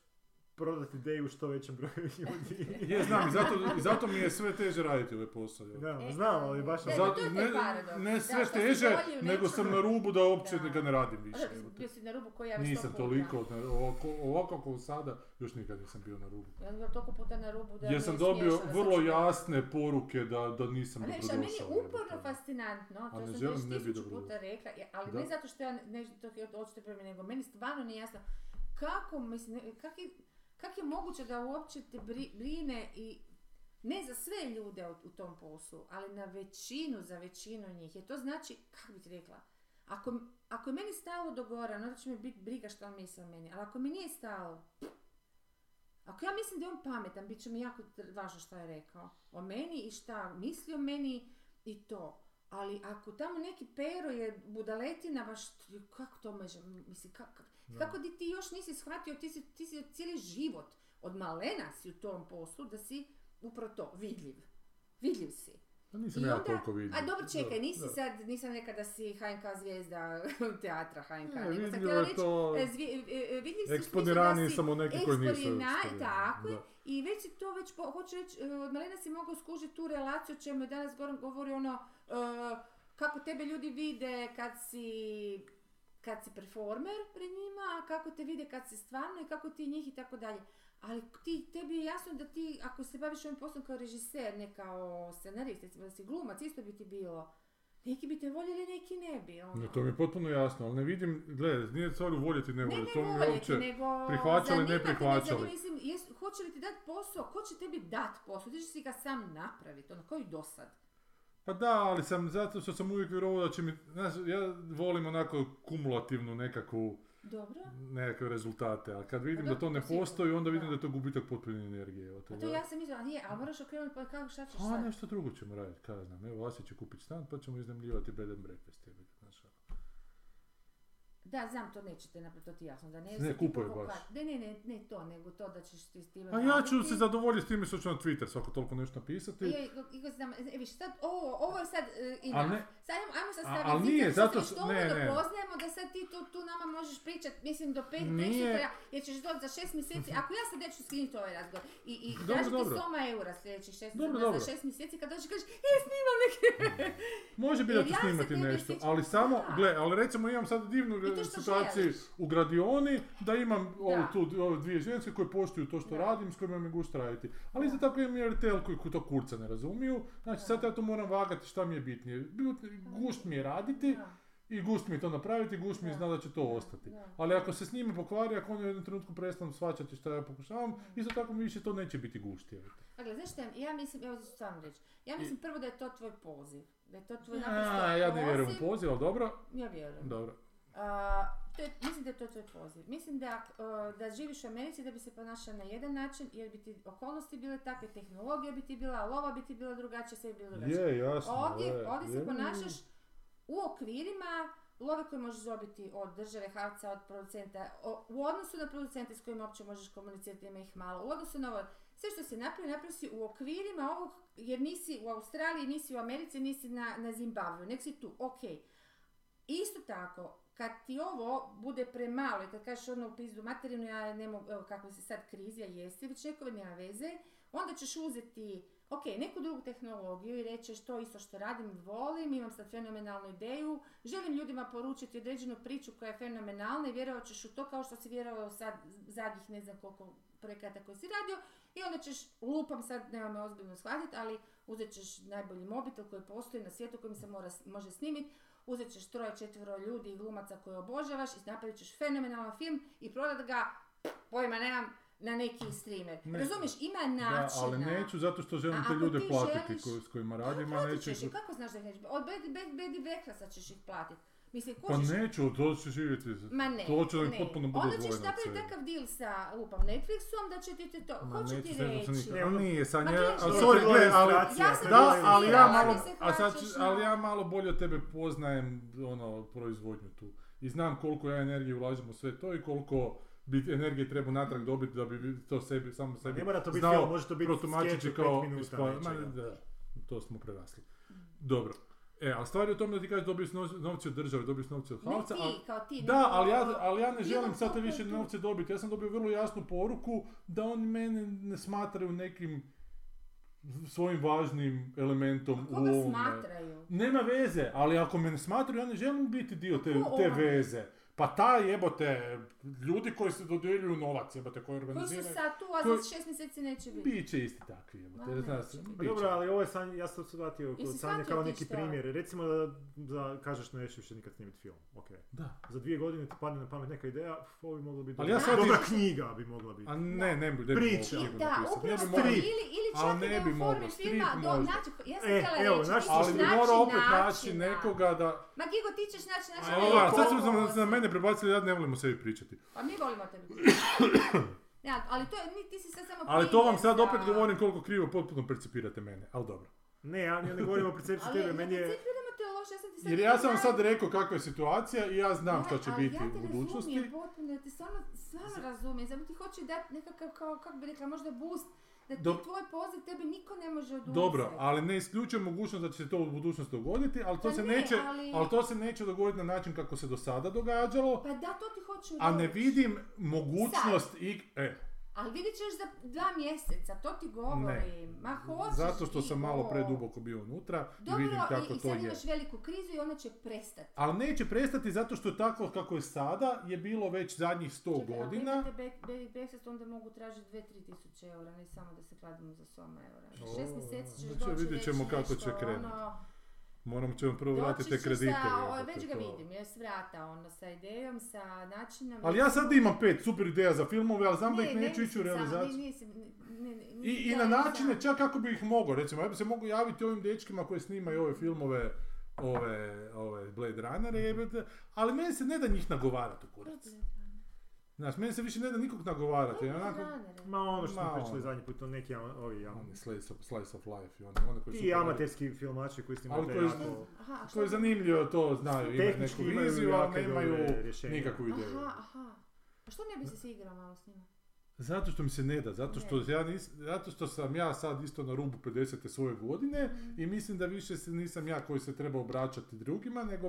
prodati ideju što većem broju ljudi. Je, znam, i zato, i zato mi je sve teže raditi ove posao. Da, e, znam, ali baš... Ne, zato, ne, ne sve da, teže, bolju, nego sam na rubu da uopće ga ne radim više. Bio si na rubu koji ja već nisam toliko, na, ovako, ovako kao sada, još nikad nisam bio na rubu. Ja sam bio toliko puta na rubu da... Jer sam dobio vrlo jasne poruke da, da nisam dobro došao. A meni je uporno fascinantno, to sam još tisuću puta rekla, ali ne zato što ja nešto očito prema, nego meni stvarno nije jasno kako, mislim, kak je... Kako je moguće da uopće te brine i ne za sve ljude u tom poslu, ali na većinu, za većinu njih. Jer to znači, kako bih rekla, ako, ako je meni stalo do Gorana, onda će mi biti briga što on misli o meni, ali ako mi nije stalo, ako ja mislim da je on pametan, bit će mi jako važno što je rekao o meni i šta misli o meni i to. Ali ako tamo neki pero je budaletina, baš kako to može, mislim, kako, kako di ti još nisi shvatio, ti si, ti si cijeli život, od malena si u tom poslu, da si upravo to, vidljiv, vidljiv si. Pa nisam I ja onda, toliko vidljiv. A dobro, čekaj, nisi da. sad, nisam neka da si ha en ka zvijezda teatra ha en ka, ne, nego sam htjela reći, to... zvi, vidljiv si eksponirani samo neki koji nisu. Tako je. I već si to, već, hoću reći, od malena si mogao skužiti tu relaciju, o čemu je danas Goran govori ono, uh, kako tebe ljudi vide kad si, kad si performer pred njima, a kako te vide kad si stvarno i kako ti njih i tako dalje. Ali ti, tebi je jasno da ti, ako se baviš ovim poslom kao režiser, ne kao scenarist, da si glumac, isto bi ti bilo. Neki bi te voljeli, neki ne bi. Ono. No, to mi je potpuno jasno, ali ne vidim, gledaj, nije stvar voljeti ne voljeti, to mi je uopće prihvaćali, ne prihvaćali. Te, ne, mislim, jes, hoće li ti dati posao, ko će tebi dati posao, ti ćeš si ga sam napraviti, ono, koji dosad. Pa da, ali sam zato što sam uvijek vjerovao da će mi, znaš, ja volim onako kumulativnu nekakvu, dobro, nekakve rezultate, ali kad vidim dobro, da to ne postoji, onda vidim da, da to gubitak potpune energije. Pa to ja sam mislila, nije, ali moraš okrenuti, pa kako, šta ćeš sad? A nešto drugo ćemo raditi, kaj znam, evo, Vasić će kupiti stan, pa ćemo iznajmljivati bed and breakfast. Tebi, da, znam, to nećete napraviti, to ti jasno, da ne... Ne, kupaju baš. Ne, ne, ne, ne to, nego to da ćeš ti s time... A ja ću se zadovoljiti s time što ću na Twitter svako toliko nešto napisati. E, e, viš, sad, ovo, ovo je sad e, enough. Ne, sad, ajmo sad staviti nije, zato, zato što ne, ovo dopoznajemo, da sad ti tu, tu nama možeš pričati, mislim, do pet prešutra, jer ćeš doći za šest mjeseci, ako ja sad neću skinuti ovaj razgovor i, i daži ti soma eura sljedećih šest, dobro, dobro. Za šest mjeseci, kad dođeš i kažeš, e, snimam neki... Može biti da ću snimati nešto, ali samo, gle, ali recimo imam sad divnu situaciji u gradioni, da imam ovu tu, ove dvije ženske koje poštuju to što da. radim, s kojima mi gušt raditi. Ali isto tako imam i R T L koji to kurca ne razumiju, znači sad ja to moram vagati šta mi je bitnije. Gušt mi je raditi i gušt mi je to napraviti, gušt mi je zna da će to ostati. Ali ako se s njima pokvari, ako on u jednom trenutku prestanu shvaćati šta ja pokušavam, isto tako mi više to neće biti gušt. Dakle, znaš što ja mislim, evo ću sam reći, ja mislim prvo da je to tvoj poziv, da je to tvoj naprosto poziv. Ja ne vjerujem u poziv, ali dobro? Ja vjerujem. Dobro. Uh, to je, mislim da je to tvoj poziv. Mislim da, uh, da živiš u Americi da bi se ponašao na jedan način, jer bi ti okolnosti bile takve, tehnologija bi ti bila, lova bi ti bila drugačija, sve bi bilo drugačije. Je, jasno. Ovdje, je, ovdje je. se ponašaš u okvirima love koje možeš dobiti od države, havca, od producenta, o, u odnosu na producente s kojima uopće možeš komunicirati, ima ih malo, u odnosu na ovo, sve što si napravio, napravio si u okvirima ovog, jer nisi u Australiji, nisi u Americi, nisi na, na Zimbabviju, nek si tu, ok. Isto tako, kad ti ovo bude premalo i kad kažeš ono pizdu materinu, ja ne mogu, kako se sad krizija jesi, već nekove nema veze, onda ćeš uzeti, ok, neku drugu tehnologiju i rećeš to isto što radim, volim, imam sad fenomenalnu ideju, želim ljudima poručiti određenu priču koja je fenomenalna i vjerovat ćeš u to kao što si vjerovao sad zadnjih ne znam koliko projekata koji si radio i onda ćeš, lupam sad, nema me ozbiljno shvatiti, ali uzet ćeš najbolji mobitel koji postoji na svijetu kojim se mora, može snimiti, uzet ćeš troje, četvero ljudi i glumaca koje obožavaš i napravit ćeš fenomenalan film i prodat ga, pojma nemam, na neki streamer. Ne. Razumiješ, ima načina. Da, ali neću zato što želim te ljude platiti želiš, ko, s kojima radim. Pa platit ćeš ih, kako znaš da ih nećeš? Od Bedi Breakfasta ćeš ih platiti. Mislim, ko pa ćeš... neću, to ćeš živjeti. Ma ne, to će ne. Potpuno budu odvojeno. Onda ćeš napraviti takav deal sa lupam Netflixom da će ti to... Ko će ti reći? Ne, nije, Sanja. Sorry, gledaj, ali... Ja sam da, ali ja malo... A sad, ali ja malo bolje od tebe poznajem ono, proizvodnju tu. I znam koliko ja energije ulažem u sve to i koliko... bi energije treba natrag dobiti da bi to sebi, samo sebi znao protumačiti kao... Ne mora to biti, može to biti pet minuta nečega. Da, to smo prerasli. Dobro. E, ali stvar je u tome da ti kažeš dobiješ novce od države, dobiješ novce od halca. Ne ti, kao ti. Da, ne, ali, ja, ali ja ne želim sad te više novce dobiti. Ja sam dobio vrlo jasnu poruku da oni mene ne smatraju nekim svojim važnim elementom u ovome. Smatraju? Nema veze, ali ako me ne smatraju, ja ne želim biti dio te, te veze. Pa ta jebote, ljudi koji se dodjeljuju novac, jebote, koji organiziraju... Koji su sad tu, a koji... za šest mjeseci neće biti. Biće isti takvi, jebote, ne znaš. Dobro, ali ovo je Sanja, ja sam shvatio kod Sanja kao neki šta? Primjer. Recimo da, da kažeš neću više nikad snimiti film, okej. Okay. Za dvije godine ti padne na pamet neka ideja, ovo bi moglo biti dobra. Ja sad dobra ti... knjiga bi mogla biti. A ne, ne bi. Priča. Ne bi da, upravo strip. Ili, ili čak i ne u formi filma, do, znači, ja sam htjela reći, ti ćeš naći načina. Ali mora opet naći nekoga da... Ma Gigo, ti ćeš naći načina. Ne prebacili, ja ne volimo sebi pričati. Pa mi volimo tebi pričati. Ja, ali to je, ti si sad samo ali to vam sad opet da... govorim koliko krivo potpuno percipirate mene, ali dobro. Ne, ja ne govorim o percepciji tebe, meni je... Jer ja sam vam sad rekao kakva je situacija i ja znam što će biti u budućnosti. Ja te razumijem potpuno, ja te stvarno, stvarno razumijem, samo ti hoću dati nekakav, kao, kako bi rekla, možda boost. Da ti do... tvoj poziv tebe niko ne može oduzeti. Dobro, ali ne isključujem mogućnost da će se to u budućnosti dogoditi, ali to, pa se, ne, neće, ali... ali to se neće dogoditi na način kako se do sada događalo. Pa da, to ti hoću a reći. Ne vidim mogućnost sad. I... E. Ali vidit ćeš za dva mjeseca, to ti govorim. Ne. Ma hoćeš zato što sam malo preduboko bio unutra dobro, i vidim kako i, i to je. Dobro, i sad imaš veliku krizu i ona će prestati. Ali neće prestati zato što je tako kako je sada, je bilo već zadnjih sto čekaj, godina. Čekaj, Brexit onda mogu tražiti dvije do tri tisuće eura, ne samo da se kladimo za soma eura. O, šest mjeseci ćeš doći reći vidit ćemo kako će krenuti. Ono, moram ćemo prvo vratiti te kredite. Sa, o, već ga to... vidim, je s vrata, ono, sa idejom, sa načinom... Ali ja sad imam pet super ideja za filmove, ali znam ne, da ih neću ići u realizaciju. Nisam, ne, ne, nisam, I, I na načine čak kako bi ih mogao, recimo, ja bi se mogu javiti ovim dečkima koji snimaju ove filmove, ove, ove Blade Runnere, ali meni se ne da njih nagovarati u kurac. Znaš, meni se više ne da nikog nagovarati. Onako... Ma ono što smo pričali zadnji put, to neki ovi amaterski slice of, slice of life i one, one koji su... I amaterski pravi... filmači koji snimaju te jako... Što je zanimljivo, to znaju, imaju neku viziju, ali nemaju nikakvu ideju. Aha, aha. Pa što ne bi se igrao malo s njima? Zato što mi se ne da, zato što, ja nis, zato što sam ja sad isto na rubu pedesete svoje godine mm. i mislim da više se, nisam ja koji se treba obraćati drugima, nego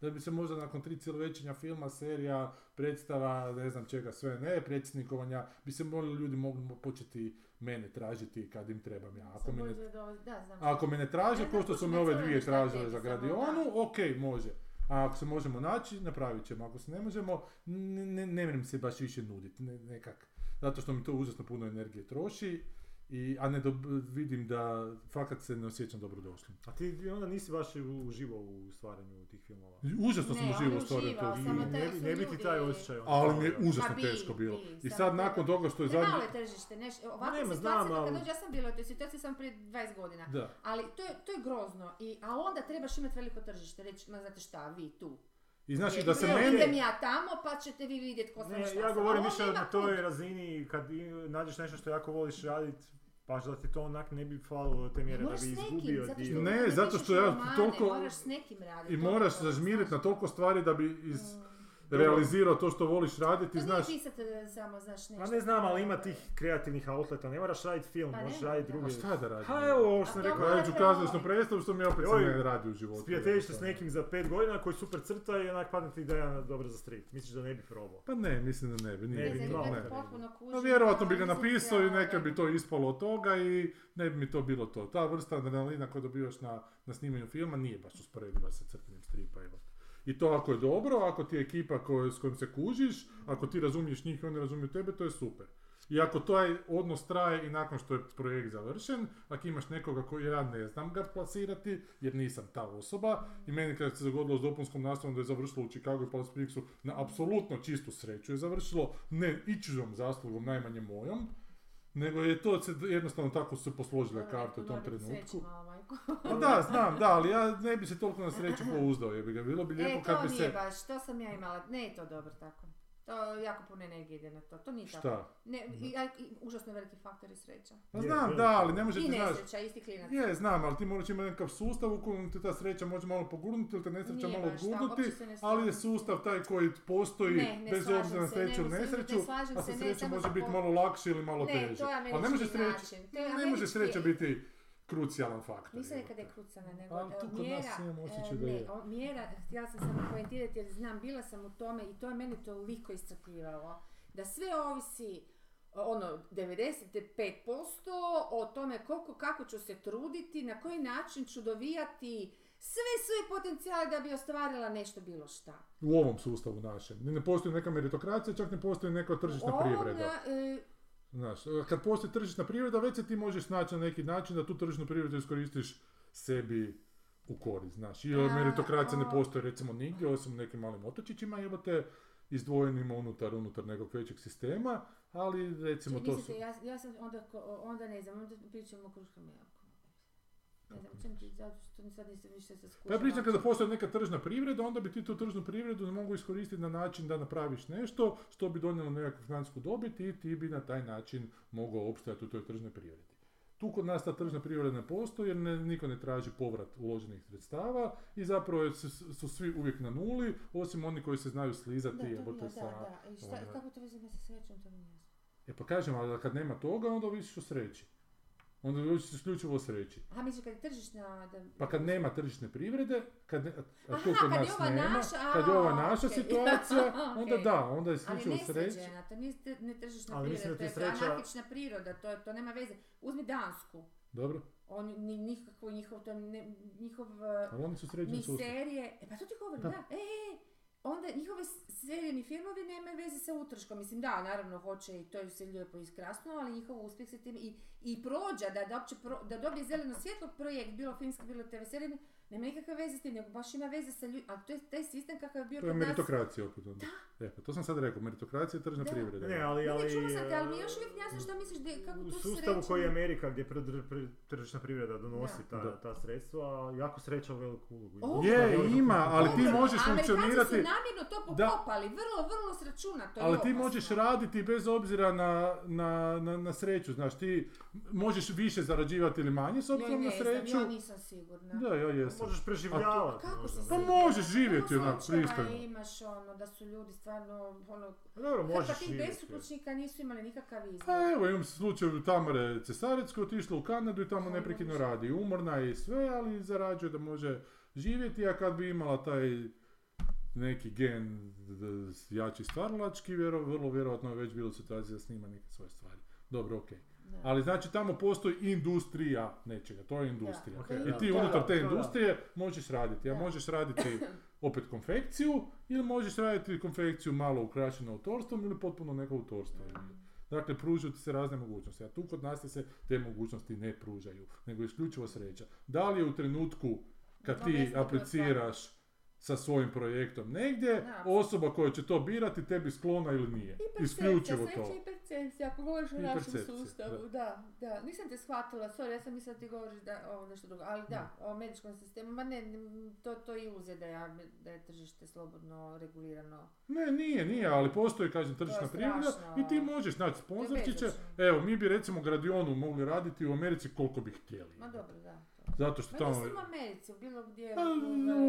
da bi se možda nakon tri cijelovečernja filma, serija, predstava, ne znam čega sve ne, predsjednikovanja, bi se morali ljudi mogu početi mene tražiti kad im trebam ja. Ako, me ne, ako me ne traže, ne, kao što su me ove dvije tražile za Gradionu, ok, može. A ako se možemo naći, napravit ćemo. Ako se ne možemo, ne, ne, ne vrem se baš više nuditi, ne, nekak. Zato što mi to užasno puno energije troši, i, a ne do, vidim da fakat se ne osjećam dobrodošlim. A ti onda nisi baš uživao u stvaranju tih filmova? Užasno sam uživao u stvaranju tog filmova. Ne bi ti taj osjećaj. Ali mi je užasno bi, teško bilo. Bi, I sad bi. Nakon toga što je zadnje... Malo je tržište, neš, ovakva nema, situacija znam, ali... kad dođe, ja sam bila u toj situaciji sam prije dvadeset godina. Da. Ali to je, to je grozno, I, a onda trebaš imati veliko tržište, reći, ma znate šta, vi tu. I znači da se meni... Idem ja tamo pa ćete vi vidjeti ko sam ne, šta ja govorim više na toj razini kad nađeš nešto što jako voliš raditi, pa da ti to onak ne bi falilo te mjere moraš da bi izgubio nekim, dio. Ne, zato što ja toliko... Moraš s nekim raditi. I moraš zažmiriti na toliko stvari da bi iz... realizirao to što voliš raditi, znaš... To nije pisati samo, znaš, nešto. Pa ne znam, ali ima tih kreativnih outleta, ne moraš raditi film, pa možeš raditi drugi... A šta da radim? Ha, evo, ovo što sam rekao, ja ću kazališnu predstavu, što mi opet se ne radi u životu. Sprijateljište s nekim za pet godina koji super crta i onak padne ti ideja dobra za strip. Misliš da ne bi probao? Pa ne, mislim da ne bi, nije bilo ne. No, vjerojatno bi ga napisao i neka bi to ispalo od toga i ne bi mi to bilo to. Ta vrsta adrenalina koju dobivaš na, na snimanju filma nije baš usporediva sa crtanjem stripa, evo. I to ako je dobro, ako ti je ekipa koje, s kojom se kužiš, ako ti razumiješ njih i oni razumiju tebe, to je super. I ako taj odnos traje i nakon što je projekt završen, ako imaš nekoga koji ja ne znam ga plasirati, jer nisam ta osoba, i meni kada se zagodilo s dopunskom nastavom da je završilo u Chicago i Pulse Peaksu, na apsolutno čistu sreću je završilo, ne ičijom zaslugom, najmanje mojom, nego je to jednostavno tako se posložile karte u tom trenutku. Pa da, znam, da, ali ja ne bi se toliko na sreću pouzdao, jer bi ga bilo bi lijepo e, kad bi se... E, to nije baš, to sam ja imala, ne to dobro tako. To jako puno energije ide na to, to nije šta? Tako. Ne, i, i, užasno veliki faktor je sreća. Pa znam, je, da, ali ne može ti znaš... I nesreća, isti klinac. Je, znam, ali ti moraš imati nekakav sustav u kojem te ta sreća može malo pogurnuti ili te nesreća nije malo odgurnuti, ali je sustav taj koji postoji ne, ne bez obzira na sreću ili nesreću, a sa srećom može biti malo lakše ili malo teže. Ne, to je američki način. Ne može sreća biti... krucijalan faktor. Mislim nekada je krucijalan, nego ali tu kod mjera, nas imam osjećaj da je. Ne, o, mjera, htjela sam samo poentirati jer znam, bila sam u tome i to je meni toliko iscrpljivalo. Da sve ovisi, ono, devedeset pet posto o tome koliko, kako ću se truditi, na koji način ću dovijati sve svoje potencijale da bi ostvarila nešto bilo šta. U ovom sustavu našem. Ne postoji neka meritokracija, čak ne postoji neka tržišna privreda. Znaš, kad postoji tržišna privreda, već se ti možeš naći na neki način da tu tržišnu privredu iskoristiš sebi u korist, znaš. I meritokracija ne postoji recimo nigdje, osim u nekim malim otočićima, jebate, izdvojenima unutar, unutar nekog većeg sistema, ali recimo če, to mislite, su... Ja, ja sam onda, onda ne znam, onda pričamo o kruškom jaku. Ne znam, čem ti, zato što mi sad nisam više se skušala. Pa ja pričam kada postoji neka tržna privreda, onda bi ti tu tržnu privredu mogao iskoristiti na način da napraviš nešto što bi donijelo nekakvu financijsku dobit i ti bi na taj način mogao opstajati u toj tržnoj privredi. Tu kod nas ta tržna privreda ne postoji jer ne, niko ne traži povrat uloženih sredstava i zapravo su, su svi uvijek na nuli, osim oni koji se znaju slizati. Da, to bilo, sa, da, da. I šta, ovaj, kako to vezimo sa srećom, to mi nije. E pa kažem, ali kad nema toga, onda ovisiš o sreći. Onda ljudi se isključivo sreći. Aha, misliš kad je tržišna... Da... Pa kad nema tržišne privrede, kad ne, a aha, kad nas je ova nema, naša... A, kad je ova naša okay. situacija, onda okay. da, onda je isključivo sreći. Ali nesređena, to nije ne tržišna ali priroda, to je sreća... anarhična priroda, to, to nema veze. Uzmi Dansku. Dobro. On, ni, nikako njihov, to ne, njihov... Ali oni su sređeni sustav. Miserije, e, pa to ti govorim, da, da. E, e, onda njihove serijni filmovi nemaju veze sa utroškom. Mislim, da, naravno hoće i to je se lijepo iskrasno, ali njihov uspjeh se tim i, i prođa, da, da, pro, da dobije zeleno svjetlo projekt, bilo filmski, bilo te ve serije, nema nikakve veze s tim, nego baš ima veze sa ljudima, ali to je taj sistem kakav je bio kod nas. To je meritokracija opet. Da. E, pa to sam sad rekao, meritokracija je tržna da. privreda. Ne, ali, ali... Ne, čuo sam te, ali mi još uvijek jasno što misliš, de, kako tu sreći... U sustavu koji je Amerika, gdje tržišna privreda donosi da. Ta, da. ta sredstva, jako sreća veliku ulogu. Oh, je, ima, ali ti možeš funkcionirati... Amerikanci su namjerno to pokopali, vrlo, vrlo sračunato. Ali ti možeš raditi bez obzira na, na, na, na sreću, znaš, ti možeš više zarađivati ili manje s obzirom na sreću. Ne, ja nisam sigurna. Da, ja jesam. Možeš preživljavati. Pa možeš živjeti onak pristojno. Imaš ono da su ljudi stvarno ono... Dobro, možeš živjeti. Hrpa tih beskućnika nisu imali nikakav izgled. Pa evo, imam slučaj u Tamare Cesarec koja je otišla u Kanadu i tamo neprekidno radi. Umorna je i sve, ali zarađuje da može živjeti, a kad bi imala taj neki gen jači stvaralački, vjero, vrlo vjerojatno je već bilo situacija da snima neke svoje stvari. Dobro, okej. Okay. Da. Ali znači tamo postoji industrija nečega, to je industrija. Da, okay, I ti da, unutar da, te industrije da. možeš raditi, a da. možeš raditi opet konfekciju ili možeš raditi konfekciju malo ukrašenu autorstvom ili potpuno neko autorstvo. Dakle, pružaju ti se razne mogućnosti, a tu kod nas se te mogućnosti ne pružaju, nego isključivo sreća. Da li je u trenutku kad ti apliciraš sa svojim projektom negdje, da. Osoba koja će to birati tebi sklona ili nije. I percepcija, sreća i percepcija, ako govoriš o našem sustavu, da. da, da. Nisam te shvatila, sorry, ja sam mislila da ti govoriš da, o nešto drugo, ali da, da. o američkom sistemu, ma ne, to, to i uze da, ja, da je tržište slobodno regulirano. Ne, nije, nije, ali postoji, kažem, tržišna privreda i ti možeš naći sponzorčiće. Evo, mi bi recimo Gradionu mogli raditi u Americi koliko bi htjeli. Ma dobro, da. Zato što tamo... Mislim u Americi, bilo gdje... A,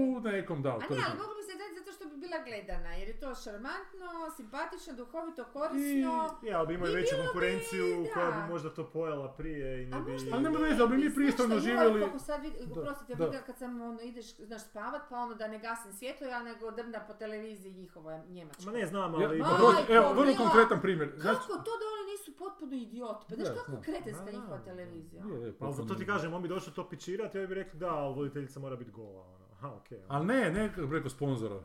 u nekom, da. A ne, ali mogli bi se dati zato što bi bila gledana, jer je to šarmantno, simpatično, duhovito, korisno. I, ja, ali imaju veću konkurenciju bi, koja bi možda to pojela prije i ne bi... Ali nema veze, ali bi mi pristojno živjeli... Kako sad vid... Uprostite, ja vidjela kad sam ono, ideš, znaš, spavat, pa ono da ne gasim svjetlo, ja nego drnda po televiziji njihovo njemačko. Ma ne znam, ali... Ja, Majko, evo, vrlo konkretan primjer. Znači... Kako to da oni nisu potpuno idioti? Pa znaš kako kretenska njihova televizija? Pa zato ti kažem, on bi došao to pičirati. Ja bih rekli da, ali voditeljica mora biti gola. Ono. Aha, okay, ono. Ali ne, ne preko sponzora.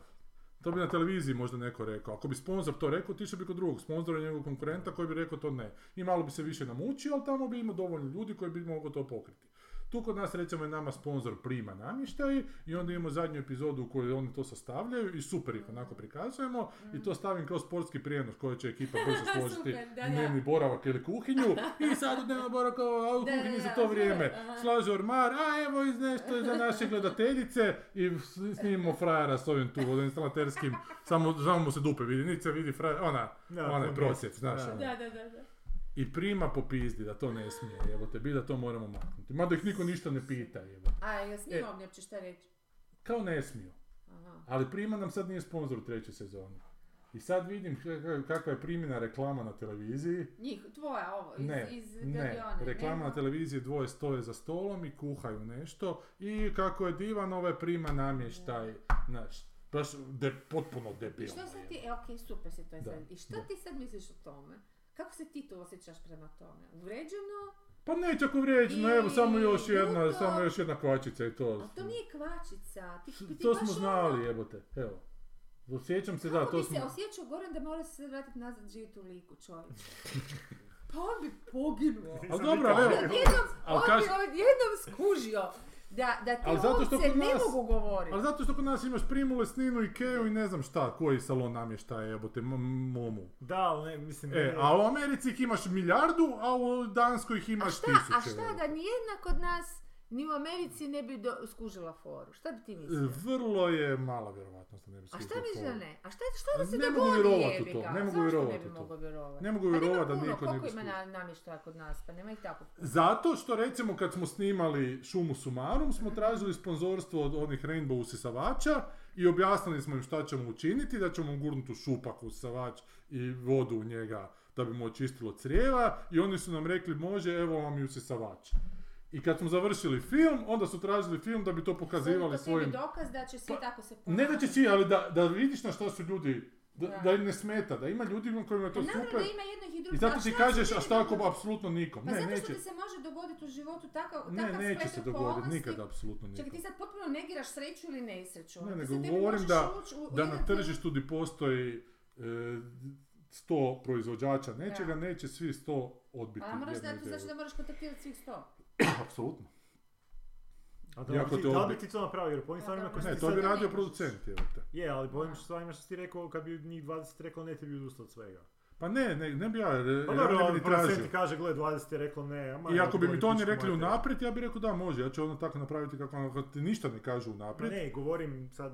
To bi na televiziji možda neko rekao. Ako bi sponzor to rekao, tišao bi kod drugog sponzora i njegovog konkurenta koji bi rekao to ne. I malo bi se više namučio, ali tamo bi imao dovoljno ljudi koji bi mogao to pokriti. Tu kod nas, recimo, je nama sponzor prima namještaj i onda imamo zadnju epizodu u kojoj oni to sastavljaju i super ih onako prikazujemo mm. i to stavim kroz sportski prijenos koja će ekipa brzo složiti dnevni boravak ili kuhinju i sad u dnevnom boravku u kuhinji za to vrijeme slažu ormar, a evo iz nešto za naše gledateljice i snimimo frajera s ovim tu vodoinstalaterskim, samo znamo se dupe vidi, niti se vidi frajer, ona, da, ona je prosjec, znaš. Da, da, da, da. I prima popizdi da to ne smije, evo te bi da to moramo maknuti. Mada ih niko ništa ne pita, evo. A, jel smije ovdje opće šta reći? Kao ne smiju. Aha. Ali prima nam sad nije sponzor u trećoj sezoni. I sad vidim kakva je primjena reklama na televiziji. Njih, tvoja ovo, iz, ne, iz Gavione. Ne, reklama nema. Na televiziji, dvoje stoje za stolom i kuhaju nešto. I kako je divan, ovo je prima namještaj, znaš. Baš de, potpuno debilno. I što sad ti, e, okej, okay, super si to je sad. I što da. Ti sad misliš o tome? Kako se ti to osjećaš prema tome? Uvređeno? Pa neće ako uvređeno, I... evo samo još jedna, to... samo još jedna kvačica i to. Ali to nije kvačica, ti, ti to smo znali, ono... jebote, evo. Osjećam se, kako da, to smo... Kako bi se osjećao Goran da mora se vratiti nazad živjeti u Liku, čovječe? Pa on bi poginuo. Ali dobro, evo. Jednom, on bi kaž... jednom skužio. Da, da te ovce ne mogu govoriti. Ali zato što kod nas imaš Primu, Lesninu, Ikeu i ne znam šta, koji salon namještaje, jebote, m- momu. Da, ali ne, mislim... E, ne, a u Americi ih imaš milijardu, a u Danskoj ih imaš a šta, tisuće. A šta da nijedna kod nas, ni u Americi ne bi do, skužila foru? Šta bi ti mislio? Vrlo je mala vjerovatnost da ne bi skužila foru. A šta mislio ne? A šta, šta da se ne dogodi jebiga? Ne mogu vjerovati u to. Ne mogu vjerovati da niko ne bi skužila. Pa nema puno, koliko ima namještaja kod nas, pa nema ih tako puno. Zato što recimo kad smo snimali Šumu Sumarum smo tražili sponzorstvo od onih Rainbow usisavača i objasnili smo im šta ćemo učiniti, da ćemo gurnuti u šupak usisavač i vodu u njega da bi mu očistilo crijeva i oni su nam rekli može, evo vam i usisavač. I kad smo završili film, onda su tražili film da bi to pokazivali to svojim... To je dokaz da će svi pa, tako se ponašati. Ne da će svi, ali da, da vidiš na što su ljudi, da, da. da im ne smeta, da ima ljudi kojima je to super. Naravno da ima jednih i drugih. I zato ti kažeš, a šta ako apsolutno nikom. Pa ne, zato što neće. Ti se može dogoditi u životu takav splet okolnosti. Ne, neće se dogoditi, nikada apsolutno nikom. Čekaj, ti sad potpuno negiraš sreću ili nesreću. Ne, nego govorim da, u, u da na tržištu gdje postoji e, sto proizvođača nečega, da. Neće svi sto odbiti. A moraš da, znači da moraš kontaktirati svih sto. Apsolutno. A da, ti, da bi ti to napravio, jer po ovim stvarima koji si ti sad... Ne, to bi radio producent, evo te. Je, ali po ovim stvarima što si ti rekao, kad bi njih dvadeset rekao ne, ti bi odustao od svega. Pa ne, ne, ne bi ja, jer pa, ja ne bi ni tražio. Producent ti kaže, gle, dvadeset je rekao ne. I ako bi mi to oni rekli unaprijed, ja bih rekao da, može, ja ću ono tako napraviti kako ono, ti ništa ne kažu unaprijed. Ne, govorim sad...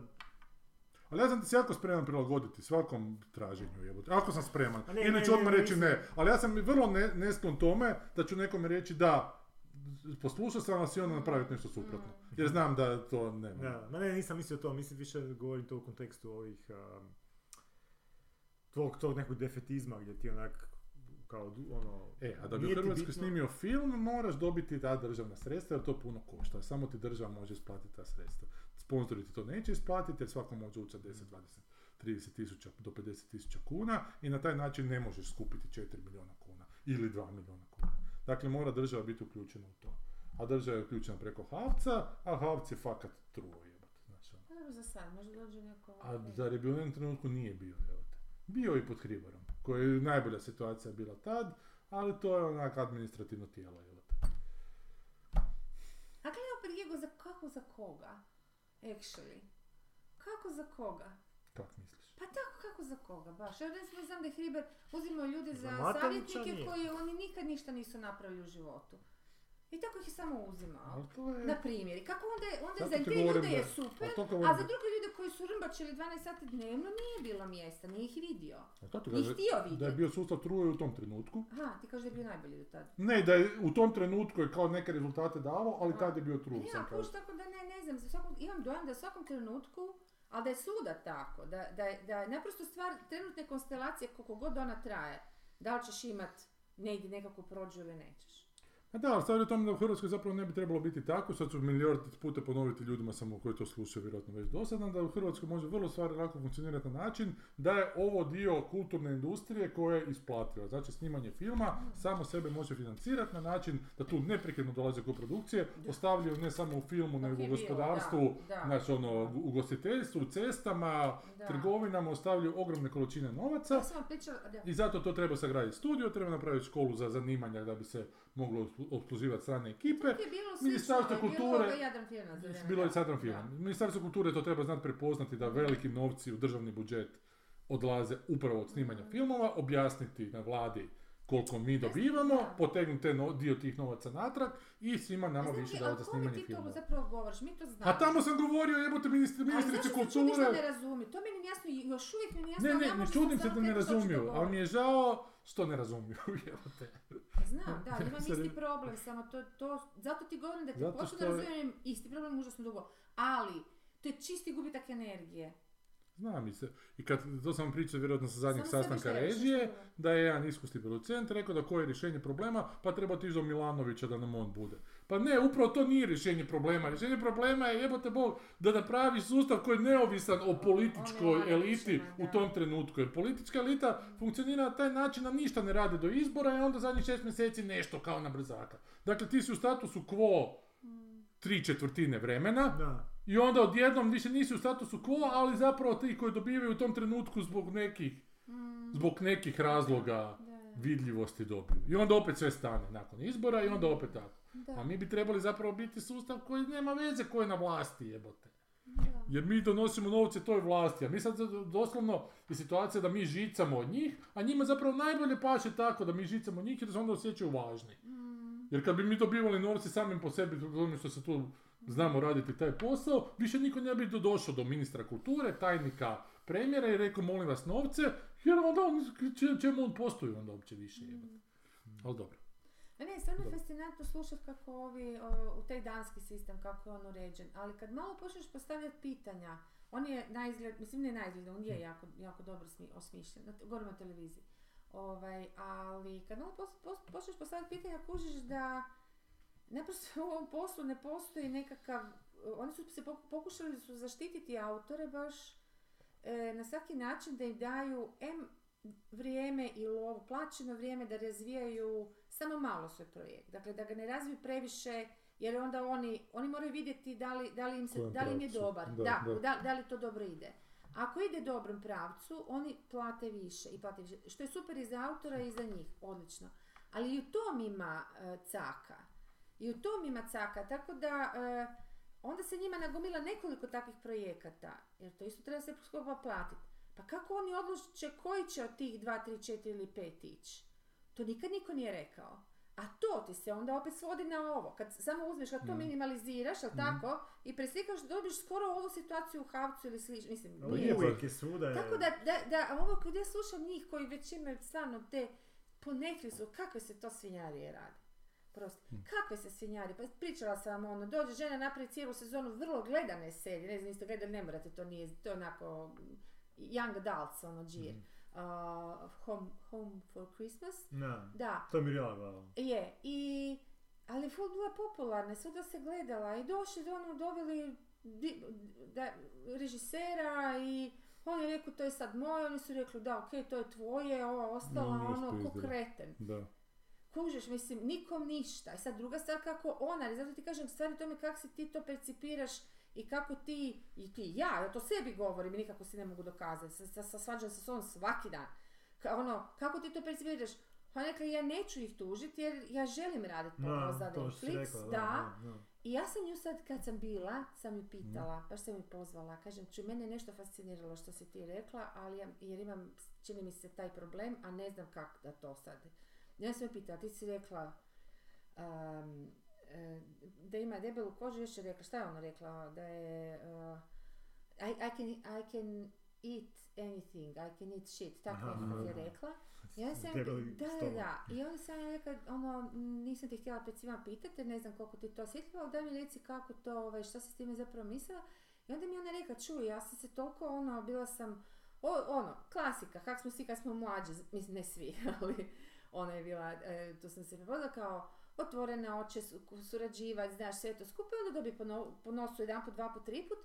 Ali ja sam ti se jako spreman prilagoditi svakom traženju, jebote. Ako sam spreman, inače odmah reći ne. Ali ja sam vrlo nesklon tome da ću nekome reći da poslušao sam vas i onda napraviti nešto suprotno. Jer znam da to nema. Da, ma ne, nisam mislio to, mislim više govorim to u kontekstu ovih um, tog, tog nekog defetizma gdje ti onak kao ono... E, a da bi u Hrvatskoj bitno... snimio film moraš dobiti ta državna sredstva jer to puno košta. Samo ti država može isplatiti ta sredstva. Sponzori ti to neće isplatiti jer svako može ući deset, dvadeset, trideset tisuća do pedeset tisuća kuna i na taj način ne možeš skupiti četiri milijuna kuna ili dva milijuna kuna. Dakle, mora država biti uključena u to. A država je uključena preko Havca, a Havc je fakat truo jebate. Znači, ono. Za sad, možda dođe neko... A zar je bio u jednom trenutku nije bio jebate. Bio i pod Hribarom, koja je najbolja situacija bila tad, ali to je onak administrativno tijelo jebate. A gledaj opet Gigo, za, kako za koga? Actually. Kako za koga? Kako misliš? Pa tako, kako za koga, baš. Ja recimo znam da je Hriber uzimao ljude za, za savjetnike koji oni nikad ništa nisu napravili u životu. I tako ih je samo uzimao. Je... Na primjer. Kako onda, onda za te ljude je super, a, a za druge ljude koji su rmbačili dvanaest sati dnevno nije bilo mjesta, nije ih vidio. Nije htio vidjeti. Da je bio sustav truje u tom trenutku. Aha, ti kažeš da je bio najbolji do tada. Ne, da je u tom trenutku je kao neke rezultate davao, ali tad je bio truj. Ja, puš, tako da ne, ne znam, svakom, imam dojam da u svakom trenutku ali da je suda tako, da, da, da je naprosto stvar trenutne konstelacije koliko god ona traje, da li ćeš imat negdje nekakvu prođu ili nećeš. A da, stvar je tome da u Hrvatskoj zapravo ne bi trebalo biti tako, sad ću milijard puta ponoviti ljudima samo koji to slušaju vjerojatno već dosadno, da u Hrvatskoj može vrlo stvari lako funkcionirati na način da je ovo dio kulturne industrije koja je isplativa. Znači snimanje filma samo sebe može financirati na način da tu neprekidno dolaze koprodukcije, ostavljaju ne samo u filmu nego u gospodarstvu, da, da. Znači ono, u gostiteljstvu, u cestama, da. Trgovinama, ostavljaju ogromne količine novaca ja sam pričala, i zato to treba sagraditi studio, treba napraviti školu za zanimanja da bi se moglo obsluživati strane ekipe. Ministarstvo kulture bilo je Jadran film. Ministarstvo kulture to treba znati prepoznati da veliki novci u državni budžet odlaze upravo od snimanja mm. filmova, objasniti na vladi koliko mi dobivamo, potegnu te no, dio tih novaca natrag i svima nama znači, više davati za snimanje filmova. A kome ti to zapravo govoriš? Mi to znamo. A tamo sam govorio, jebote ministri, ministrici kulture. Ali zašto se to ništa ne razumije? To meni jasno, još uvijek meni jasno. Ne, ne, ne čudim se da ne razumiju, ali mi je žao što ne razumiju, jebote. Znam, da, imam isti problem, samo to, to, zato ti govorim da ti počinu da razumijem isti problem užasno dugo, ali to je čisti gubitak energije. Znam i se. I kad to sam pričao vjerojatno sa zadnjeg sam sastanka režije, reči, da je jedan iskusni producent rekao da koje je rješenje problema, pa treba otići do Milanovića da nam on bude. Pa ne, upravo to nije rješenje problema. Rješenje problema je jebote Bog da napraviš sustav koji je neovisan o političkoj eliti u tom trenutku. Jer politička elita funkcionira na taj način, a ništa ne radi do izbora i onda zadnjih šest mjeseci nešto kao na brzaka. Dakle, ti si u statusu quo tri četvrtine vremena, da. I onda odjednom više nisi u statusu quo, ali zapravo ti koji dobivaju u tom trenutku zbog nekih, mm. zbog nekih razloga da. Vidljivosti dobiju. I onda opet sve stane nakon izbora i onda opet tako. A mi bi trebali zapravo biti sustav koji nema veze koji je na vlasti jebote. Da. Jer mi donosimo novce toj vlasti, a mi sad doslovno je situacija da mi žicamo od njih, a njima zapravo najbolje paše tako da mi žicamo od njih jer se onda osjećaju važni. Mm. Jer kad bi mi dobivali novce samim po sebi, što se tu znamo raditi taj posao, više niko ne bi došao do ministra kulture, tajnika premijera i rekao molim vas novce, jer onda on, čemu on postoji onda uopće više jebati. Mm. Ali dobro. A ne, stvarno je fascinantno slušati kako ovi, o, u taj danski sistem, kako je on uređen, ali kad malo počneš postavljati pitanja, on je na izgled, mislim ne na izgled, on je jako, jako dobro smi, osmišljen, govorimo o televiziji, ovaj, ali kad malo pos, pos, počneš postavljati pitanja, kužiš da naprosto u ovom poslu ne postoji nekakav, oni su se pokušali su zaštititi autore baš e, na svaki način da im daju em vrijeme ili ovo plaćeno vrijeme da razvijaju samo malo svoj projekt. Dakle, da ga ne razviju previše jer onda oni, oni moraju vidjeti da li, da li, im, se, da li im je dobar, da, da, da. Da, da li to dobro ide. Ako ide dobrom pravcu, oni plate više i plate više. Što je super i za autora i za njih, odlično. Ali i u tom ima e, caka. I u tom ima caka, tako da e, onda se njima nagomila nekoliko takvih projekata, jer to isto treba se skupa platiti. Pa kako oni odluče koji će od tih dva, tri, četiri ili pet ići? To nikad niko nije rekao. A to ti se onda opet svodi na ovo. Kad samo uzmeš, kad to mm. minimaliziraš, ali mm. tako, i preslikaš, dobiš skoro ovu situaciju u Havcu ili slično. Mislim, nije. Tako da, da, da ovo kad ja slušam njih koji već imaju stvarno te ponekli su, kakve se to svinjarije radi. Prosto. Kakve se svinjari, pa pričala sam vam ono, dođe žena napravi cijelu sezonu vrlo gledane serije, ne znam, isto gledali, ne morate, to nije, to je onako young adults, ono, džir. Mm. Uh, home, home for Christmas. No, da, to mi je relagalo. Je, i, ali ful bila popularna, svuda se gledala i došli, ono, doveli di, da, režisera i on je rekao, to je sad moj, oni su rekli, da, okej, okay, to je tvoje, ova ostala, no, ono, ko kreten. Da. Kužiš, mislim, nikom ništa. I sad druga stvar kako ona, ali zato ti kažem stvarno tome kako se ti to percipiraš i kako ti, i ti ja, ja to sebi govorim i nikako se ne mogu dokazati, sa, sa, sa svađam se s ovom svaki dan. Ka, ono, kako ti to percipiraš? Pa nekako ja neću ih tužiti jer ja želim raditi ponovno za Netflix, rekla, da. da, da, da. I ja sam ju sad kad sam bila, sam ju pitala, baš sam ju pozvala, kažem ću, mene je nešto fasciniralo što si ti rekla, ali ja, jer imam, čini mi se taj problem, a ne znam kako da to sad. Ja sam me pitala, ti si rekla um, da ima debelu kožu, još je rekla, šta je ona rekla, da je uh, I, I, can, I can eat anything, I can eat shit, tako nekako je rekla. Ja sam, da, da, da, i onda sam rekla, ono, nisam ti htjela pred svima pitati, ne znam koliko ti to osjetila, ali daj mi reci kako to, ovaj, šta si s time zapravo mislila. I onda mi ona rekla, čuj, ja sam se toliko, ono, bila sam, o, ono, klasika, kak smo svi kad smo mlađi, mislim, ne svi, ali... Ona je bila, e, tu sam se prevodila kao, otvorene oče, surađivati, znaš, sve to skupa, onda dobije po nosu jedan put, dva put, tri put.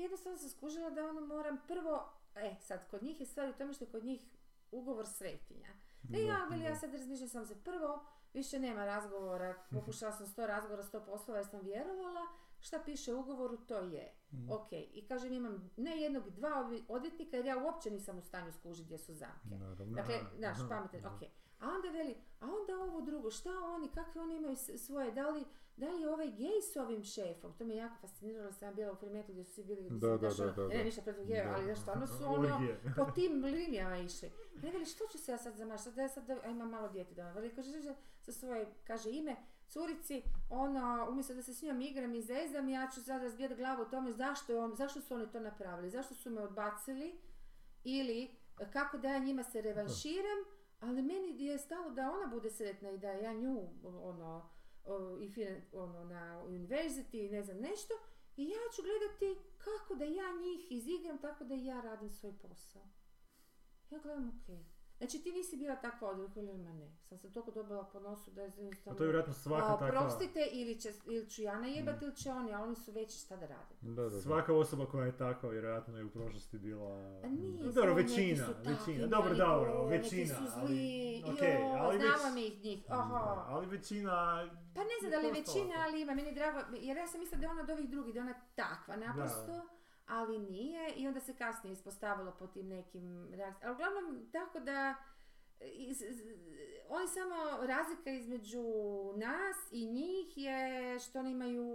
Jednostavno sam skužila da ono moram prvo, e, sad, kod njih je stvar u tome što je kod njih ugovor svetinja. Ne ja, ali ja sad razmišljam sam se prvo, više nema razgovora, pokušala sam sto razgovora, sto poslova jer sam vjerovala, šta piše u ugovoru, to je. Mm. Ok, i kažem imam ne jednog i dva odvjetnika jer ja uopće nisam u stanju skužiti gdje su zamke. Naravno. Dakle, znaš, pametan, ok. A onda veli, a onda ovo drugo, šta oni, kakve oni imaju svoje, da li, da li je ovaj gej s ovim šefom? To me jako fasciniralo, sam bila u Primetu gdje su svi bili, da, da, da, da, ja ne ništa protiv geja, ali znaš, ono su ono po tim linijama išli. Ne veli, što ću se ja sad zamašati, da ja sad, a imam malo dijete doma, veli, kaže, sa svoje, kaže ime, curici, ono, umjesto da se s njom igram i zezam, ja ću sad razbijati glavu o tome zašto, je on, zašto su oni to napravili, zašto su me odbacili ili kako da ja njima se revanširam, ali meni je stalo da ona bude sretna i da ja nju, ono, i ono, na univerziti i ne znam nešto, i ja ću gledati kako da ja njih izigram tako da ja radim svoj posao. Ja gledam, okej. Okay. Znači ti nisi bila takva odluka ili ne, sam se toliko dobila po nosu da je jednostavno... A to je vjerojatno svaka takva... Prostite, ili, će, ili ću ja najebati ili će oni, a oni su veći šta da rade. Da, da, da. Svaka osoba koja je takva vjerojatno je u prošlosti bila... A nije, dobro, većina, većina, dobro, dobro, većina, ali... Okay, jo, ali znamo mi već... njih, oho. Ali većina... Pa ne znam da li je većina, ali ima, meni je drago, jer ja sam mislila da je ona od ovih drugih, da je ona takva naprosto. Da. Ali nije, i onda se kasnije ispostavilo po tim nekim reakcijama. Ali uglavnom, tako da, iz, iz, oni samo, razlika između nas i njih je što oni imaju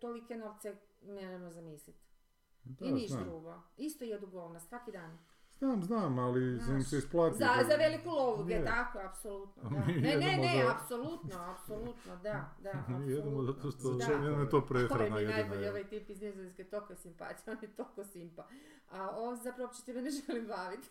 tolike novce, nemojmo zamisliti. Da, I niš znam. drugo. Isto jedu govna, svaki dan. Znam, znam, ali znaš, im se isplati. Za, da... za veliku lovu, je tako, apsolutno. Da. Ne, ne, ne, za... apsolutno, apsolutno, da, da, apsolutno. Mi jedemo zato što da. je to prehrana. To je mi najbolji ovaj tip iz Nizozemske, toliko je simpatija, on je toliko simpa. A on zapravo uopće tebe ne želim baviti.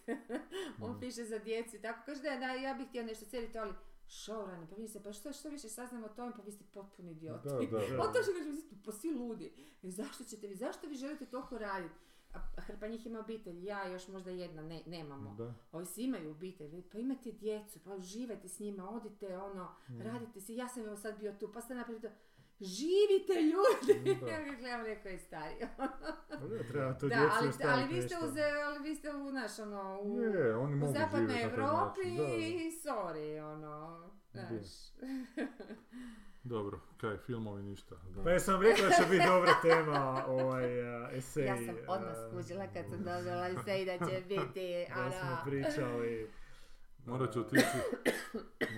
On mm. piše za djecu i tako, kaže da, da, ja bih htio nešto cijeliti, ali showrunner, pa mi se, pa što, što više saznamo o tome, pa vi ste potpuni idioti. Da, da, da. On to što kažem, pa svi ludi. I zašto ćete vi, zašto vi želite toliko raditi? A hrpa njih ima obitelj, ja još možda jedna, ne, nemamo. Da. Ovi svi imaju obitelj, pa imate djecu, pa uživajte s njima, odite, ono, mm. radite se, ja sam evo sad bio tu, pa sam napravio to, živite ljudi! Ja gledam, neko je stariji. Da, da, ali, ali, vi ste uz, ali vi ste u, naš, ono, u, je, u zapadnoj Evropi i sorry, ono, znaš. Dobro, kaj, filmovi ništa. Da. Pa ja sam rekla da će biti dobra tema, ovaj uh, esej. Ja sam odmah skužila kad sam dobila esej da će biti, da ala. smo pričali. Morat ću otići,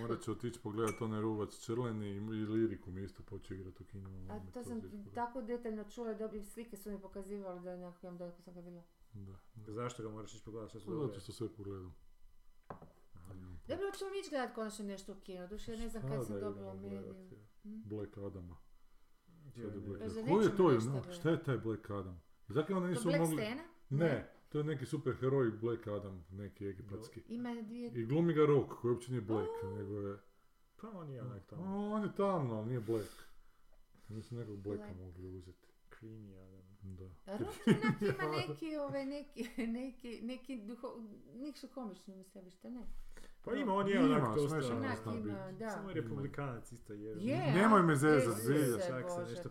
morat ću otići pogledati onaj Ruvac Črleni i, i Liriku mi isto počeo igrati u kinu. A to, to sam zviško. Tako detaljno čula, dobi, slike su mi pokazivali da nekako imam dodatko sam ga bila. Da. Zašto ga moraš ići pogledati? Zato što sve pogledam. Dobro, ćemo mi ići gledati konačno nešto u kinu, duše ja ne znam kada sam dobila mediju. Hmm? Black Adama. Je Black Adam. Ko je to? No, šta je taj Black Adam? Zakaj oni nisu mogli... Stena? Ne, ne, to je neki superheroj Black Adam, neki egipatski. Ima dvije... I glumi ga Rock, koji uopće nije Black, oh. nego je... Pa on je onak tamno. O, on je tamno, ali nije Black. Nisu nekog Blacka Black. mogli uzeti. Creamy Adam. Da. Rock onak ima neki, ove, neki, neki, neki duho... Nešto komično u sebi, što ne? Pa ima, on je onak to stavljeno. Samo je republikanac isto je. Yeah, nemoj me zezat, zezat.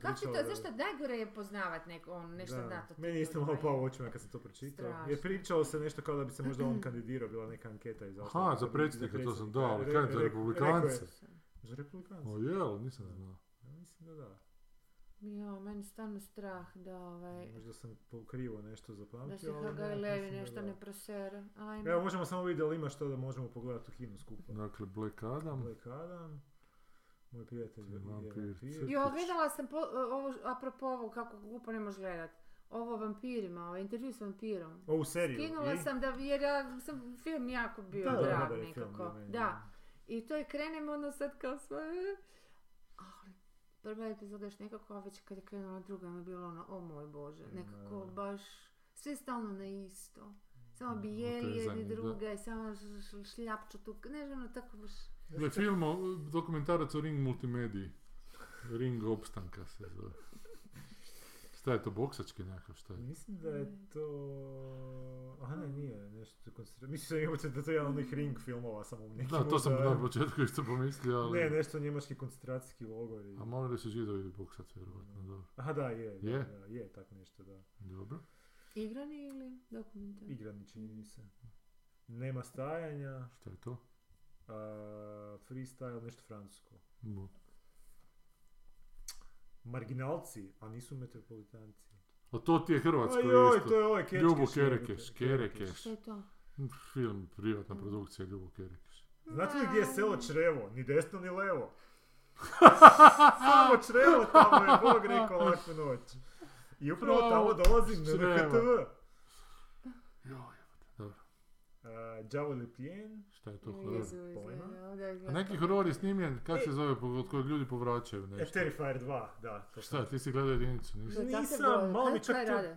Kako ti to, zašto najgore je poznavat neko, on nešto da, da to... Meni isto malo pao u očima kad sam to pročitao. Strašno. Jer pričalo se nešto kao da bi se možda on kandidirao, bila neka anketa i zašto. Aha, za predsjednika to sam dao, ali kaj je za republikanca? Za republikanca? O jel, nisam znao. Mislim da da. Jo, meni stvarno strah da ovaj... Možda sam pokrivo nešto zapamtio, ali... Da se Gai Levi nešto da... ne prosere, ajme. Evo, možemo samo vidjeti da ima što da možemo pogledati u kinu skupa. Dakle, Black Adam. Black Adam. Moj prijatelj je vampir. Jo, gledala sam, po, ovo, apropo ovo, kako glupo ne možeš gledati. Ovo o vampirima, ovo intervju s vampirom. Ovu seriju? Skinula I? sam da, jer ja sam film jako bio da, drag da, nekako. Da, meni, da. I to je krenem ono sad kao svoje... Ali... Prva epizoda još nekako, a već kad je krenula druga mi je bilo ono, o moj Bože, nekako baš, sve stalno na isto. Samo bi jeli jedni druga i samo šljapču tu, ne znam, tako baš... Gle, film, dokumentarac o Ring multimediji, Ring opstanka se zove. Šta je to, boksački nekako, šta je? Mislim da je to... Aha, ne, nije nešto koncentracija. Mislim da to je jedan onih ring filmova samo u nekim... Da, to sam da... na početku isto pomislio, ali... Ne, nešto njemački koncentracijski logor i... A malo da su Židovi boksac, vjerovatno, dobro. Aha, da, je, je, da, da, je tak nešto, da. Dobro. Igrani ili dokumentarni? Igrani, čini mi se. Nema stajanja. Šta je to? A, freestyle, nešto francusko. Bo. Marginalci, a nisu metropolitanci. A to ti je hrvatsko isto. Ajoj, to je ovaj Kerekeš. Ljubo Kerekeš, Kerekeš. Što je to? Film, privatna produkcija Ljubo Kerekeš. Znate li gdje je selo Črevo? Ni desno, ni levo. Samo Črevo, tamo je Bog rekao laku noć. I upravo tamo dolazim na N K T V. Joj. Uh, Džavoli plijen. Šta je to horor? A neki horor je snimljen, kak e, se zove, od kojeg ljudi povraćaju nešto. E, Terrifier dva, da. To šta, ti si gledao jedinicu? Nisam, nisam malo mi čak to...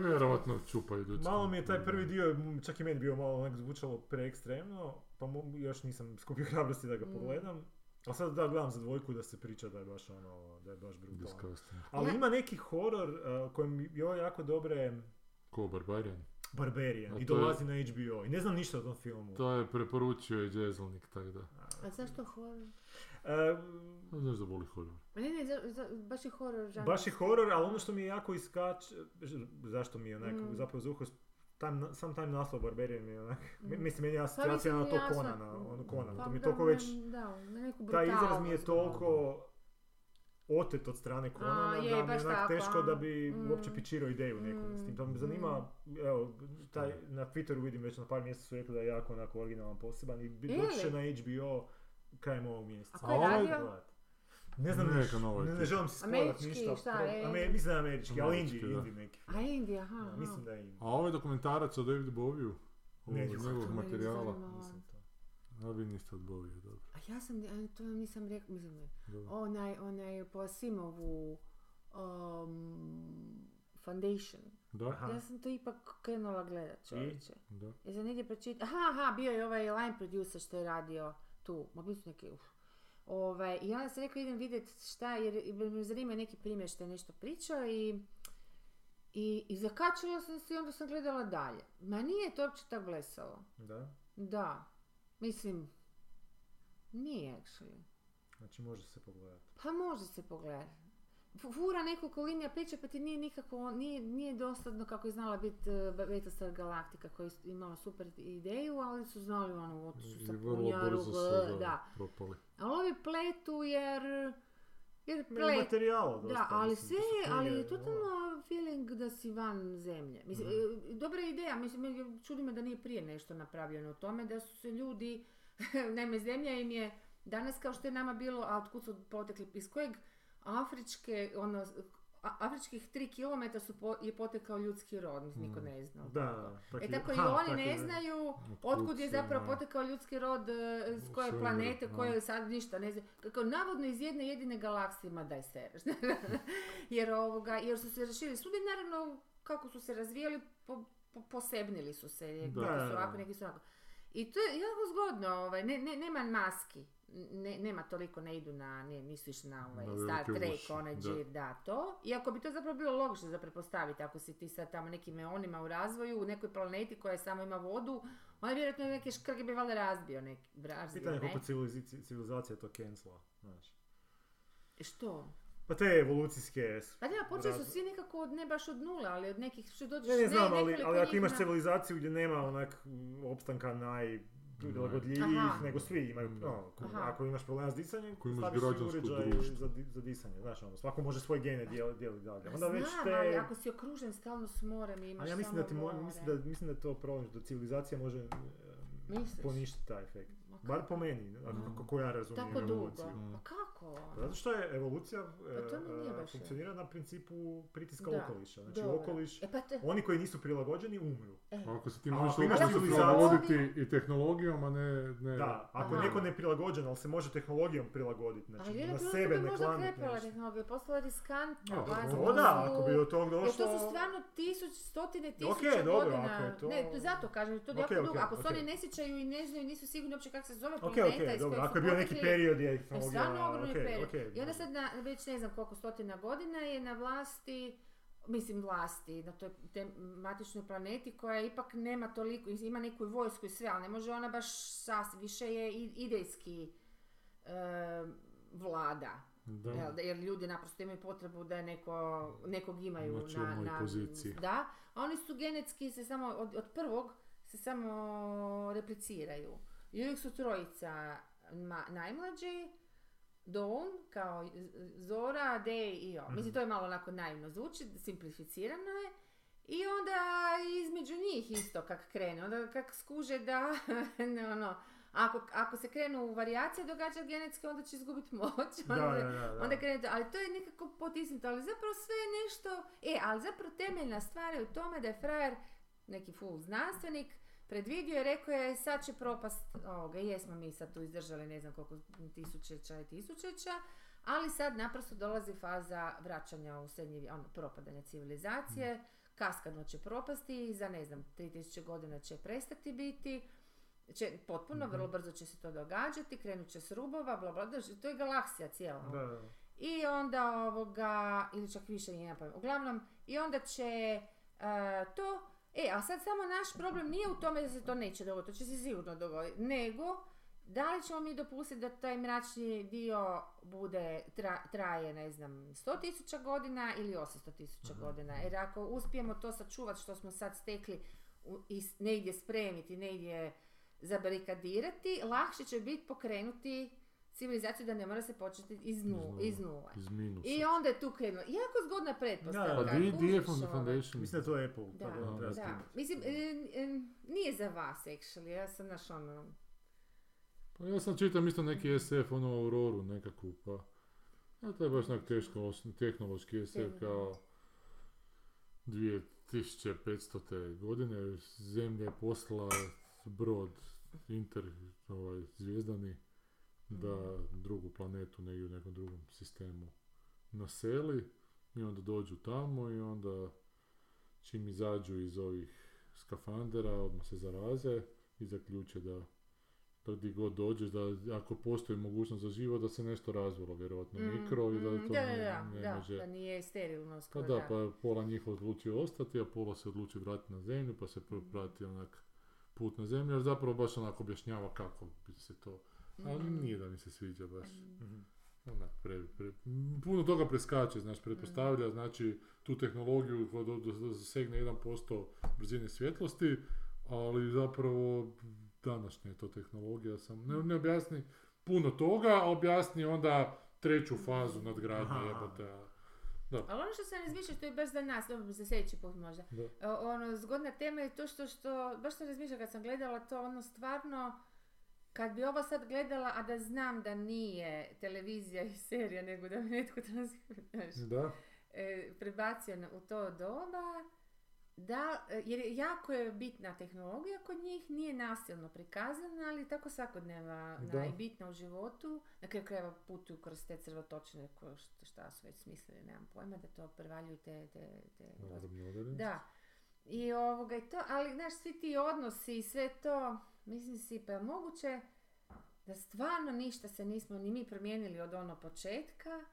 Vjerovatno čupaju ljudsko. Malo mi je taj prvi dio, čak i meni bio malo onak zvučalo preekstremno, pa mo, još nisam skupio hrabrosti da ga pogledam. Mm. A sad da gledam za dvojku da se priča da je baš ono, da je baš brutalno. Ali ne. Ima neki horor uh, kojem je ovo jako dobre... Ko, Barbarian? Barbarian i dolazi je, na H B O i ne znam ništa o tom filmu. To je preporučio i Jezelnik, tako da. A zašto horor? Um, znaš da voli horor. Ne, ne, za, za, baš je horor. Žanr. Baš je horor, ali ono što mi je jako iskač... Zašto mi je onak, mm. zapravo za uho, tam, sam taj naslov Barbarian mi je onak... Mm. Mislim, meni je asocijacija na to Konana, ono Konana. Pa, to mi je toliko već... Da, na neku brutalnost. Taj izraz mi je toliko... otet od strane Konana, a, je, da mi je onak teško da bi mm. uopće pičirao ideju nekom mm. s tim. To me zanima, evo, taj, na Twitteru vidim već na par mjesta su rekli da je jako onako originalan, poseban i doći će na H B O krajem ovog mjeseca. A koji radio? Ne znam ne, neka novo. Ne, ne želim se skladati ništa. Šta, pro... Ame, mislim da je američki, ali Indiji, Indiji neki. A Indiji, aha. Da, mislim da je Indiji. A ovo je dokumentarac o Davidu Boviju, od njegovog materijala. Ja bi ništa odbavio, dobro. A ja sam, to vam nisam rekao, mislim ne. Onaj, onaj po Asimovu um, Foundation. Da. Aha. Ja sam to ipak krenula gledat, čovječe. Da. Ja sam negdje pročitala, aha, aha, bio je ovaj line producer što je radio tu. Ma bih su neki, uff. Ovaj, i onda sam rekao idem vidjeti šta, jer me zanima neki primjer što je nešto pričao i... I, i zakačila sam se i onda sam gledala dalje. Ma nije to uopće tako blesalo. Da? Da. Mislim, nije actually. Znači može se pogledati. Pa može se pogledati. Fura nekoliko linija priča pa ti nije nikako, nije, nije dosadno kako je znala biti uh, Battlestar Galactica koja je imala super ideju, ali su znali ono, otišu sa punjaru, da. Propali. Ali ovi pletu jer... jer plet, materijala dosta. Da, ali mislim, sve, to ali je totalno feeling da si van zemlje. Mislim, mm. dobra ideja, mislim, čudi me da nije prije nešto napravljeno o tome, da su se ljudi, naime zemlja im je danas kao što je nama bilo, a otkud su potekli, iz kojeg afričke, ono, afričkih tri kilometra su po, je potekao ljudski rod, mislim, niko ne zna. Da, tako. E tako i ha, oni ne znaju otkud je zapravo potekao ljudski rod, s koje planete, koje sad ništa ne znaju. Kako navodno iz jedne jedine galaksije, ma daj se, jer, ovoga, jer su se raširili svuda, naravno kako su se razvijali, po, po, posebnili su se, neki su ovako, neki su ovako. I to je jako zgodno, ovaj, ne, ne, nema maski, ne, nema toliko, ne idu na, ne, nisu išli na ovaj na Star Trek, onaj džir, da, to. Iako bi to zapravo bilo logično za pretpostaviti, ako si ti sad tamo nekim eonima u razvoju, u nekoj planeti koja samo ima vodu, onda vjerojatno neke škrge bi valjda razbio, nek, razbio, pitanje ne? Pitanje koliko civiliz- civilizacija to cancela, znaš. Što? Pa te evolucijske... Pa nema, počeli su svi nekako, od, ne baš od nula, ali od nekih što dođeš... Ne, ne znam, ne, ali, ali ako imaš na... civilizaciju gdje nema onak opstanka naj... prilagodljivih, nego svi imaju, no, ko, ako imaš problema s disanjem, staviš svoj uređaj za, za disanje, znaš ono, svako može svoje gene dijeli dijel, dalje. Onda već te... Znam, ali ako si okružen stalno s morem i imaš samo... A ja mislim da, ti mo, mislim, da, mislim da je to problem, da civilizacija može um, poništiti taj efekt. Bar po meni, kako ja razumijem tako evoluciju. Tako dugo, pa kako? Zato što je evolucija e, funkcionira na principu pritiska da. Okoliša. Znači dobre. Okoliš, e, pa te... oni koji nisu prilagođeni umru. E. Ako se ti možeš prilagoditi i tehnologijom, a ne... ne... Da, ako je neko ne prilagođen, ali se može tehnologijom prilagoditi. Znači ali, na sebe ne klaniti. Ali možda krepala tehnologija, postala riskantna. No, da, ako bi od toga došlo... Jer to su stvarno tisuć, stotine tisuća godina. Ne, zato kažem, to je jako dugo. Ako se oni ne sjećaju i ne znaju, nisu sigurni uopće kako se zove planeta okay, okay, iz kojeg su potekli, neki period je stvarno ogromni okay, period. Okay, i onda sad na, već ne znam koliko stotina godina je na vlasti mislim vlasti na toj te, matičnoj planeti koja ipak nema toliko, ima neku vojsku i sve, ali ne može ona baš sas, više je idejski e, vlada. Da. Jel, jer ljudi naprosto imaju potrebu da neko, nekog imaju na, na, na poziciji. Da, a oni su genetski se samo, od, od prvog se samo repliciraju. I uvijek su trojica ma, najmlađi, Dawn, kao Zora, Day i O. Mislim, to je malo onako naivno zvuči, simplificirano je. I onda između njih isto kak krene, onda kak skuže da, ne ono, ako, ako se krenu u varijacije događati genetski, onda će izgubiti moć. Onda, da, da, da. Onda krenu, ali to je nekako potisnuto, ali zapravo sve je nešto, e, ali zapravo temeljna stvar je u tome da je frajer, neki full znanstvenik, predvidio je, rekao je, sad će propast ovoga, jesmo mi sad tu izdržali ne znam koliko tisućeća i tisućeća, ali sad naprosto dolazi faza vraćanja u srednje, ono, propadanja civilizacije, kaskadno će propasti i za ne znam, tri tisuće godina će prestati biti, će, potpuno, vrlo brzo će se to događati, krenut će s rubova, bla, bla, bla, to je galaksija cijela. Da, da. I onda ovoga, ili čak više nije napravljeno, uglavnom, i onda će uh, to... E, a sad samo naš problem nije u tome da se to neće dogoditi, to će se sigurno dogoditi, nego da li ćemo mi dopustiti da taj mračni dio bude, tra, traje, ne znam, sto tisuća godina ili osam stotina tisuća godina. Jer ako uspijemo to sačuvati što smo sad stekli u, i negdje spremiti, negdje zabarikadirati, lakše će biti pokrenuti civilizaciju da ne mora se početi iz, nul, iz nula. Iz minusa. I onda je tu krenuo. Jako zgodna pretpostavka. Da, D F Foundation. Mislim da to je Apple. Da, da, da, da. Mislim, nije za vas, actually. Ja sam naš ono... Pa ja sam čitam isto neki S F, ono Auroru nekakvu, pa... Ja, to je baš nek teško, tehnološki S F kao... dvije tisuće petstote godine Zemlja je poslala brod inter, ovaj, zvijezdani, da drugu planetu negdje u nekom drugom sistemu naseli i onda dođu tamo i onda čim izađu iz ovih skafandera odmah se zaraze i zaključe da gdje god dođeš da ako postoji mogućnost za život da se nešto razvilo, vjerojatno mm, mikro i da to da, ne, da, ne da, može... Da, da nije sterilno skoro. Da, da, pa pola njih odluči ostati, a pola se odluči vratiti na zemlju pa se prati onak put na zemlju, jer zapravo baš onako objašnjava kako bi se to... Ali nije da mi se sviđa baš. Mm-hmm. Onak, pre, pre, puno toga preskače, znaš, pretpostavlja, znači tu tehnologiju koja do, do, do zasegne jedan posto brzine svjetlosti, ali zapravo današnja je to tehnologija, sam, ne, ne objasni puno toga, a objasni onda treću fazu nadgradnje jebote. Da. Ali ono što sam razmišljala, što je baš za nas, dobro za sljedeći put možda, da. Ono, zgodna tema je to što, što baš sam razmišljala kad sam gledala to, ono stvarno, kad bi ovo sad gledala, a da znam da nije televizija i serija, nego da mi netko transkriptaš e, prebacio u to doba, da, jer jako je bitna tehnologija kod njih, nije nasilno prikazana, ali tako svakodnevna i bitna u životu. Na kraju krajeva putuju kroz te crvotočine, šta su već smislili, nemam pojma, da to prevaljuju te... te, te da, i ovoga i to, ali znaš, svi ti odnosi i sve to... Mislim si, pa je moguće da stvarno ništa se nismo ni mi promijenili od ono početka,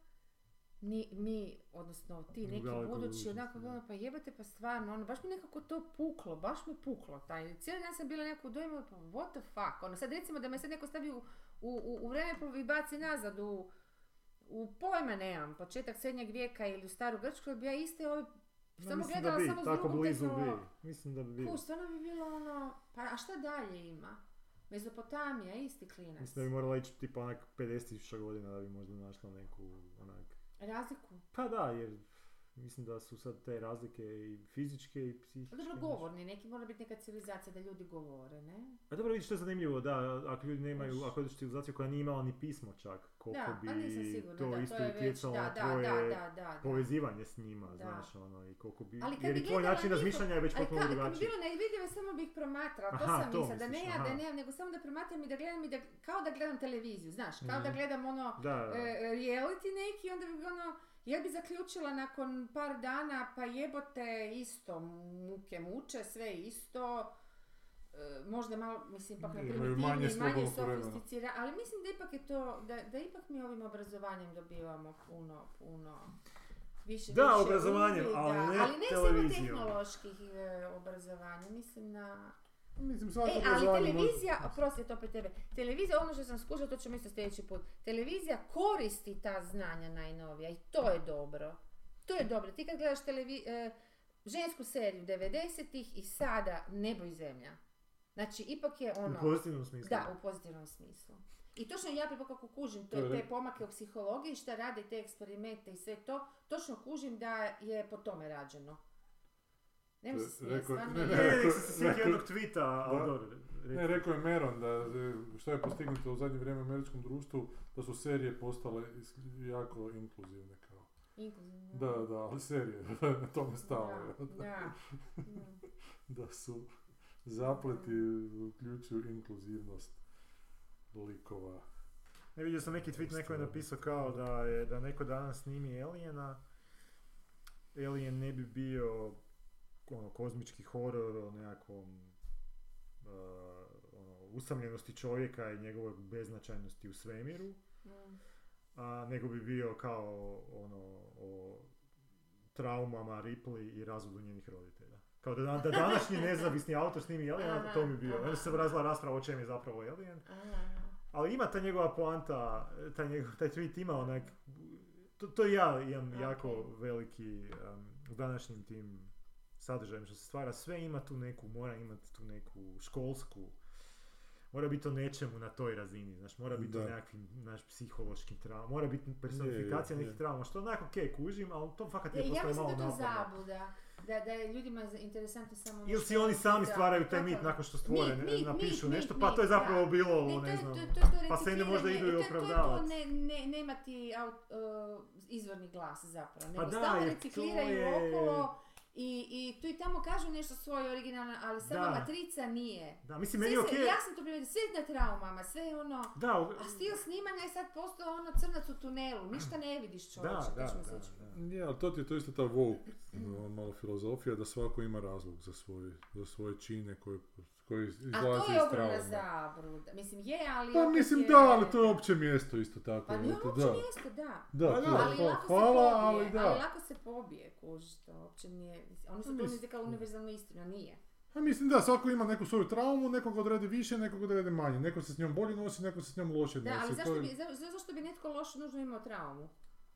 ni mi, odnosno ti neki da, budući, onako ono, pa jebate, pa stvarno, ono, baš mi nekako to puklo, baš mi puklo taj, cijeli dan sam bila nekako dojma, pa what the fuck, ono, sad recimo da me sad neko stavi u, u, u vreme i baci nazad u, u pojma nemam, početak srednjeg vijeka ili u staru Grčku, bi ja iste ove... No, samo gledala bi, samo s drugom tehnologijom. Mislim da bi bilo. Puš, ono bi bilo ono... Pa, a šta dalje ima? Mezopotamija, isti klinac. Mislim da bi morala ići tipa onak pedeset tisuća godina da bi možda našla neku onak... Razliku? Pa da, jer mislim da su sad te razlike i fizičke i psihičke. Dobro, govorni, neki mora biti neka civilizacija da ljudi govore, ne? A dobro, vidiš što je zanimljivo, da, ako ljudi nemaju, Uš. ako je civilizacija koja nije imala ni pismo čak, koliko bi sigurna, to da, isto utjecalo na tvoje povezivanje s njima, da. Znaš, ono, i koliko bi, ali jer i tvoj način razmišljanja je već potpuno drugačiji. Ali kad bi bilo nevidljivo, samo bih promatrala, to aha, sam mislila, da ne ja, da ne ja, nego samo da promatram i da gledam i da, kao da gledam televiziju, znaš, kao mm. da gledam ono, da, da. E, reality neki, onda bi ono, ja bi zaključila nakon par dana, pa jebote, isto, muke muče, sve isto, e, možda malo, mislim, pak na primitivni, manje, manje sofisticirani, ali mislim da ipak je to, da, da ipak mi ovim obrazovanjem dobivamo puno, puno više, da, više obrazovanjem, uvijek, ali, ne, ali ne televizijom. Samo tehnoloških obrazovanja, mislim na... Mislim, e, ali televizija, može... oprostite opet tebe, televizija, ono što sam skušala, to ćemo isto sljedeći put, televizija koristi ta znanja najnovija i to je dobro. To je dobro, ti kad gledaš televi, e, žensku seriju devedesetih i sada Nebo i zemlja. Znači, ipak je ono... U pozitivnom smislu. Da, u pozitivnom smislu. I točno ja prvo kako kužim te, te pomake u psihologiji, šta rade te eksperimente i sve to, točno kužim da je po tome rađeno. Ne mislim smije, stvarno je. Ne, nek se svijek jednog tvita, ali dobro. Ne, rekao je Meron da što je postignuto u zadnje vrijeme u američkom društvu, da su serije postale jako inkluzivne kao. Inkluzivne? Da, da, ali serije, na tome stalo. Da, da. Da su zapleti uključuju inkluzivnost likova. Ne, vidio sam neki tweet, neko je napisao kao da, je, da neko danas snimi Aliena. Alien ne bi bio ono, kozmički horor o nekakvom uh, ono, usamljenosti čovjeka i njegove beznačajnosti u svemiru, mm. a, nego bi bio kao ono, o traumama Ripley i razvodu njenih roditelja. Kao da, da današnji nezavisni autor snimi Alien, to mi bio. Onda se razvila rasprava o čem je zapravo Alien. Ali ima ta njegova poanta, taj, njegov, taj tweet ima onak... To, to ja imam okay. jako veliki um, današnjim tim sadržajem što se stvara. Sve ima tu neku, mora imati tu neku školsku. Mora biti o nečemu na toj razini, znaš, mora biti o nekakvim naš psihološkim trauma, mora biti personifikacija je, je, nekih je. trauma, što onako okej, kužim, ali to fakat je postoje malo napadno. Ja mislim da to zabuda, da, da je ljudima interesantno samo... Ili si oni sami da, stvaraju taj mit nakon što stvore, mit, mit, napišu mit, nešto, mit, pa to je zapravo da. bilo, ne, to, ne znam, to, to, to, to pa se ne možda idu i opravdavati. To je to, ne, ne, nema ti aut, uh, izvorni glas zapravo, nego stalno recikliraju je... okolo. I, i tu i tamo kažu nešto svoje originalno, ali sama da. Matrica nije. Da, mislim, meni sve se, okay. Ja sam to privedila, sve na traumama, sve ono, da, o... a stil snimanja je sad postao ono crnac u tunelu, ništa ne vidiš čovječe, da, da, da. Ja, ali to ti je to isto ta woke, malo filozofija, da svako ima razlog za svoje, za svoje čine koje... A to je ogromna zabruda. Mislim, je, ali... Pa mislim, je... da, ali to je opće mjesto isto tako. Pa nije opće da. mjesto, da. Da, pa, da. Ali, pa, lako hvala, pobije, ali, da. ali lako se pobije, kužiš to, uopće nije... Oni su to kao univerzalno istina, nije. Pa mislim, da, svako ima neku svoju traumu, nekog odrede više, nekog odrede manje. Neko se s njom bolje nosi, neko se s njom loše nosi. Da, ali zašto, je... bi, za, zašto bi netko loše nužno imao traumu?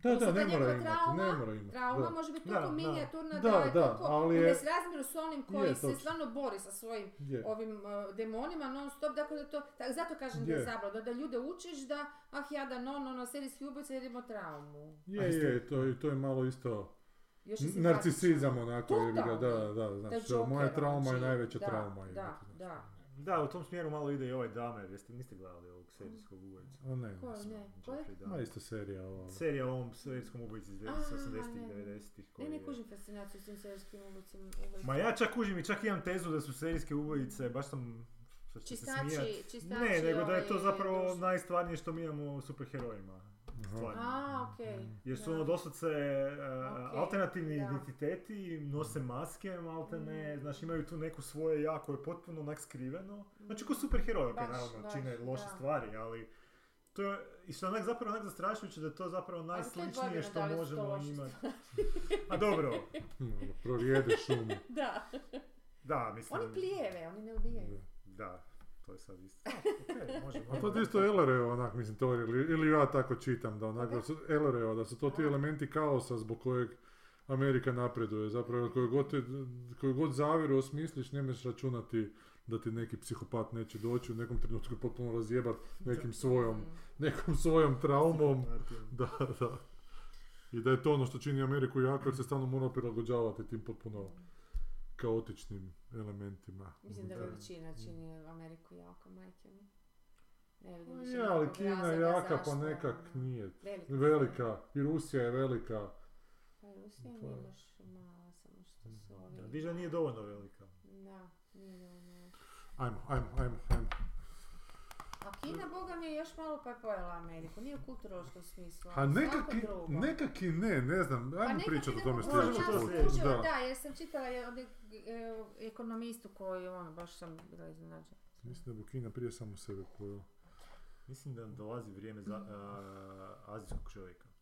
Da, da, ne mora, imati, trauma, ne mora imati. Trauma da. može biti toliko minijaturna da je toliko nesrazmjerno s onim koji je, se točno. stvarno bori sa svojim je. ovim uh, demonima non stop. Dakle, da to, tak, zato kažem je. da je zabluda, da ljude učiš da ah jada no, no, no, serijski ubojica jer ima traumu. Je, je, je, to, to je malo isto narcisizam onako. Je, da, da, da, znači, da moja trauma je najveća da, trauma. Da, da, da. Da, u tom smjeru malo ide i ovaj Dahmer, jeste, niste gledali ovog serijskog ubojica? O ne, ko, ne, ko Ma isto serija ova. Serija o ovom serijskom ubojici iz osamdesetih i devedesetih Ne, ne kužim fascinaciju s tim serijskim ubojicima. Ma ja čak kužim i čak imam tezu da su serijske ubojice, baš sam... Čistači, čistači... Ne, nego da je to zapravo duši. najstvarnije što mi imamo u superherojima. Stvarno. A, okay. Jer su ono doslovce uh, okay. alternativni da. identiteti, nose maske, maltene, mm. znaš, imaju tu neku svoje ja koje je potpuno onak skriveno. Znači ko superheroj, okay, naravno, baš, čine loše da. stvari, ali to je, i što onak zapravo onak zastrašujuće da je to zapravo najsličnije što možemo imati. A dobro. Prorijede šumu. Da. Da, mislim. Oni plijeve, oni ne ubijaju. Da. To je sad isto. Okay, možemo, a to je isto Elereo onak, mislim, to ili, ili ja tako čitam, da onak, da su Elereo, da su to ti elementi kaosa zbog kojeg Amerika napreduje, zapravo koju god, koju god zavjeru osmisliš, nemaš računati da ti neki psihopat neće doći u nekom trenutku potpuno razjebat nekim svojom, nekom svojom traumom, da, da. I da je to ono što čini Ameriku jako, jer se stalno mora prilagođavati tim potpuno kaotičnim elementima. Mislim da veličina čini Ameriku jako, majke mi. Ne vidim više. Ja, ali Kina je jaka, pa nekak nije. Velika. velika. I Rusija je velika. Pa Rusija pa. nije baš mala, samo što su ovi. Da, Diža nije dovoljno velika. Da, nije dovoljno velika. Ajmo, ajmo, ajmo, ajmo. A Kina, boga mi, je još malo pa je pojela Ameriku, nije u kulturološkom smislu. A nekaki, nekaki ne, ne znam, ajmo pa pričati o tome sljedeći put. Da. da, jer sam čitala od e, ekonomistu koji, ono, baš sam bila iznenađena. Mislim da bi Kina prije samo sebe pojela. Mislim da dolazi vrijeme za a, azijskog čovjeka.